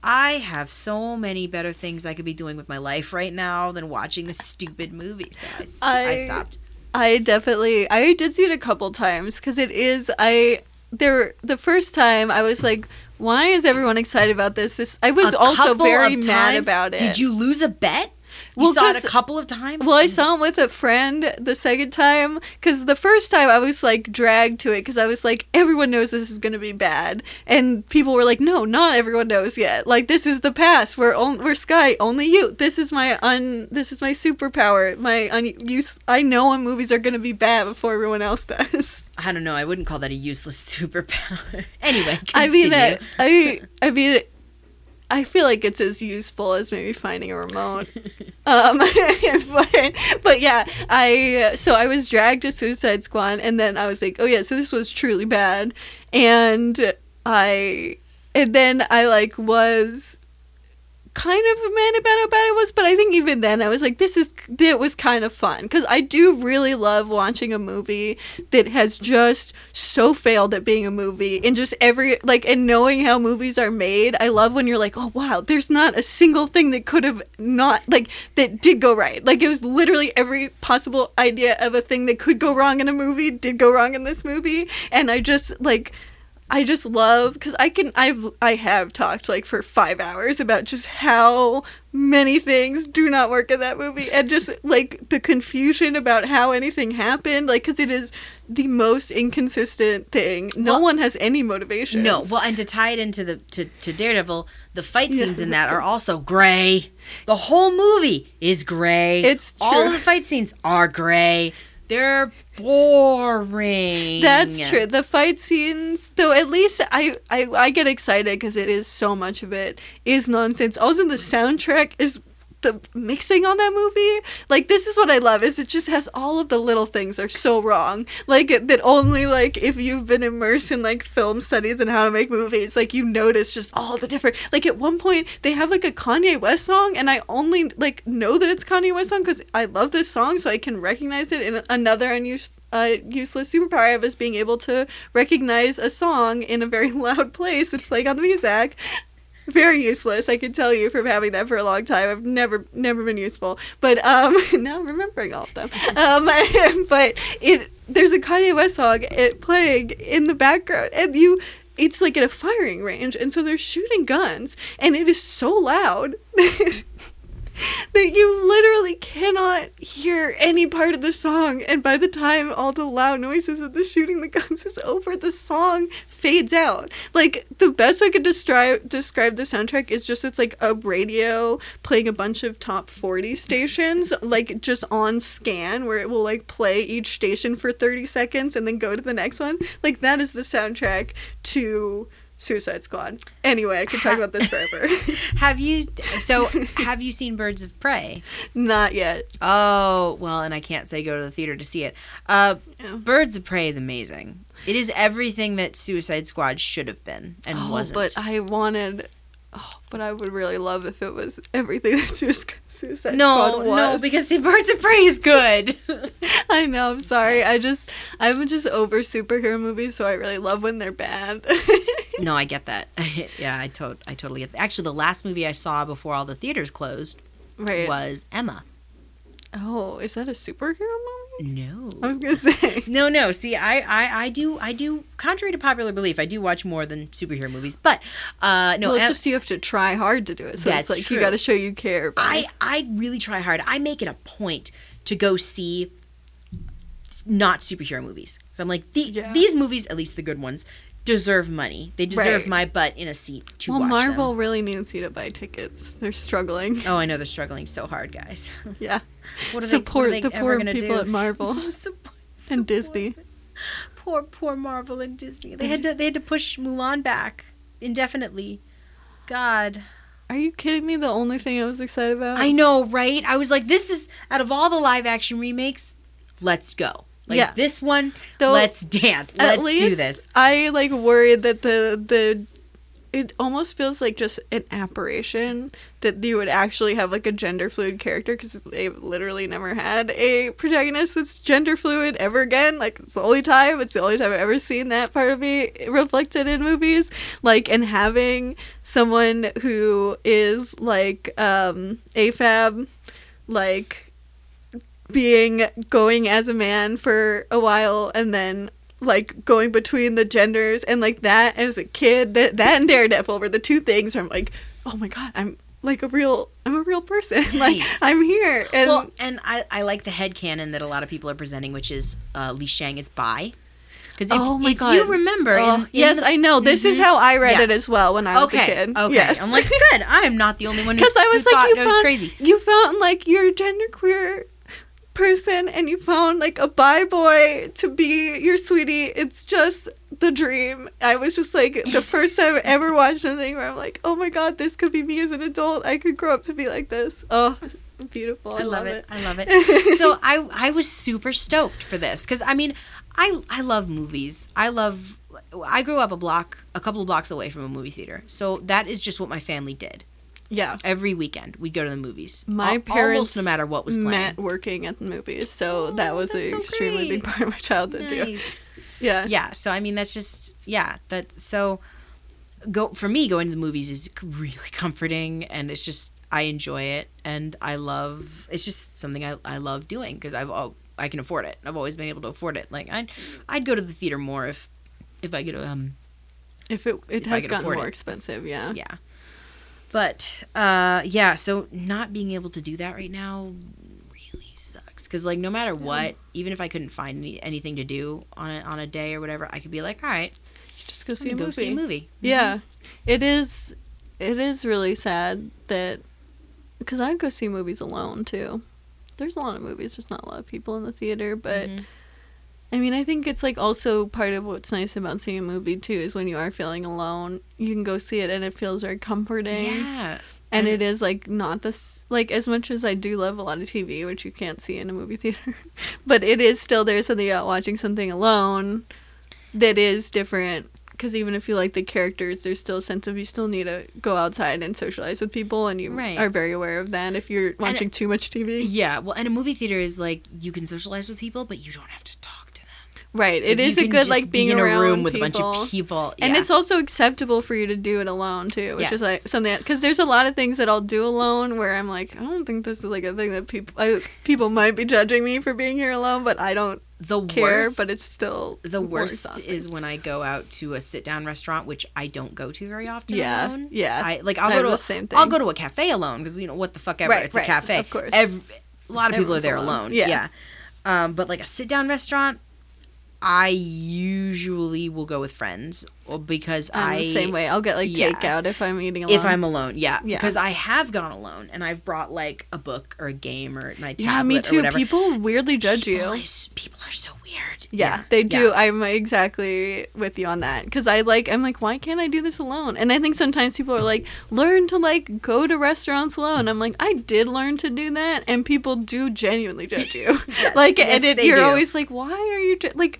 I have so many better things I could be doing with my life right now than watching this stupid movie. So I, I, I stopped. I definitely, I did see it a couple times because it is, I, there, the first time I was like, why is everyone excited about this? This, I was a also very mad about it. Did you lose a bet? You well, saw it a couple of times? Well, I saw it with a friend the second time. Because the first time I was, like, dragged to it. Because I was like, everyone knows this is going to be bad. And people were like, no, not everyone knows yet. Like, this is the past. We're, on- we're Sky. Only you. This is my un- This is my superpower. My un- use- I know when movies are going to be bad before everyone else does. I don't know. I wouldn't call that a useless superpower. Anyway, continue. I mean, I, I, I mean... It- I feel like it's as useful as maybe finding a remote. um, but, but yeah, I so I was dragged to Suicide Squad, and then I was like, oh yeah, so this was truly bad. And I, and then I like was kind of mad about how bad it was, but I think even then I was like, this is, it was kind of fun. Because I do really love watching a movie that has just so failed at being a movie and just every, like, and knowing how movies are made. I love when you're like, oh wow, there's not a single thing that could have not, like, that did go right. Like, it was literally every possible idea of a thing that could go wrong in a movie did go wrong in this movie. And I just, like, I just love, because I can, I've, I have talked like for five hours about just how many things do not work in that movie, and just like the confusion about how anything happened, like, because it is the most inconsistent thing. No well, one has any motivation. No, well, and to tie it into the to, to Daredevil, the fight scenes yeah, in that are also gray. The whole movie is gray. It's true. All of the fight scenes are gray. They're boring. That's true. The fight scenes, though, at least I, I, I get excited because it is so much of it is nonsense. Also, the soundtrack is the mixing on that movie. Like, this is what I love, is it just has all of the little things are so wrong. Like, that only, like, if you've been immersed in, like, film studies and how to make movies, like, you notice just all the different... Like, at one point, they have, like, a Kanye West song, and I only, like, know that it's Kanye West song because I love this song, so I can recognize it. In another unus- uh, useless superpower I have is being able to recognize a song in a very loud place that's playing on the music. Very useless, I can tell you from having that for a long time. I've never, never been useful. But um, now I'm remembering all of them. Um, but it there's a Kanye West song it playing in the background, and you, it's like at a firing range, and so they're shooting guns, and it is so loud that you literally cannot hear any part of the song. And by the time all the loud noises of the shooting the guns is over, the song fades out. Like, the best I could describe describe the soundtrack is just, it's like a radio playing a bunch of top forty stations, like, just on scan, where it will, like, play each station for thirty seconds and then go to the next one. Like, that is the soundtrack to Suicide Squad. Anyway, I could talk about this forever. Have you so have you seen Birds of Prey? Not yet. Oh, well, and I can't say go to the theater to see it. Uh, yeah. Birds of Prey is amazing. It is everything that Suicide Squad should have been and oh, wasn't. But I wanted oh, but I would really love if it was everything that Suicide no, Squad was. No, no, because see, Birds of Prey is good. I know, I'm sorry. I just I'm just over superhero movies, so I really love when they're bad. No, I get that. yeah, I, to- I totally get that. Actually, the last movie I saw before all the theaters closed right. was Emma. Oh, is that a superhero movie? No. I was going to say. No, no. See, I, I, I do, I do. contrary to popular belief, I do watch more than superhero movies. But, uh, no. Well, it's em- just you have to try hard to do it. So that's it's like true. You got to show you care. But... I, I really try hard. I make it a point to go see not superhero movies. So I'm like, the- yeah. these movies, at least the good ones, deserve money. They deserve right. my butt in a seat to well, watch Marvel them. Well, Marvel really needs you to buy tickets. They're struggling. Oh, I know. They're struggling so hard, guys. Yeah. What are support they, what are they the poor people do? At Marvel support, support and Disney. Them. Poor, poor Marvel and Disney. They had to. They had to push Mulan back indefinitely. God. Are you kidding me? The only thing I was excited about. I know, right? I was like, this is out of all the live action remakes. Let's go. Like, yeah. this one, though, let's dance. Let's do this. I, like, worried that the, the, it almost feels like just an aberration that you would actually have, like, a gender-fluid character, because they've literally never had a protagonist that's gender-fluid ever again. Like, it's the only time. It's the only time I've ever seen that part of me reflected in movies. Like, and having someone who is, like, um, A F A B, like... being going as a man for a while and then like going between the genders and like that as a kid that that and Daredevil were the two things where I'm like, oh my god, I'm like a real I'm a real person. Nice. Like I'm here. And well, and I, I like the headcanon that a lot of people are presenting, which is uh, Li Shang is bi. Because if, oh my if God. you remember... Oh, in, in yes, the, I know. This mm-hmm. is how I read yeah. it as well when I was okay. a kid. Okay, yes. I'm like, good. I am not the only one who like, thought it was crazy. You found like your genderqueer... person and you found like a bi boy to be your sweetie. It's just the dream. I was just like the first time I ever watched something where I'm like, oh my god, this could be me as an adult. I could grow up to be like this. Oh, beautiful. I, I love, love it. it. I love it. So I I was super stoked for this because I mean I I love movies. I love I grew up a block a couple of blocks away from a movie theater. So that is just what my family did. Yeah. Every weekend, we'd go to the movies. My Al- parents almost no matter what was playing. met working at the movies, so oh, that was an so extremely great. big part of my childhood, nice. too. Yeah. Yeah, so I mean, that's just, yeah. That's, so go for me, going to the movies is really comforting, and it's just, I enjoy it, and I love, it's just something I, I love doing, because I've all, I can afford it. I've always been able to afford it. Like, I'd, I'd go to the theater more if, if I could um, If it it if has gotten more it. expensive, yeah. Yeah. But, uh, yeah, so not being able to do that right now really sucks. Because, like, no matter what, even if I couldn't find any, anything to do on a, on a day or whatever, I could be like, all right, just go see, a, go movie. see a movie. Yeah. Mm-hmm. It is, it is really sad that, because I go see movies alone, too. There's a lot of movies, there's not a lot of people in the theater, but... Mm-hmm. I mean, I think it's, like, also part of what's nice about seeing a movie, too, is when you are feeling alone, you can go see it, and it feels very comforting. Yeah. And, and it is, like, not this... Like, as much as I do love a lot of T V, which you can't see in a movie theater, but it is still there's something about watching something alone that is different, because even if you like the characters, there's still a sense of you still need to go outside and socialize with people, and you right. are very aware of that if you're watching and, too much T V. Yeah, well, and a movie theater is, like, you can socialize with people, but you don't have to talk. Right. It is a good, like, being in a room with a bunch of people. Yeah. And it's also acceptable for you to do it alone, too, which is, like, something... Because there's a lot of things that I'll do alone where I'm like, I don't think this is, like, a thing that people... I, people might be judging me for being here alone, but I don't care, but it's still... The worst is when I go out to a sit-down restaurant, which I don't go to very often alone. Yeah, yeah. I, like, I'll go, to a, I'll go to a cafe alone because, you know, what the fuck ever. Right, it's right, a cafe. Of course. Every, a lot of people are there alone. Yeah. yeah. Um, but, like, a sit-down restaurant... I usually will go with friends because I'm I... I'm the same way. I'll get, like, yeah, takeout if I'm eating alone. If I'm alone, yeah. yeah. Because I have gone alone, and I've brought, like, a book or a game or my tablet yeah, me too. or whatever. People weirdly judge people you. Is, people are so weird. Yeah, yeah. they do. Yeah. I'm exactly with you on that. Because I, like, I'm like, why can't I do this alone? And I think sometimes people are like, learn to, like, go to restaurants alone. I'm like, I did learn to do that, and people do genuinely judge you. yes, like, yes, and it, you're do. always like, why are you... Ju-? Like...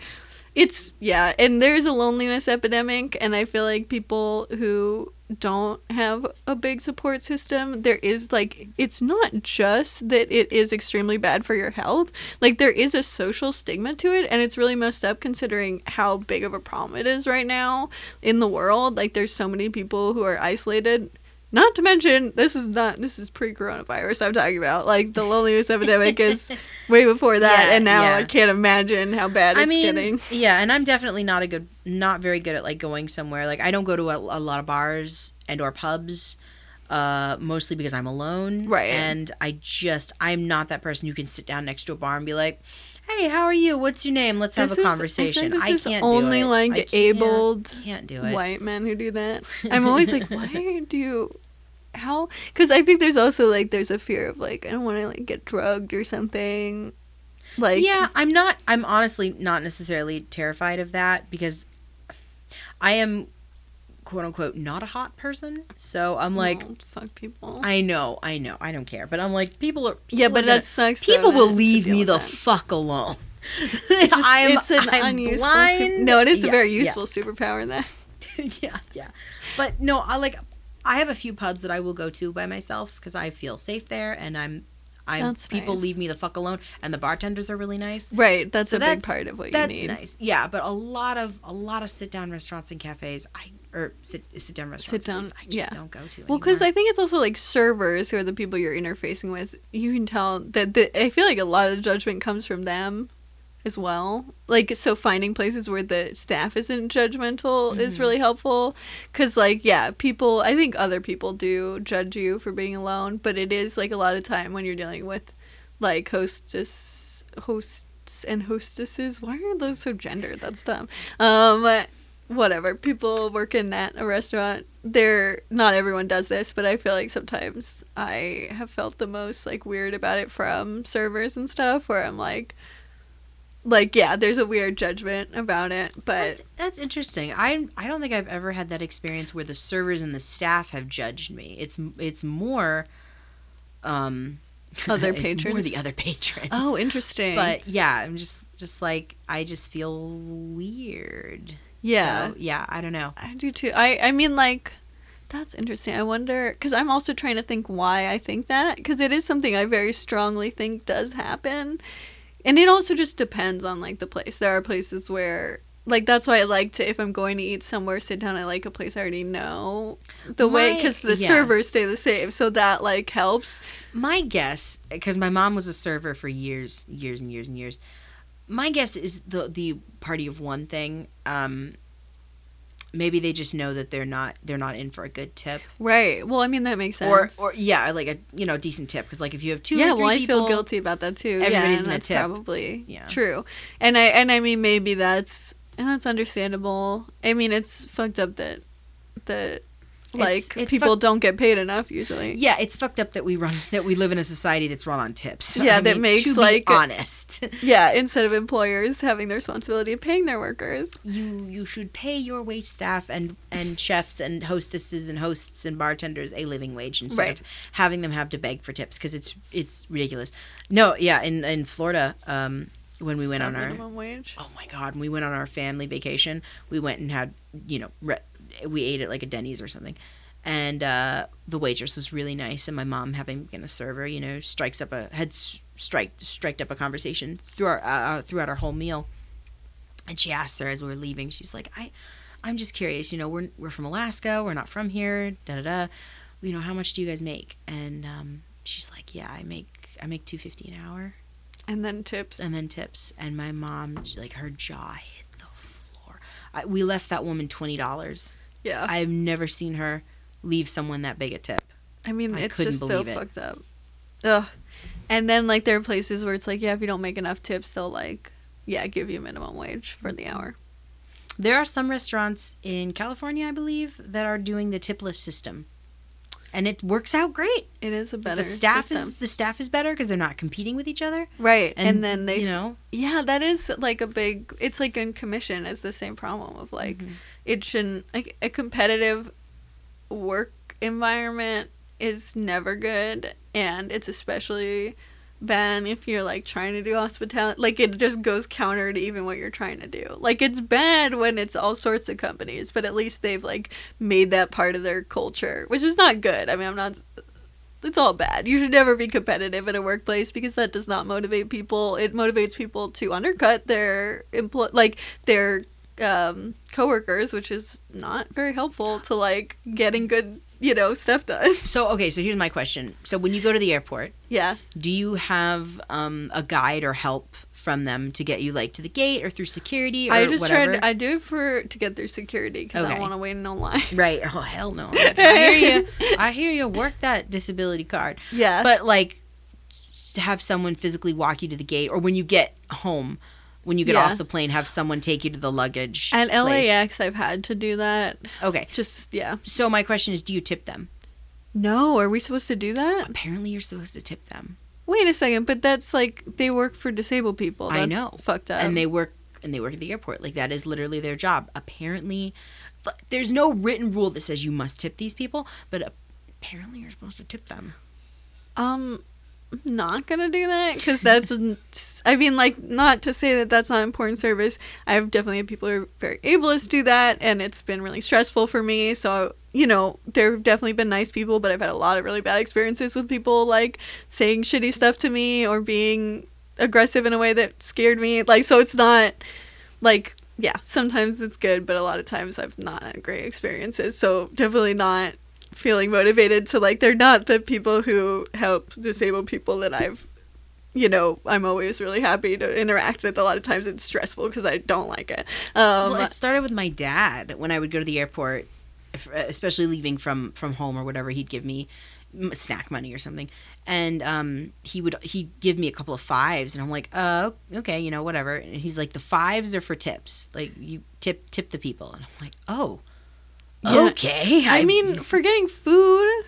It's, yeah, and there's a loneliness epidemic, and I feel like people who don't have a big support system, there is, like, it's not just that it is extremely bad for your health. Like, there is a social stigma to it, and it's really messed up considering how big of a problem it is right now in the world. Like, there's so many people who are isolated. Not to mention, this is not, this is pre-coronavirus I'm talking about. Like, the loneliness epidemic is way before that, yeah, and now yeah. I can't imagine how bad it's I mean, getting. Yeah, and I'm definitely not a good, not very good at, like, going somewhere. Like, I don't go to a, a lot of bars and or pubs, uh, mostly because I'm alone. Right. And I just, I'm not that person who can sit down next to a bar and be like, hey, how are you? What's your name? Let's have this a conversation. Is, I, think this I can't is only do it. Like I can't, abled can't do it. White men who do that. I'm always like, why do you, how? Because I think there's also like there's a fear of like I don't want to like get drugged or something. Like yeah, I'm not. I'm honestly not necessarily terrified of that because I am quote unquote not a hot person. So I'm like oh, fuck people. I know, I know, I don't care. But I'm like people are. People yeah, but are gonna, that sucks. People though, will leave me the that. fuck alone. It's, a, I'm, it's an I'm unuseful. Super, no, it is yeah, a very useful yeah. superpower. That. yeah, yeah, but no, I like. I have a few pubs that I will go to by myself because I feel safe there, and I'm, I'm. That's people nice. leave me the fuck alone, and the bartenders are really nice. Right, that's so a that's, big part of what you need. That's nice. Yeah, but a lot of a lot of sit down restaurants and cafes, I or sit sit down restaurants, sit down, I just yeah. don't go to. Well, because I think it's also like servers who are the people you're interfacing with. You can tell that the, I feel like a lot of the judgment comes from them. As well, like so finding places where the staff isn't judgmental mm-hmm. is really helpful because like yeah people I think other people do judge you for being alone, but it is like a lot of time when you're dealing with like hostess hosts and hostesses. Why are those so gendered? That's dumb. Um whatever, people working at a restaurant, they're not everyone does this, but I feel like sometimes I have felt the most like weird about it from servers and stuff where I'm like Like, yeah, there's a weird judgment about it, but... That's, that's interesting. I I don't think I've ever had that experience where the servers and the staff have judged me. It's it's more... um Other it's patrons? It's more the other patrons. Oh, interesting. But, yeah, I'm just, just like, I just feel weird. Yeah. So, yeah, I don't know. I do, too. I, I mean, like... That's interesting. I wonder, because I'm also trying to think why I think that, because it is something I very strongly think does happen. And it also just depends on, like, the place. There are places where, like, that's why I like to, if I'm going to eat somewhere, sit down, I like a place I already know the my, way, because the yeah. servers stay the same. So that, like, helps. My guess, because my mom was a server for years, years and years and years. My guess is the the party of one thing um, maybe they just know that they're not they're not in for a good tip. Right. Well, I mean, that makes sense. Or, or yeah, like a, you know, decent tip, because like if you have two yeah, or three well, people, I feel guilty about that too. Everybody's yeah, gonna that's tip. Probably yeah. true. And I and I mean maybe that's and that's understandable. I mean, it's fucked up that that like it's, it's people fuck- don't get paid enough usually. Yeah, it's fucked up that we run that we live in a society that's run on tips. Yeah, I that mean, makes to like be honest. Yeah, instead of employers having the responsibility of paying their workers, you you should pay your wage staff and and chefs and hostesses and hosts and bartenders a living wage instead right. of having them have to beg for tips, because it's it's ridiculous. No, yeah, in in Florida, um, when we went Some on our minimum wage. Oh my God, when we went on our family vacation, we went and had you know. Re- we ate at like a Denny's or something, and uh the waitress was really nice, and my mom, having been a server, you know, strikes up a had strike striked up a conversation through our uh, throughout our whole meal. And she asked her as we were leaving, she's like, I I'm just curious, you know, we're we're from Alaska, we're not from here, da da da, you know, how much do you guys make? And um she's like, yeah, I make I make two fifty an hour and then tips and then tips and my mom, she, like her jaw hit the floor. I, we left that woman twenty dollars. Yeah. I've never seen her leave someone that big a tip. I mean, I it's just so it. fucked up. Ugh. And then, like, there are places where it's like, yeah, if you don't make enough tips, they'll, like, yeah, give you minimum wage for the hour. There are some restaurants in California, I believe, that are doing the tipless system. And it works out great. It is a better the staff system. Is, the staff is better because they're not competing with each other. Right. And, and then they, you know. Yeah, that is like a big, it's like in commission is the same problem of like, mm-hmm. it shouldn't, like a competitive work environment is never good. And it's especially bad if you're like trying to do hospitality. Like it just goes counter to even what you're trying to do. Like it's bad when it's all sorts of companies, but at least they've like made that part of their culture, which is not good. I mean, I'm not, it's all bad. You should never be competitive in a workplace because that does not motivate people. It motivates people to undercut their empl- like their um, coworkers, which is not very helpful to like getting good, you know, stuff done. So, okay, so here's my question. So when you go to the airport, yeah, do you have um, a guide or help from them to get you, like, to the gate or through security or I just whatever? Tried, I do it for, to get through security because okay. I don't want to wait in no line. Right. Oh, hell no. I hear you. I hear you. Work that disability card. Yeah. But, like, to have someone physically walk you to the gate, or when you get home, when you get yeah. off the plane, have someone take you to the luggage At place. L A X, I've had to do that. Okay. Just, yeah. So my question is, do you tip them? No. Are we supposed to do that? Apparently you're supposed to tip them. Wait a second. But that's like, they work for disabled people. That's I know. fucked up. And they work, and they work at the airport. Like, that is literally their job. Apparently, there's no written rule that says you must tip these people, but apparently you're supposed to tip them. Um... I'm not gonna do that because that's I mean like not to say that that's not important service. I've definitely had people who are very ableist do that, and it's been really stressful for me. So, you know, there have definitely been nice people, but I've had a lot of really bad experiences with people like saying shitty stuff to me or being aggressive in a way that scared me, like, so it's not like, yeah, sometimes it's good, but a lot of times I've not had great experiences, so definitely not feeling motivated to, like, they're not the people who help disabled people that I've, you know, I'm always really happy to interact with. A lot of times it's stressful because I don't like it. Um, well, it started with my dad when I would go to the airport, especially leaving from, from home or whatever. He'd give me snack money or something, and um, he would he'd give me a couple of fives, and I'm like, oh, okay, you know, whatever. And he's like, the fives are for tips. Like, you tip tip the people. And I'm like, oh. Yeah. Okay. I, I mean, for getting food,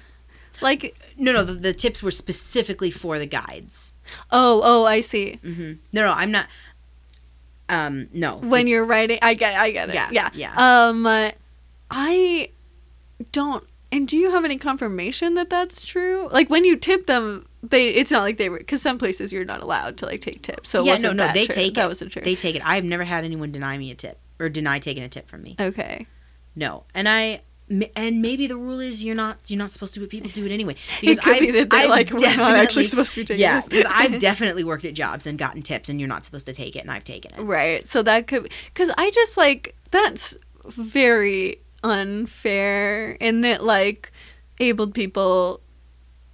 like... No, no, the, the tips were specifically for the guides. Oh, oh, I see. Mm-hmm. No, no, I'm not... Um, no. When you're writing... I get it, I get it. Yeah, yeah. yeah. Um, uh, I don't... And do you have any confirmation that that's true? Like, when you tip them, they it's not like they were... Because some places you're not allowed to, like, take tips. So yeah, wasn't no, no, they true. take that it. That wasn't true. They take it. I've never had anyone deny me a tip, or deny taking a tip from me. Okay. No, and I, and maybe the rule is you're not you're not supposed to do it. People do it anyway. Because it could I've, be that they're I've like, we're not actually supposed to be taking yeah, this. Yeah, because I've definitely worked at jobs and gotten tips, and you're not supposed to take it, and I've taken it. Right, so that could, because I just, like, that's very unfair in that, like, abled people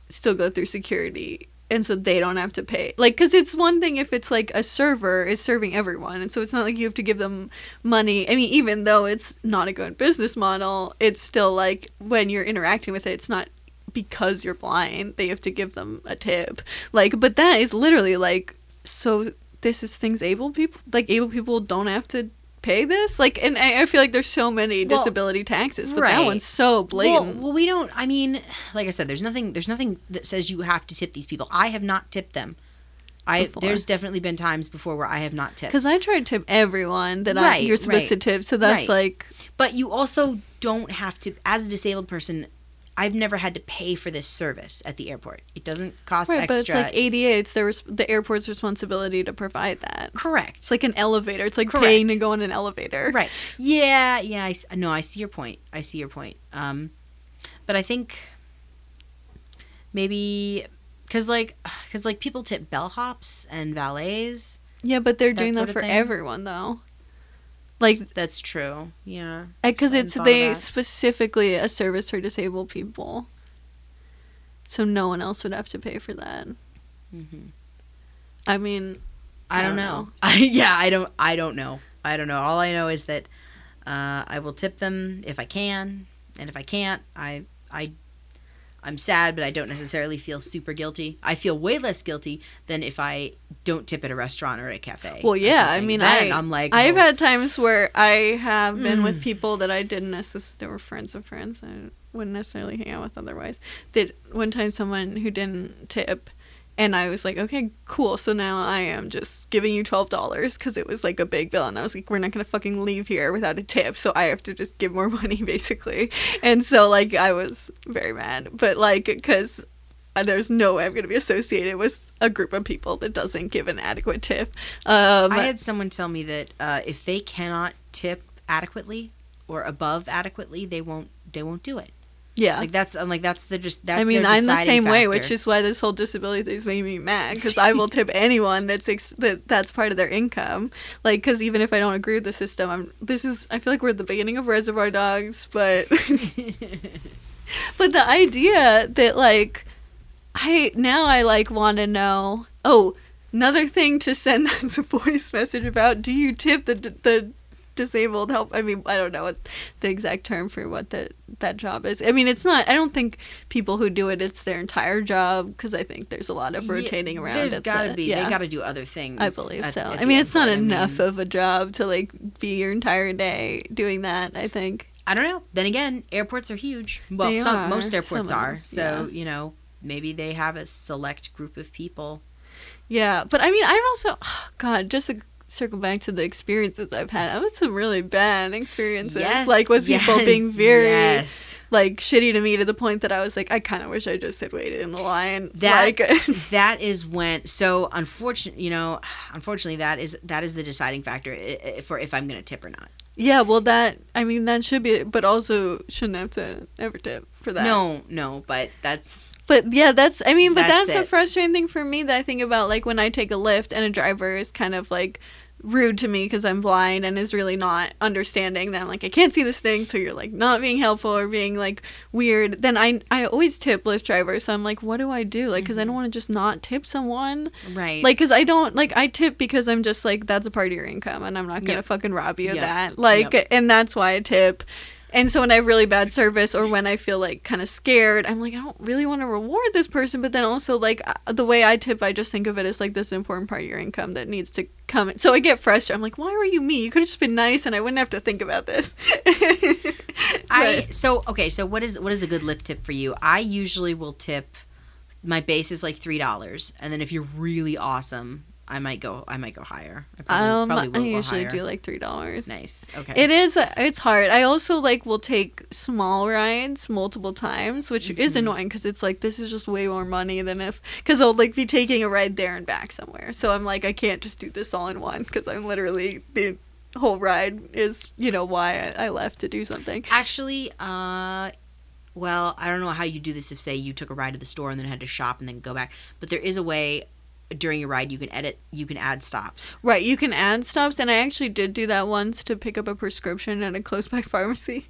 still go through security And so they don't have to pay. Like, because it's one thing if it's like a server is serving everyone. And so it's not like you have to give them money. I mean, even though it's not a good business model, it's still like when you're interacting with it, it's not because you're blind. They have to give them a tip. Like, but that is literally like, so this is things able people, like able people don't have to pay this? Like, and I, I feel like there's so many well, disability taxes, but right. that one's so blatant. Well, well, we don't, I mean, like I said, there's nothing, there's nothing that says you have to tip these people. I have not tipped them. I before. There's definitely been times before where I have not tipped. Because I try to tip everyone that right, I, you're supposed right. to tip, so that's right. like. But you also don't have to, as a disabled person, I've never had to pay for this service at the airport. It doesn't cost right, extra. But it's like A D A. It's their, the airport's responsibility to provide that. Correct. It's like an elevator. It's like Correct. Paying to go in an elevator. Right. Yeah. Yeah. I, no, I see your point. I see your point. Um, but I think maybe because like because like people tip bellhops and valets. Yeah, but they're that doing that for thing. Everyone though. Like that's true, yeah. Because it's they specifically a service for disabled people, so no one else would have to pay for that. Mm-hmm. I mean, I, I don't, don't know. know. I, yeah, I don't. I don't know. I don't know. All I know is that uh, I will tip them if I can, and if I can't, I I I'm sad, but I don't necessarily feel super guilty. I feel way less guilty than if I don't tip at a restaurant or at a cafe. Well, yeah, I mean, I, I'm like, I've oh. had times where I have been mm. with people that I didn't necessarily, they were friends of friends, I wouldn't necessarily hang out with otherwise. That one time someone who didn't tip, and I was like, okay, cool, so now I am just giving you twelve dollars because it was like a big bill. And I was like, we're not going to fucking leave here without a tip, so I have to just give more money, basically. And so, like, I was very mad. But, like, because there's no way I'm going to be associated with a group of people that doesn't give an adequate tip. Um, I had someone tell me that uh, if they cannot tip adequately or above adequately, they won't they won't do it. Yeah, like that's I'm like that's the just that's I mean their I'm the same factor. Way, which is why this whole disability thing is making me mad because I will tip anyone that's ex- that that's part of their income, like because even if I don't agree with the system, I'm this is I feel like we're at the beginning of Reservoir Dogs, but but the idea that like I now I like want to know oh another thing to send us a voice message about do you tip the the disabled help I mean I don't know what the exact term for what that that job is I mean it's not I don't think people who do it it's their entire job because I think there's a lot of rotating yeah, around there's gotta the, be yeah. they gotta do other things I believe at, so at I mean it's not enough of a job to like be your entire day doing that I think I don't know then again airports are huge well they some are. Most airports some are so yeah. you know maybe they have a select group of people yeah but I mean I've also oh god just a circle back to the experiences I've had. I've had some really bad experiences, yes, like with yes, people being very, yes. like, shitty to me to the point that I was like, I kind of wish I just had waited in the line. That like, that is when. So unfortunately, you know, unfortunately, that is that is the deciding factor for if I'm going to tip or not. Yeah, well, that I mean, that should be, but also shouldn't have to ever tip for that. No, no, but that's. But yeah, that's, I mean, but that's, that's a frustrating thing for me that I think about, like, when I take a Lyft and a driver is kind of, like, rude to me because I'm blind and is really not understanding that I'm like, I can't see this thing, so you're, like, not being helpful or being, like, weird. Then I I always tip Lyft drivers, so I'm like, what do I do? Like, because mm-hmm. I don't want to just not tip someone. Right. Like, because I don't, like, I tip because I'm just, like, that's a part of your income and I'm not going to yep. fucking rob you of yep. that. Like, yep. and that's why I tip. And so when I have really bad service or when I feel, like, kind of scared, I'm like, I don't really want to reward this person. But then also, like, the way I tip, I just think of it as, like, this important part of your income that needs to come. So I get frustrated. I'm like, why were you me? You could have just been nice and I wouldn't have to think about this. I So, okay, so what is what is a good Lyft tip for you? I usually will tip, my base is, like, three dollars. And then if you're really awesome, I might go. I might go higher. I probably, um, probably will I go usually higher. Do like three dollars. Nice. Okay. It is. It's hard. I also like will take small rides multiple times, which mm-hmm. is annoying because it's like this is just way more money than if because I'll like be taking a ride there and back somewhere. So I'm like I can't just do this all in one because I'm literally the whole ride is you know why I left to do something. Actually, uh, well, I don't know how you do this if say you took a ride to the store and then had to shop and then go back, but there is a way. During your ride, you can edit, you can add stops. Right, you can add stops, and I actually did do that once to pick up a prescription at a close-by pharmacy.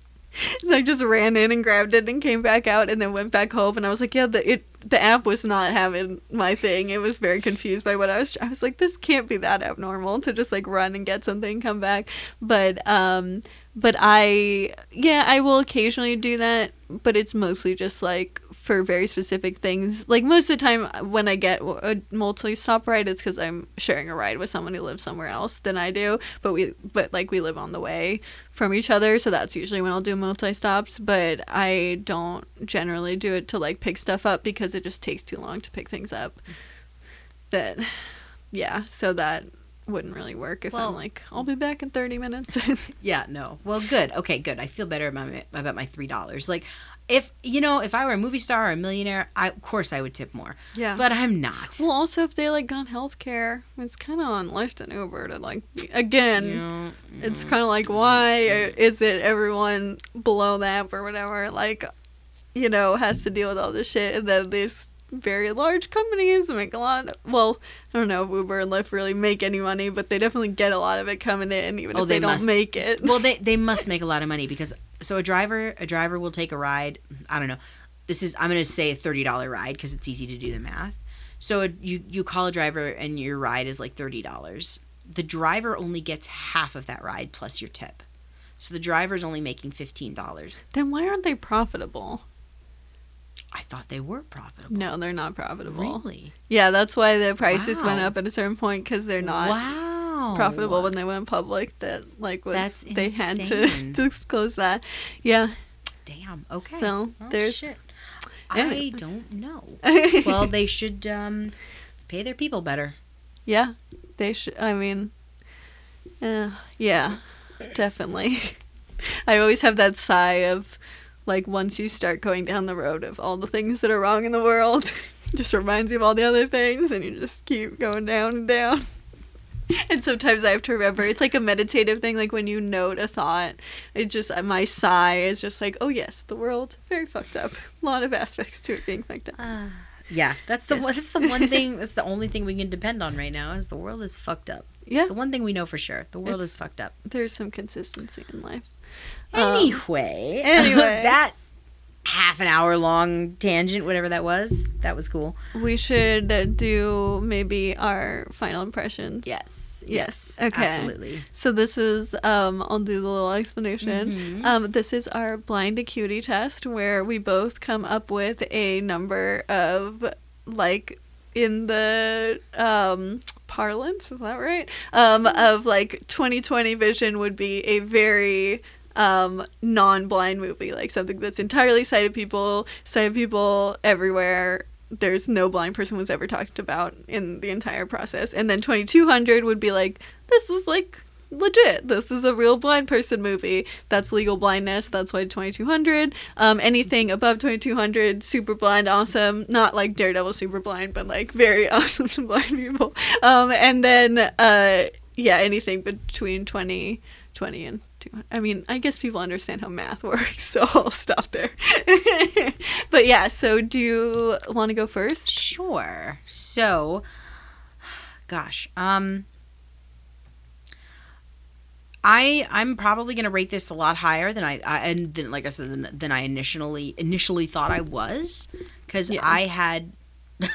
So I just ran in and grabbed it and came back out and then went back home, and I was like, yeah, the, it the app was not having my thing. It was very confused by what I was. I was like, this can't be that abnormal to just like run and get something and come back. But um, but I yeah, I will occasionally do that. But it's mostly just like for very specific things. Like most of the time when I get a multi-stop ride, it's because I'm sharing a ride with someone who lives somewhere else than I do. But we but like we live on the way from each other, so that's usually when I'll do multi-stops. But I don't generally do it to like pick stuff up because it just takes too long to pick things up. That yeah, so that wouldn't really work if well, I'm like, I'll be back in thirty minutes. Yeah, no. Well, good. Okay, good. I feel better about my, about my three dollars. Like, if, you know, if I were a movie star or a millionaire, I, of course I would tip more. Yeah. But I'm not. Well, also, if they, like, got health care, it's kind of on Lyft and Uber to, like, again, yeah, yeah. It's kind of like, why is it everyone below that or whatever, like, you know, has to deal with all this shit, and then these very large companies make a lot of, well, I don't know if Uber and Lyft really make any money, but they definitely get a lot of it coming in, even oh, if they, they don't must. make it. Well, they, they must make a lot of money because, so a driver a driver will take a ride, I don't know, this is, I'm going to say a thirty dollars ride because it's easy to do the math. So you, you call a driver and your ride is like thirty dollars. The driver only gets half of that ride plus your tip. So the driver's only making fifteen dollars. Then why aren't they profitable? I thought they were profitable. No, they're not profitable. Really? Yeah, that's why the prices wow. went up at a certain point because they're not wow. profitable when they went public. That like was that's they insane. had to, to disclose that. Yeah. Damn. Okay. So oh, there's. Shit. Yeah. I don't know. Well, they should um, pay their people better. Yeah, they should. I mean, uh, yeah, definitely. I always have that sigh of. Like, once you start going down the road of all the things that are wrong in the world, it just reminds you of all the other things, and you just keep going down and down. And sometimes I have to remember, it's like a meditative thing, like when you note a thought, it just, my sigh is just like, oh yes, the world, very fucked up. A lot of aspects to it being fucked up. Uh, yeah, that's the, yes. one, that's the one thing, that's the only thing we can depend on right now, is the world is fucked up. Yeah. It's the one thing we know for sure. The world it's, is fucked up. There's some consistency in life. Anyway, um, anyway, that half an hour long tangent, whatever that was, that was cool. We should do maybe our final impressions. Yes. Yes. Okay. Absolutely. So this is, um, I'll do the little explanation. Mm-hmm. Um, this is our blind acuity test where we both come up with a number of, like, in the um, parlance, is that right? Um, of like twenty twenty vision would be a very... Um, non-blind movie, like something that's entirely sighted people, sighted people everywhere. There's no blind person was ever talked about in the entire process. And then twenty-two hundred would be like, this is like legit. This is a real blind person movie. That's legal blindness. That's why twenty-two hundred. Um, anything above twenty-two hundred, super blind, awesome. Not like Daredevil super blind, but like very awesome to blind people. Um, and then, uh, yeah, anything between twenty twenty and I mean, I guess people understand how math works, so I'll stop there. But yeah, so do you want to go first? Sure. So, gosh, um, I I'm probably gonna rate this a lot higher than I, I and then like I said than, than I initially initially thought I was, because yeah. I had.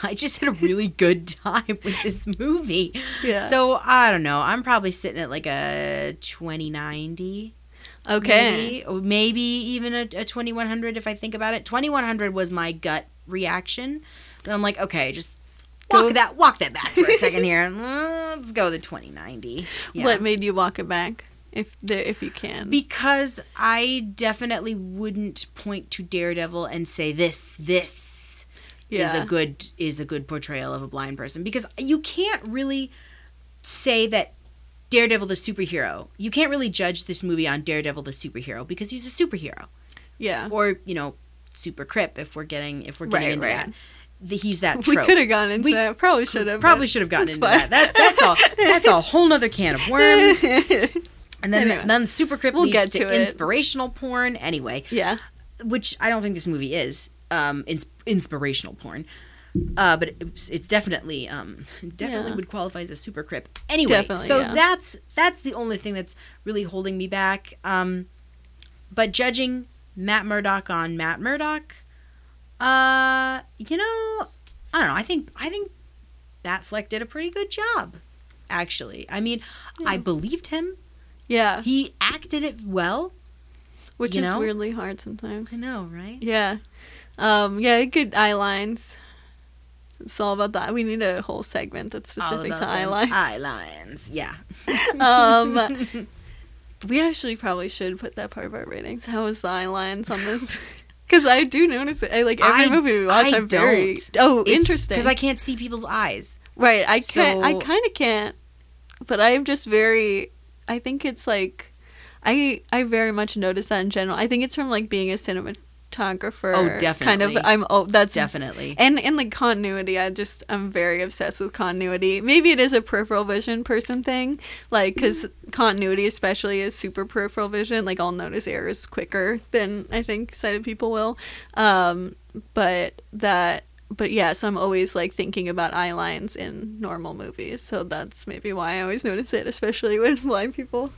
I just had a really good time with this movie. Yeah. So, I don't know. I'm probably sitting at like a twenty ninety. Okay. Maybe, or maybe even a, a twenty-one hundred if I think about it. twenty-one hundred was my gut reaction. Then I'm like, okay, just walk go. that walk that back for a second here. Let's go the twenty ninety. Yeah. What made you walk it back? If the, if you can. Because I definitely wouldn't point to Daredevil and say this, this. Yeah. is a good is a good portrayal of a blind person, because you can't really say that Daredevil the superhero, you can't really judge this movie on Daredevil the superhero because he's a superhero. Yeah. Or, you know, super crip if we're getting if we're getting right, into right. that. The, he's that trope. We could have gone into we that. Probably should have. Probably should have gotten into fine. that. that. That's all. That's a whole nother can of worms. And then anyway. then super crip we'll leads get to, to inspirational porn anyway. Yeah. Which I don't think this movie is. Um, ins- inspirational porn, uh, but it's, it's definitely um, definitely yeah. would qualify as a super crip. Anyway, definitely, so yeah. that's that's the only thing that's really holding me back. Um, but judging Matt Murdock on Matt Murdock, Uh, you know, I don't know. I think I think Matt Fleck did a pretty good job, actually. I mean, yeah. I believed him. Yeah. He acted it well. Which is know? weirdly hard sometimes. I know, right? Yeah. Um, yeah, good eye lines. It's all about the. We need a whole segment that's specific to eye lines. Eye lines, yeah. um, we actually probably should put that part of our ratings. How is the eye lines on this? Because I do notice it. I, like every I, movie we watch, I I'm don't. very oh it's, interesting. Because I can't see people's eyes. Right. I so... can't. I kind of can't. But I'm just very. I think it's like, I I very much notice that in general. I think it's from like being a cinema. Photographer, oh, definitely. Kind of. I'm. Oh, that's definitely. And and like continuity, I just I'm very obsessed with continuity. Maybe it is a peripheral vision person thing, like because mm-hmm. continuity, especially, is super peripheral vision. Like I'll notice errors quicker than I think sighted people will. Um, but that, but yeah. So I'm always like thinking about eye lines in normal movies. So that's maybe why I always notice it, especially when blind people.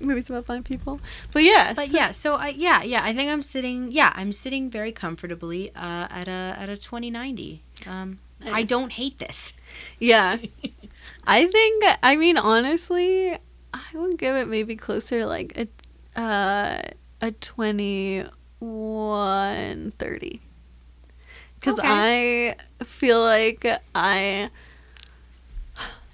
Movies about blind people, but yeah, but so. yeah, so I yeah yeah I think I'm sitting yeah I'm sitting very comfortably uh, at a at a twenty ninety. Um, nice. I don't hate this. Yeah, I think I mean honestly, I would give it maybe closer to like a uh, a twenty-one thirty because okay. I feel like I.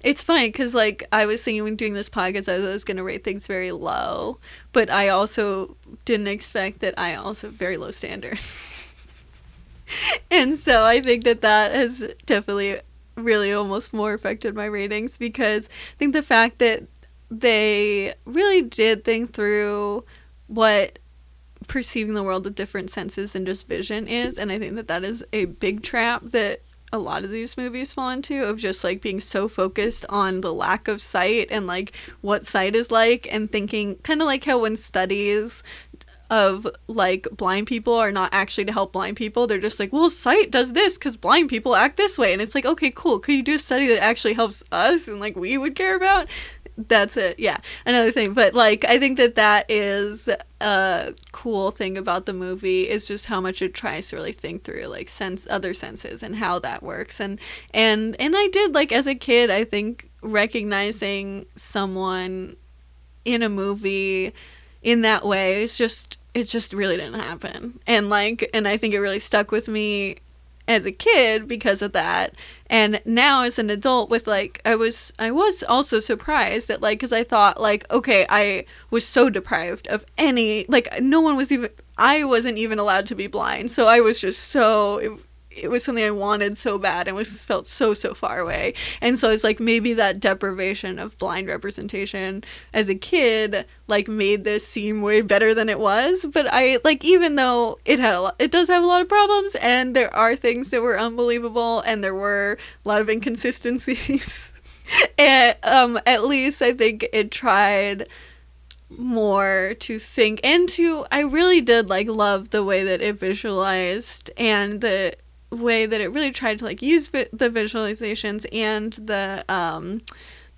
It's funny because, like, I was thinking when doing this podcast, I was, was going to rate things very low, but I also didn't expect that I also have very low standards. And so I think that that has definitely really almost more affected my ratings because I think the fact that they really did think through what perceiving the world with different senses than just vision is, and I think that that is a big trap that a lot of these movies fall into of just like being so focused on the lack of sight and like what sight is like and thinking kind of like how when studies of like blind people are not actually to help blind people, they're just like, well, sight does this because blind people act this way, and it's like, okay, cool, could you do a study that actually helps us and like we would care about? That's it. Yeah, another thing. But like I think that that is a cool thing about the movie is just how much it tries to really think through like sense other senses and how that works, and and and I did like as a kid I think recognizing someone in a movie in that way is just it just really didn't happen, and like and I think it really stuck with me as a kid because of that. And now as an adult with like I was I was also surprised that like because I thought like okay I was so deprived of any like no one was even I wasn't even allowed to be blind, so I was just so it, it was something I wanted so bad and was felt so so far away, and so I was like maybe that deprivation of blind representation as a kid like made this seem way better than it was. But I like even though it had a lot, it does have a lot of problems, and there are things that were unbelievable, and there were a lot of inconsistencies. And um, at least I think it tried more to think and to. I really did like love the way that it visualized and the way that it really tried to like use vi- the visualizations and the um.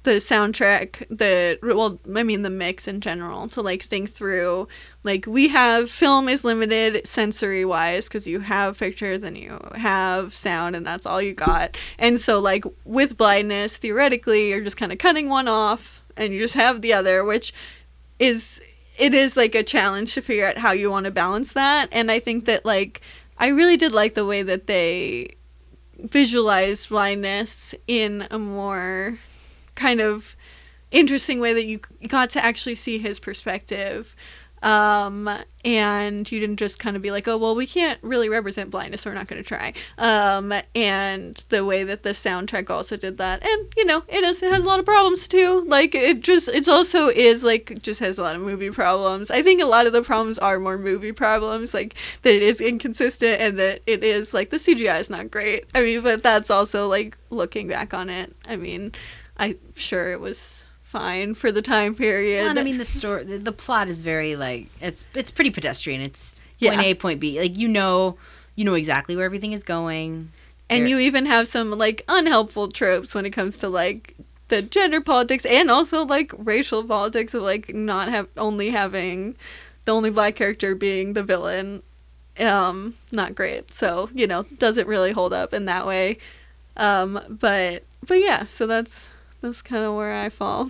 the soundtrack, the well I mean the mix in general to like think through like we have film is limited sensory wise because you have pictures and you have sound and that's all you got, and so like with blindness theoretically you're just kind of cutting one off and you just have the other, which is it is like a challenge to figure out how you want to balance that. And I think that like I really did like the way that they visualized blindness in a more kind of interesting way that you got to actually see his perspective, um and you didn't just kind of be like, oh well we can't really represent blindness so we're not going to try, um and the way that the soundtrack also did that. And you know it is it has a lot of problems too, like it just it's also is like just has a lot of movie problems. I think a lot of the problems are more movie problems, like that it is inconsistent and that it is like the C G I is not great. I mean but that's also like looking back on it, I mean I'm sure it was fine for the time period. Well, and I mean the story, the, the plot is very like it's it's pretty pedestrian. It's yeah. point A, point B. Like you know, you know exactly where everything is going. And there. You even have some like unhelpful tropes when it comes to like the gender politics and also like racial politics of like not have only having the only black character being the villain. um, not great. So, you know, doesn't really hold up in that way. Um, but, but yeah, so that's, that's kind of where I fall.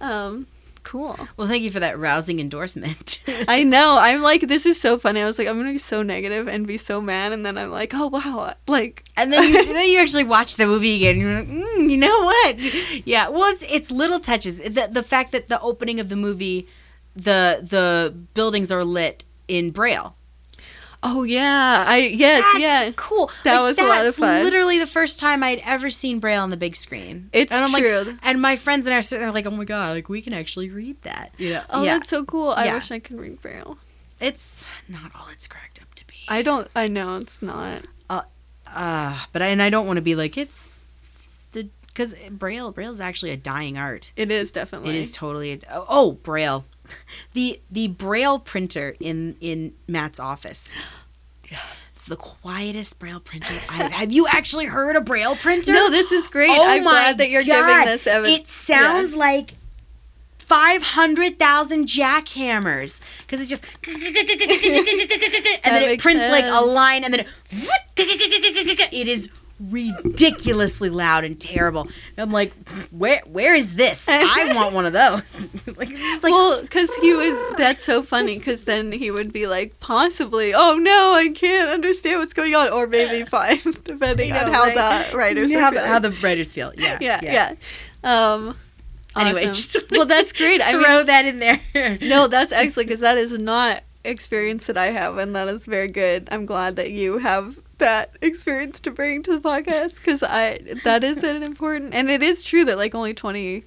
um, cool. Well, thank you for that rousing endorsement. I know. I'm like, this is so funny. I was like, I'm going to be so negative and be so mad. And then I'm like, oh, wow. Like, and then you, then you actually watch the movie again. And you're like, mm, you know what? Yeah. Well, it's, it's little touches. The, the fact that the opening of the movie, the, the buildings are lit in Braille. Oh yeah, I yes that's yeah. Cool. That like, was that's a lot of fun. That's literally the first time I'd ever seen Braille on the big screen. It's and I'm true. Like, and my friends and I are sitting there like, oh my god, like we can actually read that. Yeah. Oh, yeah. That's so cool. I yeah. wish I could read Braille. It's not all it's cracked up to be. I don't. I know it's not. Uh, uh but I, and I don't want to be like it's the because Braille Braille is actually a dying art. It is definitely. It is totally. A, oh, Braille. The the Braille printer in, in Matt's office. It's the quietest Braille printer. I, have you actually heard a Braille printer? No, this is great. Oh I'm my glad that you're God. Giving this evidence. It sounds yeah. like five hundred thousand jackhammers because it's just and then it prints sense. Like a line and then it, it is ridiculously loud and terrible. And I'm like, where where is this? I want one of those. like, just like well, because he would. That's so funny. Because then he would be like, possibly, oh no, I can't understand what's going on, or maybe fine, depending yeah, on how right. the writers yeah, feel. How the writers feel. Yeah, yeah, yeah. yeah. Um, anyway, awesome. Just well, that's great. I throw mean, that in there. No, that's excellent because that is not experience that I have, and that is very good. I'm glad that you have that experience to bring to the podcast because I that is an important and it is true that like only twenty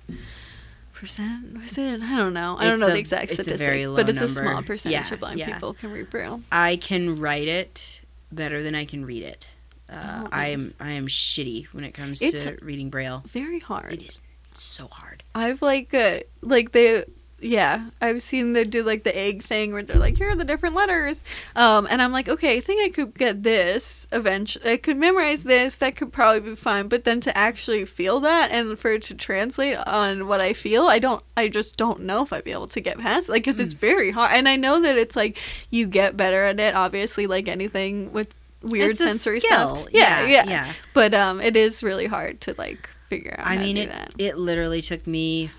percent was it I don't know I don't it's know a, the exact statistic but it's number. A small percentage yeah, of blind yeah. people can read Braille. I can write it better than I can read it. Uh, oh, I am I am shitty when it comes it's to reading Braille. Very hard. It is so hard. I've like uh, like they yeah, I've seen them do like the egg thing where they're like, here are the different letters. Um, and I'm like, okay, I think I could get this eventually. I could memorize this. That could probably be fine. But then to actually feel that and for it to translate on what I feel, I don't, I just don't know if I'd be able to get past it. Like, cause mm. it's very hard. And I know that it's like, you get better at it, obviously, like anything with weird it's sensory skill. Stuff. Yeah, yeah. Yeah. yeah. But, um, it is really hard to like figure out. I mean, it, that. It literally took me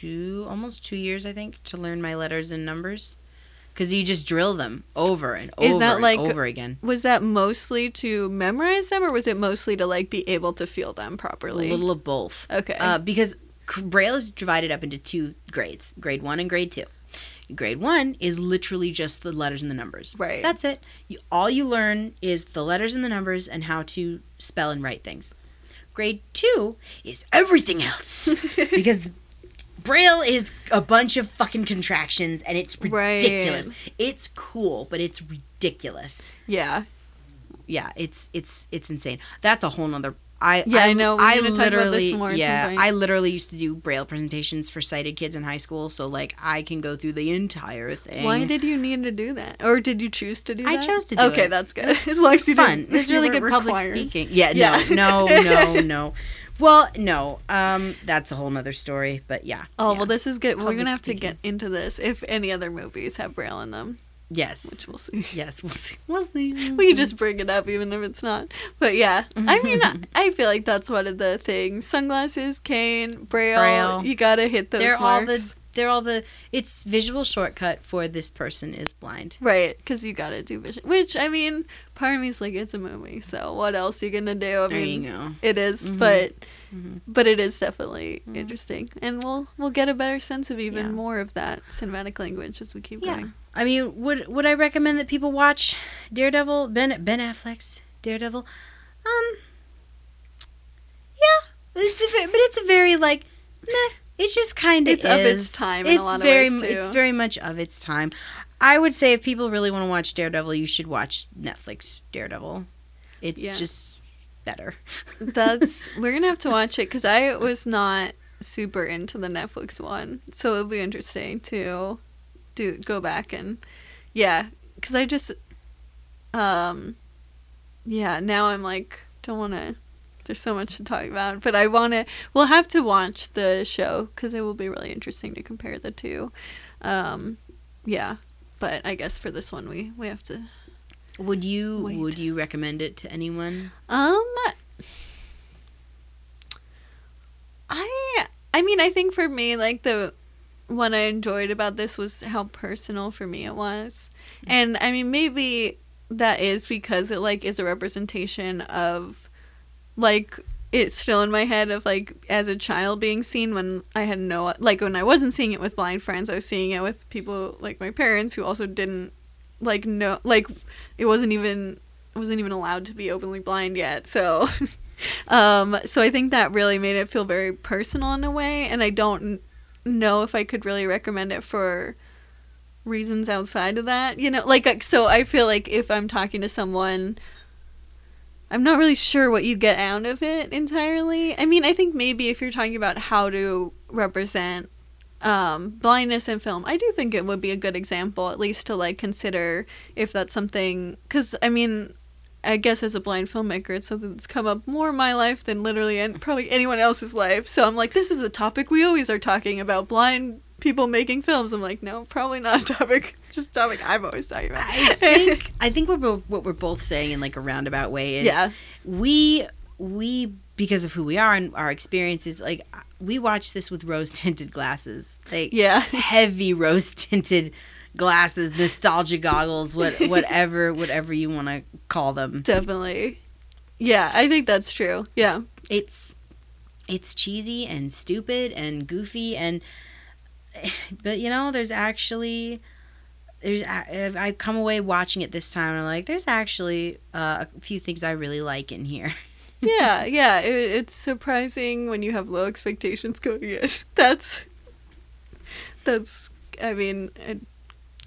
Two, almost two years, I think, to learn my letters and numbers. Because you just drill them over and over Is that like, and over again. Was that mostly to memorize them, or was it mostly to, like, be able to feel them properly? A little of both. Okay. Uh, because Braille is divided up into two grades, grade one and grade two. Grade one is literally just the letters and the numbers. Right. That's it. You, all you learn is the letters and the numbers and how to spell and write things. Grade two is everything else. because... Braille is a bunch of fucking contractions, and it's ridiculous. Right. It's cool, but it's ridiculous. Yeah, yeah, it's it's it's insane. That's a whole nother. I yeah, I, I know. We're I literally talk about this more yeah, I literally used to do Braille presentations for sighted kids in high school, so like I can go through the entire thing. Why did you need to do that, or did you choose to do that? I chose to do okay, it. Okay, that's good. It's it fun. It was really good required. Public speaking. Yeah, yeah. No, no, no, no. Well, no, um, that's a whole nother story, but yeah. Oh, yeah. Well, this is good. Public We're going to have speaking. To get into this if any other movies have Braille in them. Yes. Which we'll see. Yes, we'll see. We'll see. We can just bring it up even if it's not. But yeah, I mean, I feel like that's one of the things. Sunglasses, cane, Braille, Braille. You got to hit those they're marks. All the, they're all the, it's visual shortcut for this person is blind. Right, because you got to do vision, which, I mean... Part of me is like, it's a movie, so what else are you gonna do? I there mean, you go. It is, mm-hmm. but mm-hmm. but it is definitely mm-hmm. interesting, and we'll we'll get a better sense of even yeah. more of that cinematic language as we keep yeah. going. I mean, would would I recommend that people watch Daredevil? Ben Ben Affleck's Daredevil. Um, yeah, it's a, but it's a very like meh. It just kind of is. It's of its time. It's in a lot very of ways too. It's very much of its time. I would say if people really want to watch Daredevil, you should watch Netflix Daredevil. It's yeah. just better. That's we're gonna have to watch it because I was not super into the Netflix one, so it'll be interesting to do go back and yeah, because I just um yeah now I'm like don't want to. There's so much to talk about, but I want to. We'll have to watch the show because it will be really interesting to compare the two. Um, yeah. But I guess for this one, we, we have to. Would you wait. Would you recommend it to anyone? Um, I I mean, I think for me, like, the what I enjoyed about this was how personal for me it was, mm-hmm. and I mean, maybe that is because it like is a representation of, like, it's still in my head of, like, as a child being seen when I had no, like, when I wasn't seeing it with blind friends, I was seeing it with people like my parents who also didn't, like, no, like, it wasn't even wasn't even allowed to be openly blind yet, so um so I think that really made it feel very personal in a way, and I don't know if I could really recommend it for reasons outside of that, you know, like, so I feel like if I'm talking to someone, I'm not really sure what you get out of it entirely. I mean, I think maybe if you're talking about how to represent um blindness in film, I do think it would be a good example, at least to, like, consider if that's something, because I mean, I guess as a blind filmmaker, it's something that's come up more in my life than literally and probably anyone else's life, so I'm like, this is a topic we always are talking about, blind people making films. I'm like, no, probably not a topic, just a topic I'm always talking about. I think I think what we're, what we're both saying in, like, a roundabout way is, yeah. we we because of who we are and our experiences, like, we watched this with rose-tinted glasses. Like, yeah. Heavy rose-tinted glasses, nostalgia goggles, what, whatever whatever you want to call them. Definitely. Yeah, I think that's true. Yeah. It's it's cheesy and stupid and goofy, and but, you know, there's actually there's I come away watching it this time and I'm like, there's actually uh, a few things I really like in here. yeah, yeah, it, it's surprising when you have low expectations going in. That's, that's, I mean, a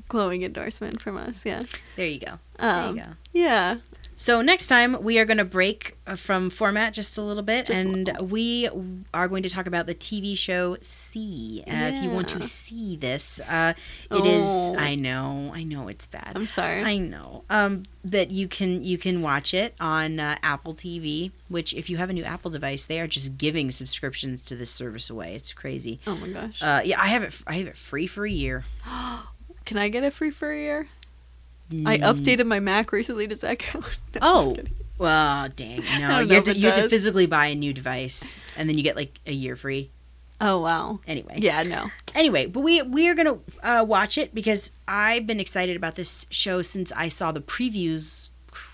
glowing endorsement from us, yeah. There you go. Um, there you go. Yeah. So next time we are going to break from format just a little bit, just and little. We are going to talk about the T V show See. Uh, yeah. If you want to see this, uh, it oh. is. I know, I know it's bad. I'm sorry. I know. Um, but you can you can watch it on uh, Apple T V, which if you have a new Apple device, they are just giving subscriptions to this service away. It's crazy. Oh my gosh. Uh, yeah, I have it. I have it free for a year. Can I get it free for a year? I updated my Mac recently. Does that count? No, oh, well, dang. No, you have, to, you have to physically buy a new device, and then you get, like, a year free. Oh, wow. Anyway. Yeah, no. Anyway, but we, we are going to uh, watch it because I've been excited about this show since I saw the previews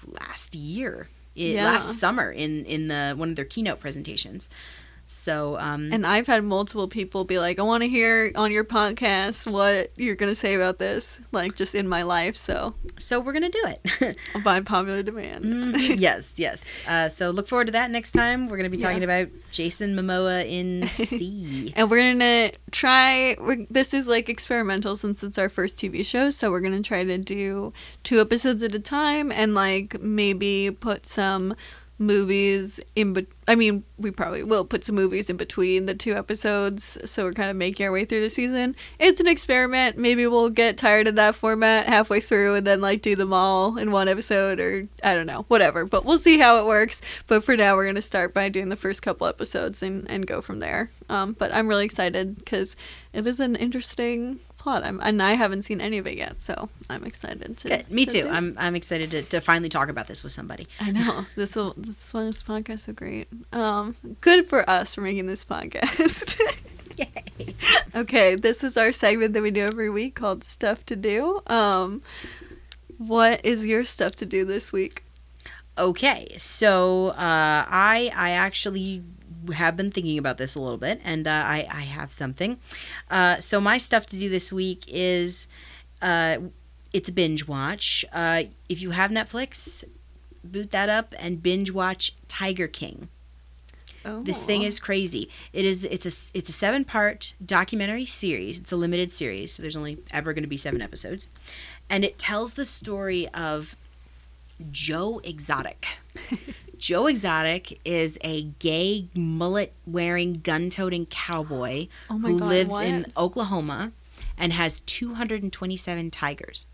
last year, it, yeah. last summer in, in the one of their keynote presentations. So, um, and I've had multiple people be like, I want to hear on your podcast what you're going to say about this, like, just in my life. So, so we're going to do it by popular demand. mm, yes. Yes. Uh, so look forward to that next time. We're going to be talking yeah. about Jason Momoa in C. And we're going to try, we're, this is, like, experimental since it's our first T V show. So we're going to try to do two episodes at a time and, like, maybe put some movies in be- I mean, we probably will put some movies in between the two episodes, so we're kind of making our way through the season. It's an experiment. Maybe we'll get tired of that format halfway through and then, like, do them all in one episode, or I don't know, whatever, but we'll see how it works. But for now, we're going to start by doing the first couple episodes and, and go from there. Um, but I'm really excited because it is an interesting plot. I'm, and I haven't seen any of it yet, so I'm excited to. Good. Me to too. Do. I'm I'm excited to, to finally talk about this with somebody. I know. This will this one this podcast is so great. Um, good for us for making this podcast. Yay. Okay, this is our segment that we do every week called Stuff to Do. Um, what is your stuff to do this week? Okay, so uh, I I actually. have been thinking about this a little bit, and uh, I, I have something. Uh, so my stuff to do this week is uh, it's a binge watch. Uh, if you have Netflix, boot that up and binge watch Tiger King. Oh. This thing is crazy. It is. It's a it's a seven part documentary series. It's a limited series, so there's only ever going to be seven episodes, and it tells the story of Joe Exotic. Joe Exotic is a gay, mullet-wearing, gun-toting cowboy oh my who God, lives what? in Oklahoma and has two hundred twenty-seven tigers.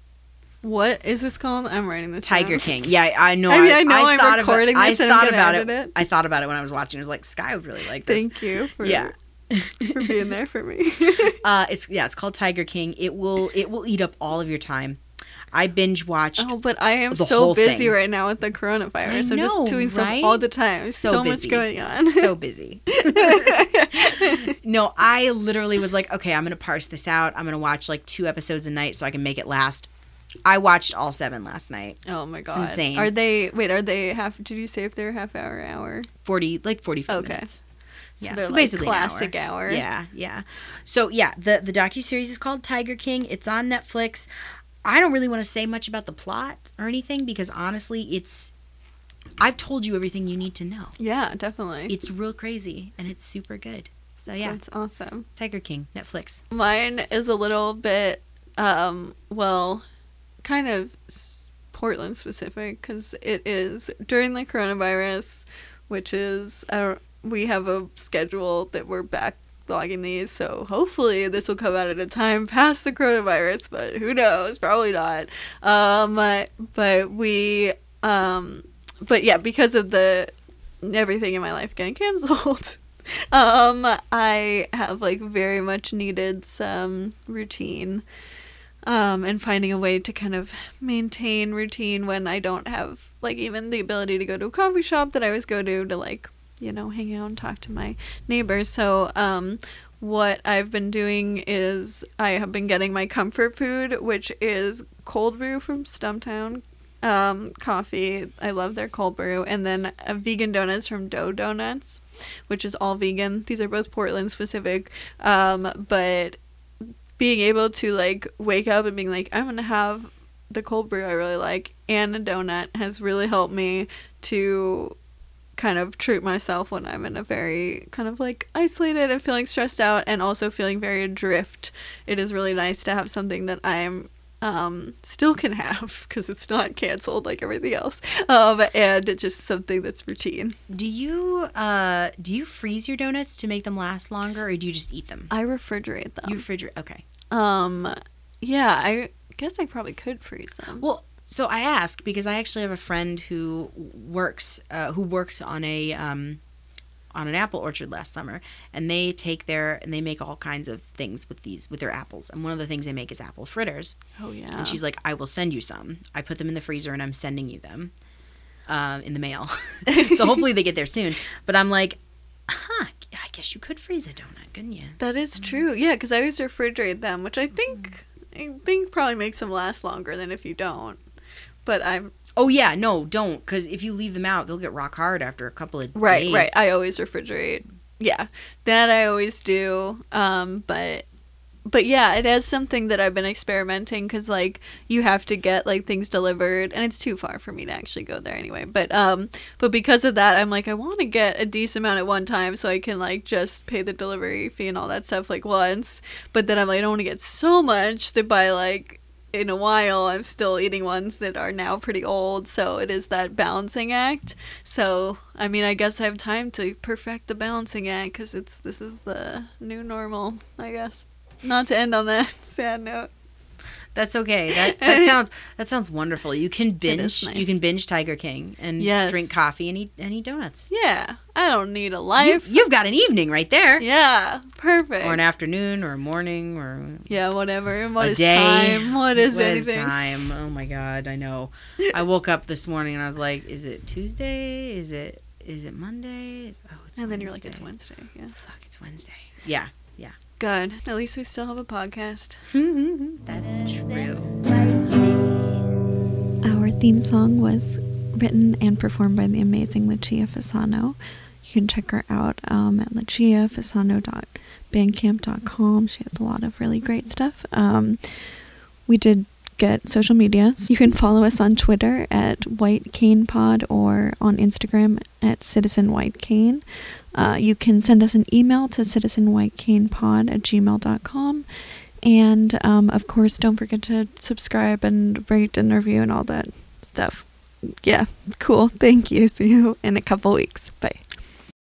What is this called? I'm writing this Tiger down. King. Yeah, I know. I, mean, I, I know I I'm thought recording about, this I and thought I'm about it, it. I thought about it when I was watching. I was like, Sky would really like this. Thank you for yeah. for being there for me. uh, it's yeah, it's called Tiger King. It will it will eat up all of your time. I binge watched. Oh, but I am so busy thing. right now with the coronavirus. I know, I'm just doing stuff right? all the time. So, so busy. much going on. So busy. No, I literally was like, okay, I'm going to parse this out. I'm going to watch like two episodes a night so I can make it last. I watched all seven last night. Oh my god. It's insane. Are they wait, are they half did you say if they're half hour hour? Forty like forty five okay. minutes. So yeah, so like basically classic hour. hour. Yeah, yeah. So yeah, the, the docuseries is called Tiger King. It's on Netflix. I don't really want to say much about the plot or anything because honestly, it's I've told you everything you need to know. Yeah, definitely. It's real crazy and it's super good. So yeah. That's awesome. Tiger King, Netflix. Mine is a little bit um well kind of Portland specific because it is during the coronavirus, which is I don't we have a schedule that we're back logging these, so hopefully this will come out at a time past the coronavirus, but who knows, probably not. Um but we um but yeah, because of the everything in my life getting canceled, um I have like very much needed some routine. Um, and finding a way to kind of maintain routine when I don't have, like, even the ability to go to a coffee shop that I always go to to, like, you know, hang out and talk to my neighbors. So, um, what I've been doing is I have been getting my comfort food, which is cold brew from Stumptown um, coffee. I love their cold brew. And then a vegan donuts from Dough Donuts, which is all vegan. These are both Portland specific, um, but... being able to, like, wake up and being like, I'm going to have the cold brew I really like and a donut has really helped me to kind of treat myself when I'm in a very kind of, like, isolated and feeling stressed out and also feeling very adrift. It is really nice to have something that I'm um, still can have because it's not canceled like everything else. Um, and it's just something that's routine. Do you, uh, do you freeze your donuts to make them last longer or do you just eat them? I refrigerate them. You refrigerate, okay. Um, yeah, I guess I probably could freeze them. Well, so I ask because I actually have a friend who works, uh, who worked on a, um, on an apple orchard last summer, and they take their and they make all kinds of things with these with their apples. And one of the things they make is apple fritters. Oh yeah. And she's like, I will send you some. I put them in the freezer, and I'm sending you them, uh, in the mail. So hopefully they get there soon. But I'm like, huh. I guess you could freeze a donut, couldn't you? That is true. Yeah, because I always refrigerate them, which I think I think probably makes them last longer than if you don't. But I'm. Oh, yeah, no, don't, because if you leave them out, they'll get rock hard after a couple of right, days. Right, right. I always refrigerate. Yeah, that I always do, um, but... But yeah, it is something that I've been experimenting because, like, you have to get, like, things delivered. And it's too far for me to actually go there anyway. But um, but because of that, I'm like, I want to get a decent amount at one time so I can, like, just pay the delivery fee and all that stuff, like, once. But then I'm like, I don't want to get so much that by, like... in a while I'm still eating ones that are now pretty old, so it is that balancing act. So I mean, I guess I have time to perfect the balancing act because it's this is the new normal, I guess. Not to end on that sad note. That's okay. That, that sounds that sounds wonderful. You can binge. Nice. You can binge Tiger King and yes. drink coffee and eat and eat donuts. Yeah, I don't need a life. You, you've got an evening right there. Yeah, perfect. Or an afternoon, or a morning, or yeah, whatever. What a is day. time? What is what anything? Is time? Oh my god, I know. I woke up this morning and I was like, "Is it Tuesday? Is it is it Monday? Is, oh, it's." And Wednesday. Then you're like, "It's Wednesday." Yeah. Fuck, it's Wednesday. Yeah. God, at least we still have a podcast. That's true. Our theme song was written and performed by the amazing Lucia Fasano. You can check her out um, at lucia fasano dot bandcamp dot com. She has a lot of really great stuff. Um, we did get social media. So you can follow us on Twitter at White Cane Pod or on Instagram at Citizen White Cane. Uh, you can send us an email to citizen white cane pod at gmail dot com. And, um, of course, don't forget to subscribe and rate and review and all that stuff. Yeah, cool. Thank you. See you in a couple weeks.